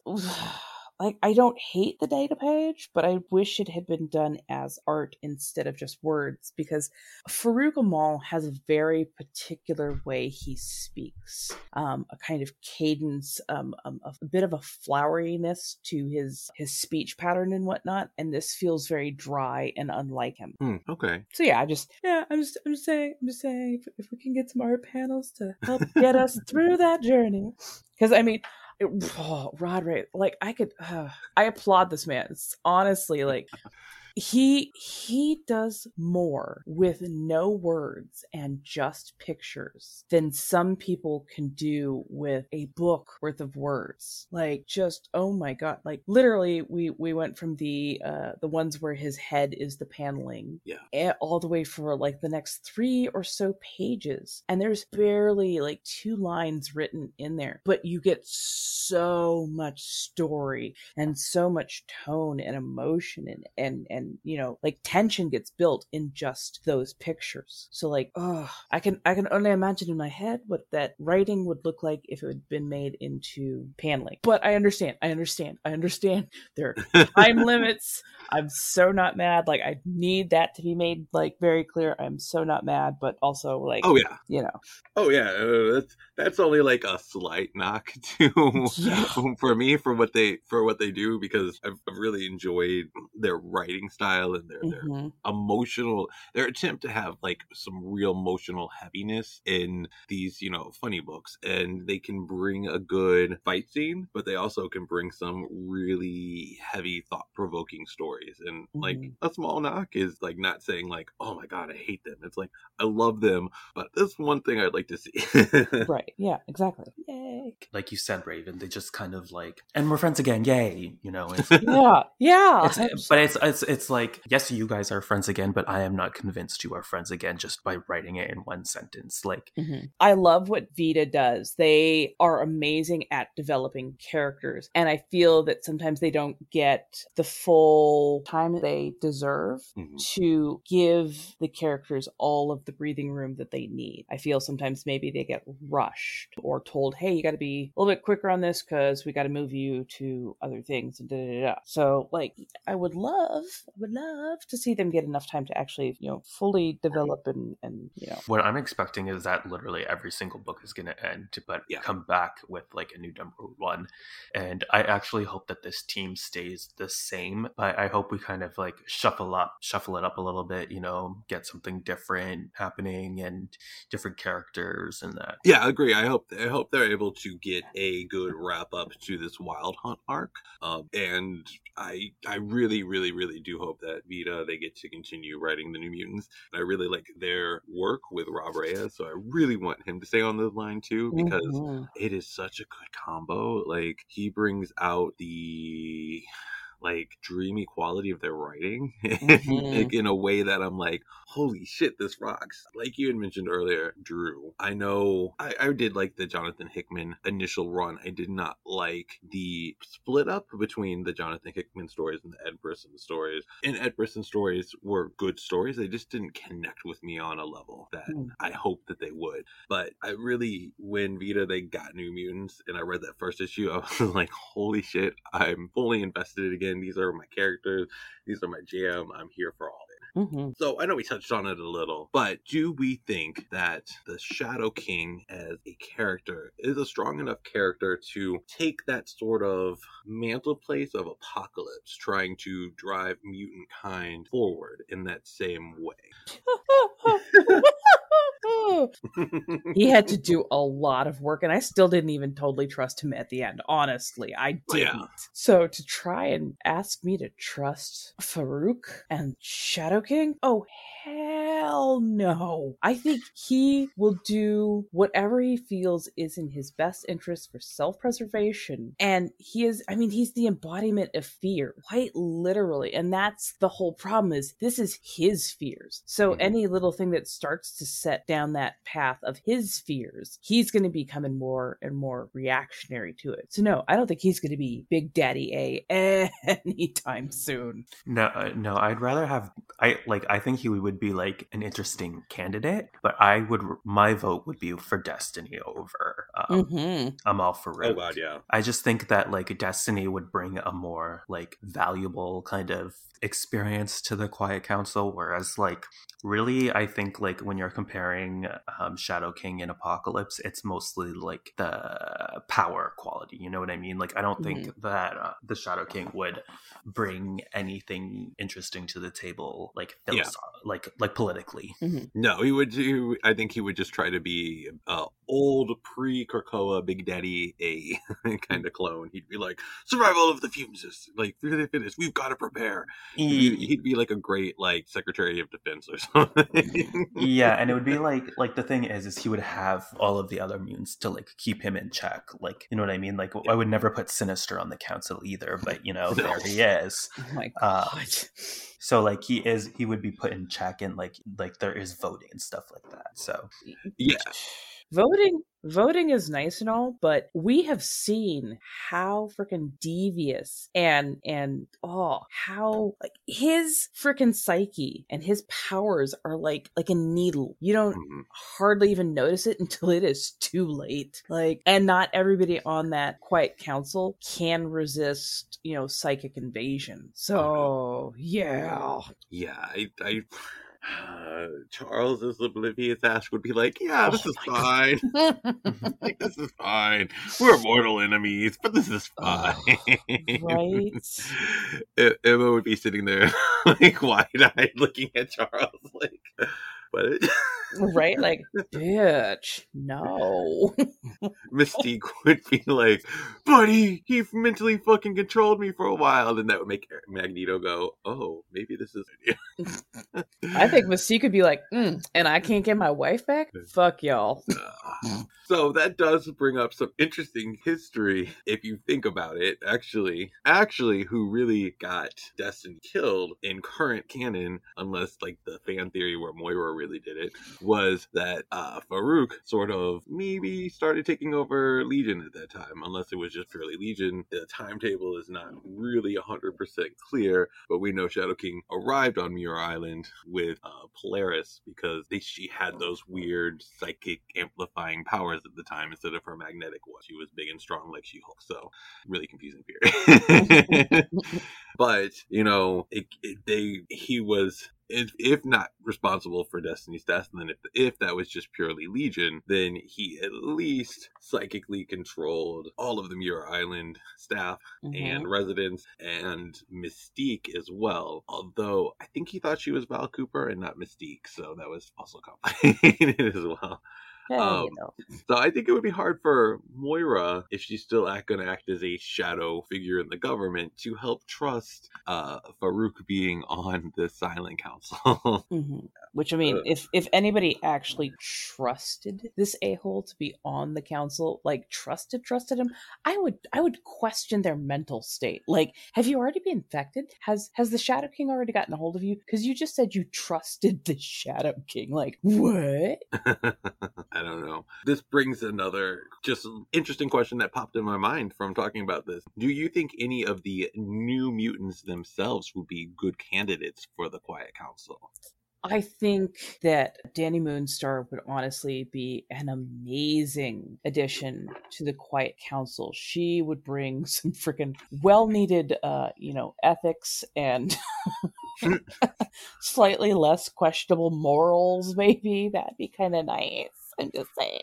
Like, I don't hate the data page, but I wish it had been done as art instead of just words, because Farouk Amal has a very particular way he speaks, um, a kind of cadence, um, um, a bit of a floweriness to his, his speech pattern and whatnot. And this feels very dry and unlike him. Mm, okay. So yeah, I just, yeah, I'm just, I'm just saying, I'm just saying if, if we can get some art panels to help get us through that journey. Because I mean, It, oh, Rod Reyes, like I could, uh, I applaud this man. It's honestly like he, he does more with no words and just pictures than some people can do with a book worth of words. Like just, oh my God. Like literally we, we went from the, uh, the ones where his head is the paneling yeah. all the way for like the next three or so pages. And there's barely like two lines written in there, but you get so so much story and so much tone and emotion and, and, and, you know, like tension gets built in just those pictures. So like, oh, I can, I can only imagine in my head what that writing would look like if it had been made into paneling. But I understand, I understand, I understand there are time limits. I'm so not mad. Like I need that to be made like very clear. I'm so not mad, but also like, oh yeah, you know, oh yeah. Uh, that's, that's only like a slight knock to for me for what they for what they do, because I've really enjoyed their writing style and their, mm-hmm. their emotional their attempt to have like some real emotional heaviness in these, you know, funny books. And they can bring a good fight scene, but they also can bring some really heavy thought-provoking stories. And mm-hmm. like a small knock is like not saying like, oh my God, I hate them. It's like, I love them, but that's one thing I'd like to see. Right. Yeah, exactly. Yay. Like you said, Raven, they just kind of like, and we're friends again, yay, you know. It's, yeah, yeah. It's, but it's it's it's like, yes, you guys are friends again, but I am not convinced you are friends again just by writing it in one sentence. Like, mm-hmm. I love what Vita does. They are amazing at developing characters, and I feel that sometimes they don't get the full time they deserve mm-hmm. to give the characters all of the breathing room that they need. I feel sometimes maybe they get rushed or told, hey, you got to be a little bit quicker on this because we got to move you to other things and da, da, da. So like I would love I would love to see them get enough time to actually, you know, fully develop and, and you know. What I'm expecting is that literally every single book is going to end, but yeah. come back with like a new number one. And I actually hope that this team stays the same, but I hope we kind of like shuffle up, shuffle it up a little bit, you know, get something different happening and different characters and that. Yeah, I agree. I hope, I hope they're able to get a good wrap up to this Wild Hunt arc. Um, and I, I really, really, really do hope that Vita, they get to continue writing the New Mutants. I really like their work with Rob Reyes, so I really want him to stay on the line too, because mm-hmm. it is such a good combo. Like, he brings out the like dreamy quality of their writing mm-hmm. like, in a way that I'm like, holy shit, this rocks. Like you had mentioned earlier, Drew, I know I, I did like the Jonathan Hickman initial run. I did not like the split up between the Jonathan Hickman stories and the Ed Brisson stories. And Ed Brisson stories were good stories. They just didn't connect with me on a level that mm. I hoped that they would. But I really, when Vita, they got New Mutants and I read that first issue, I was like, holy shit, I'm fully invested again. These are my characters. These are my jam. I'm here for all of it. Mm-hmm. So I know we touched on it a little, but do we think that the Shadow King as a character is a strong enough character to take that sort of mantle place of Apocalypse, trying to drive mutant kind forward in that same way? He had to do a lot of work, and I still didn't even totally trust him at the end. Honestly, I didn't. Yeah. So to try and ask me to trust Farouk and Shadow King? Oh, hell no. I think he will do whatever he feels is in his best interest for self-preservation. And he is, I mean, he's the embodiment of fear, quite literally. And that's the whole problem, is this is his fears. So any little thing that starts to set down that path of his fears, he's going to be coming more and more reactionary to it. So no, I don't think he's going to be Big Daddy A anytime soon. No, no, I'd rather have, I like, I think he would be like an interesting candidate, but I would, my vote would be for Destiny over. Um, mm-hmm. I'm all for Rick. Oh God, yeah. I just think that like Destiny would bring a more like valuable kind of experience to the Quiet Council, whereas like really, I think like when you're comparing um, Shadow King and Apocalypse, it's mostly like the power quality. You know what I mean? Like, I don't think mm-hmm. that uh, the Shadow King would bring anything interesting to the table, like yeah. like like politically. Mm-hmm. No, he would do. I think he would just try to be uh, old pre-Krakoa Big Daddy A kind of clone. He'd be like, survival of the fumes, like really finished. We've got to prepare. He'd, he'd be like a great like Secretary of Defense or something. Yeah, and it would be like like the thing is is he would have all of the other mutants to like keep him in check. Like, you know what I mean? Like, I would never put Sinister on the council either, but you know, no. there he is. Oh my God. Um, so like he is he would be put in check, and like like there is voting and stuff like that. So yeah. Voting Voting is nice and all, but we have seen how freaking devious and, and, oh, how, like, his freaking psyche and his powers are like, like a needle. You don't mm-hmm. hardly even notice it until it is too late. Like, and not everybody on that Quiet Council can resist, you know, psychic invasion. So, yeah. Yeah, I, I... Uh, Charles's oblivious ass would be like, yeah, this oh is fine. Like, this is fine. We're mortal enemies, but this is fine. Uh, right? Emma would be sitting there, like, wide-eyed, looking at Charles, like, but it... right? Like, bitch, no. Mystique would be like, buddy, he mentally fucking controlled me for a while. And that would make Magneto go, oh, maybe this is an idea. I think Mystique would be like, mm, and I can't get my wife back? Fuck y'all. Uh, so that does bring up some interesting history, if you think about it. Actually, actually, who really got Destiny killed in current canon, unless like the fan theory where Moira really did it, was that uh, Farouk sort of maybe started taking over Legion at that time, unless it was just purely Legion. The timetable is not really one hundred percent clear, but we know Shadow King arrived on Muir Island with uh, Polaris because they, she had those weird psychic amplifying powers powers at the time instead of her magnetic one. She was big and strong like She-Hulk, so really confusing period. But, you know, it, it, they he was... if not responsible for Destiny's death, and then if, if that was just purely Legion, then he at least psychically controlled all of the Muir Island staff mm-hmm. and residents, and Mystique as well. Although I think he thought she was Val Cooper and not Mystique, so that was also complicated as well. Hey, um, you know. So I think it would be hard for Moira, if she's still going to act as a shadow figure in the government, to help trust uh, Farouk being on the Silent Council. Mm-hmm. Which, I mean, uh, if, if anybody actually trusted this a-hole to be on the council, like trusted, trusted him, I would I would question their mental state. Like, have you already been infected? Has, has the Shadow King already gotten a hold of you? Because you just said you trusted the Shadow King. Like, what? I don't know. This brings another just interesting question that popped in my mind from talking about this. Do you think any of the New Mutants themselves would be good candidates for the Quiet Council? I think that Danny Moonstar would honestly be an amazing addition to the Quiet Council. She would bring some freaking well-needed, uh, you know, ethics and slightly less questionable morals, maybe. That'd be kind of nice. I'm just saying.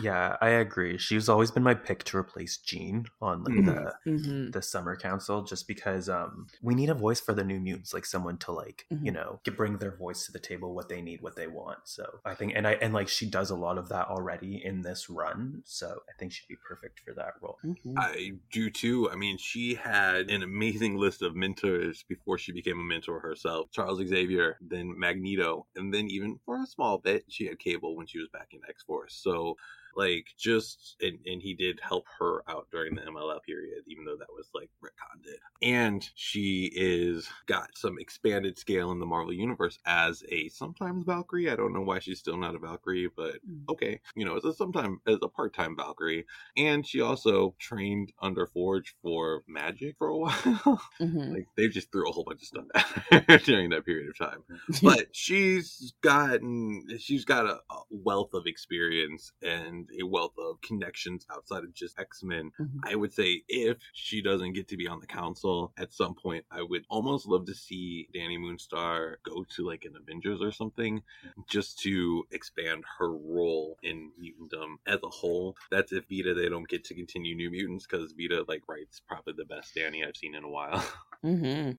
Yeah, I agree. She's always been my pick to replace Jean on like, mm-hmm. the mm-hmm. the Summer Council, just because um, we need a voice for the New Mutants, like someone to like mm-hmm. you know bring their voice to the table, what they need, what they want. So I think, and I and like she does a lot of that already in this run, so I think she'd be perfect for that role. Mm-hmm. I do too. I mean, she had an amazing list of mentors before she became a mentor herself: Charles Xavier, then Magneto, and then even for a small bit, she had Cable when she was back in X-Force. So like just and, and he did help her out during the M L L period, even though that was like retconned it. And she is got some expanded scale in the Marvel universe as a sometimes Valkyrie. I don't know why she's still not a Valkyrie, but okay, you know, as a sometime as a part-time Valkyrie. And she also trained under Forge for magic for a while. Mm-hmm. Like they just threw a whole bunch of stuff at her during that period of time. But she's gotten she's got a, a wealth of experience and a wealth of connections outside of just X-Men. Mm-hmm. I would say if she doesn't get to be on the council at some point, I would almost love to see Danny Moonstar go to like an Avengers or something just to expand her role in mutantdom as a whole. That's if Vita, they don't get to continue New Mutants, because Vita like writes probably the best Danny I've seen in a while. Mm-hmm.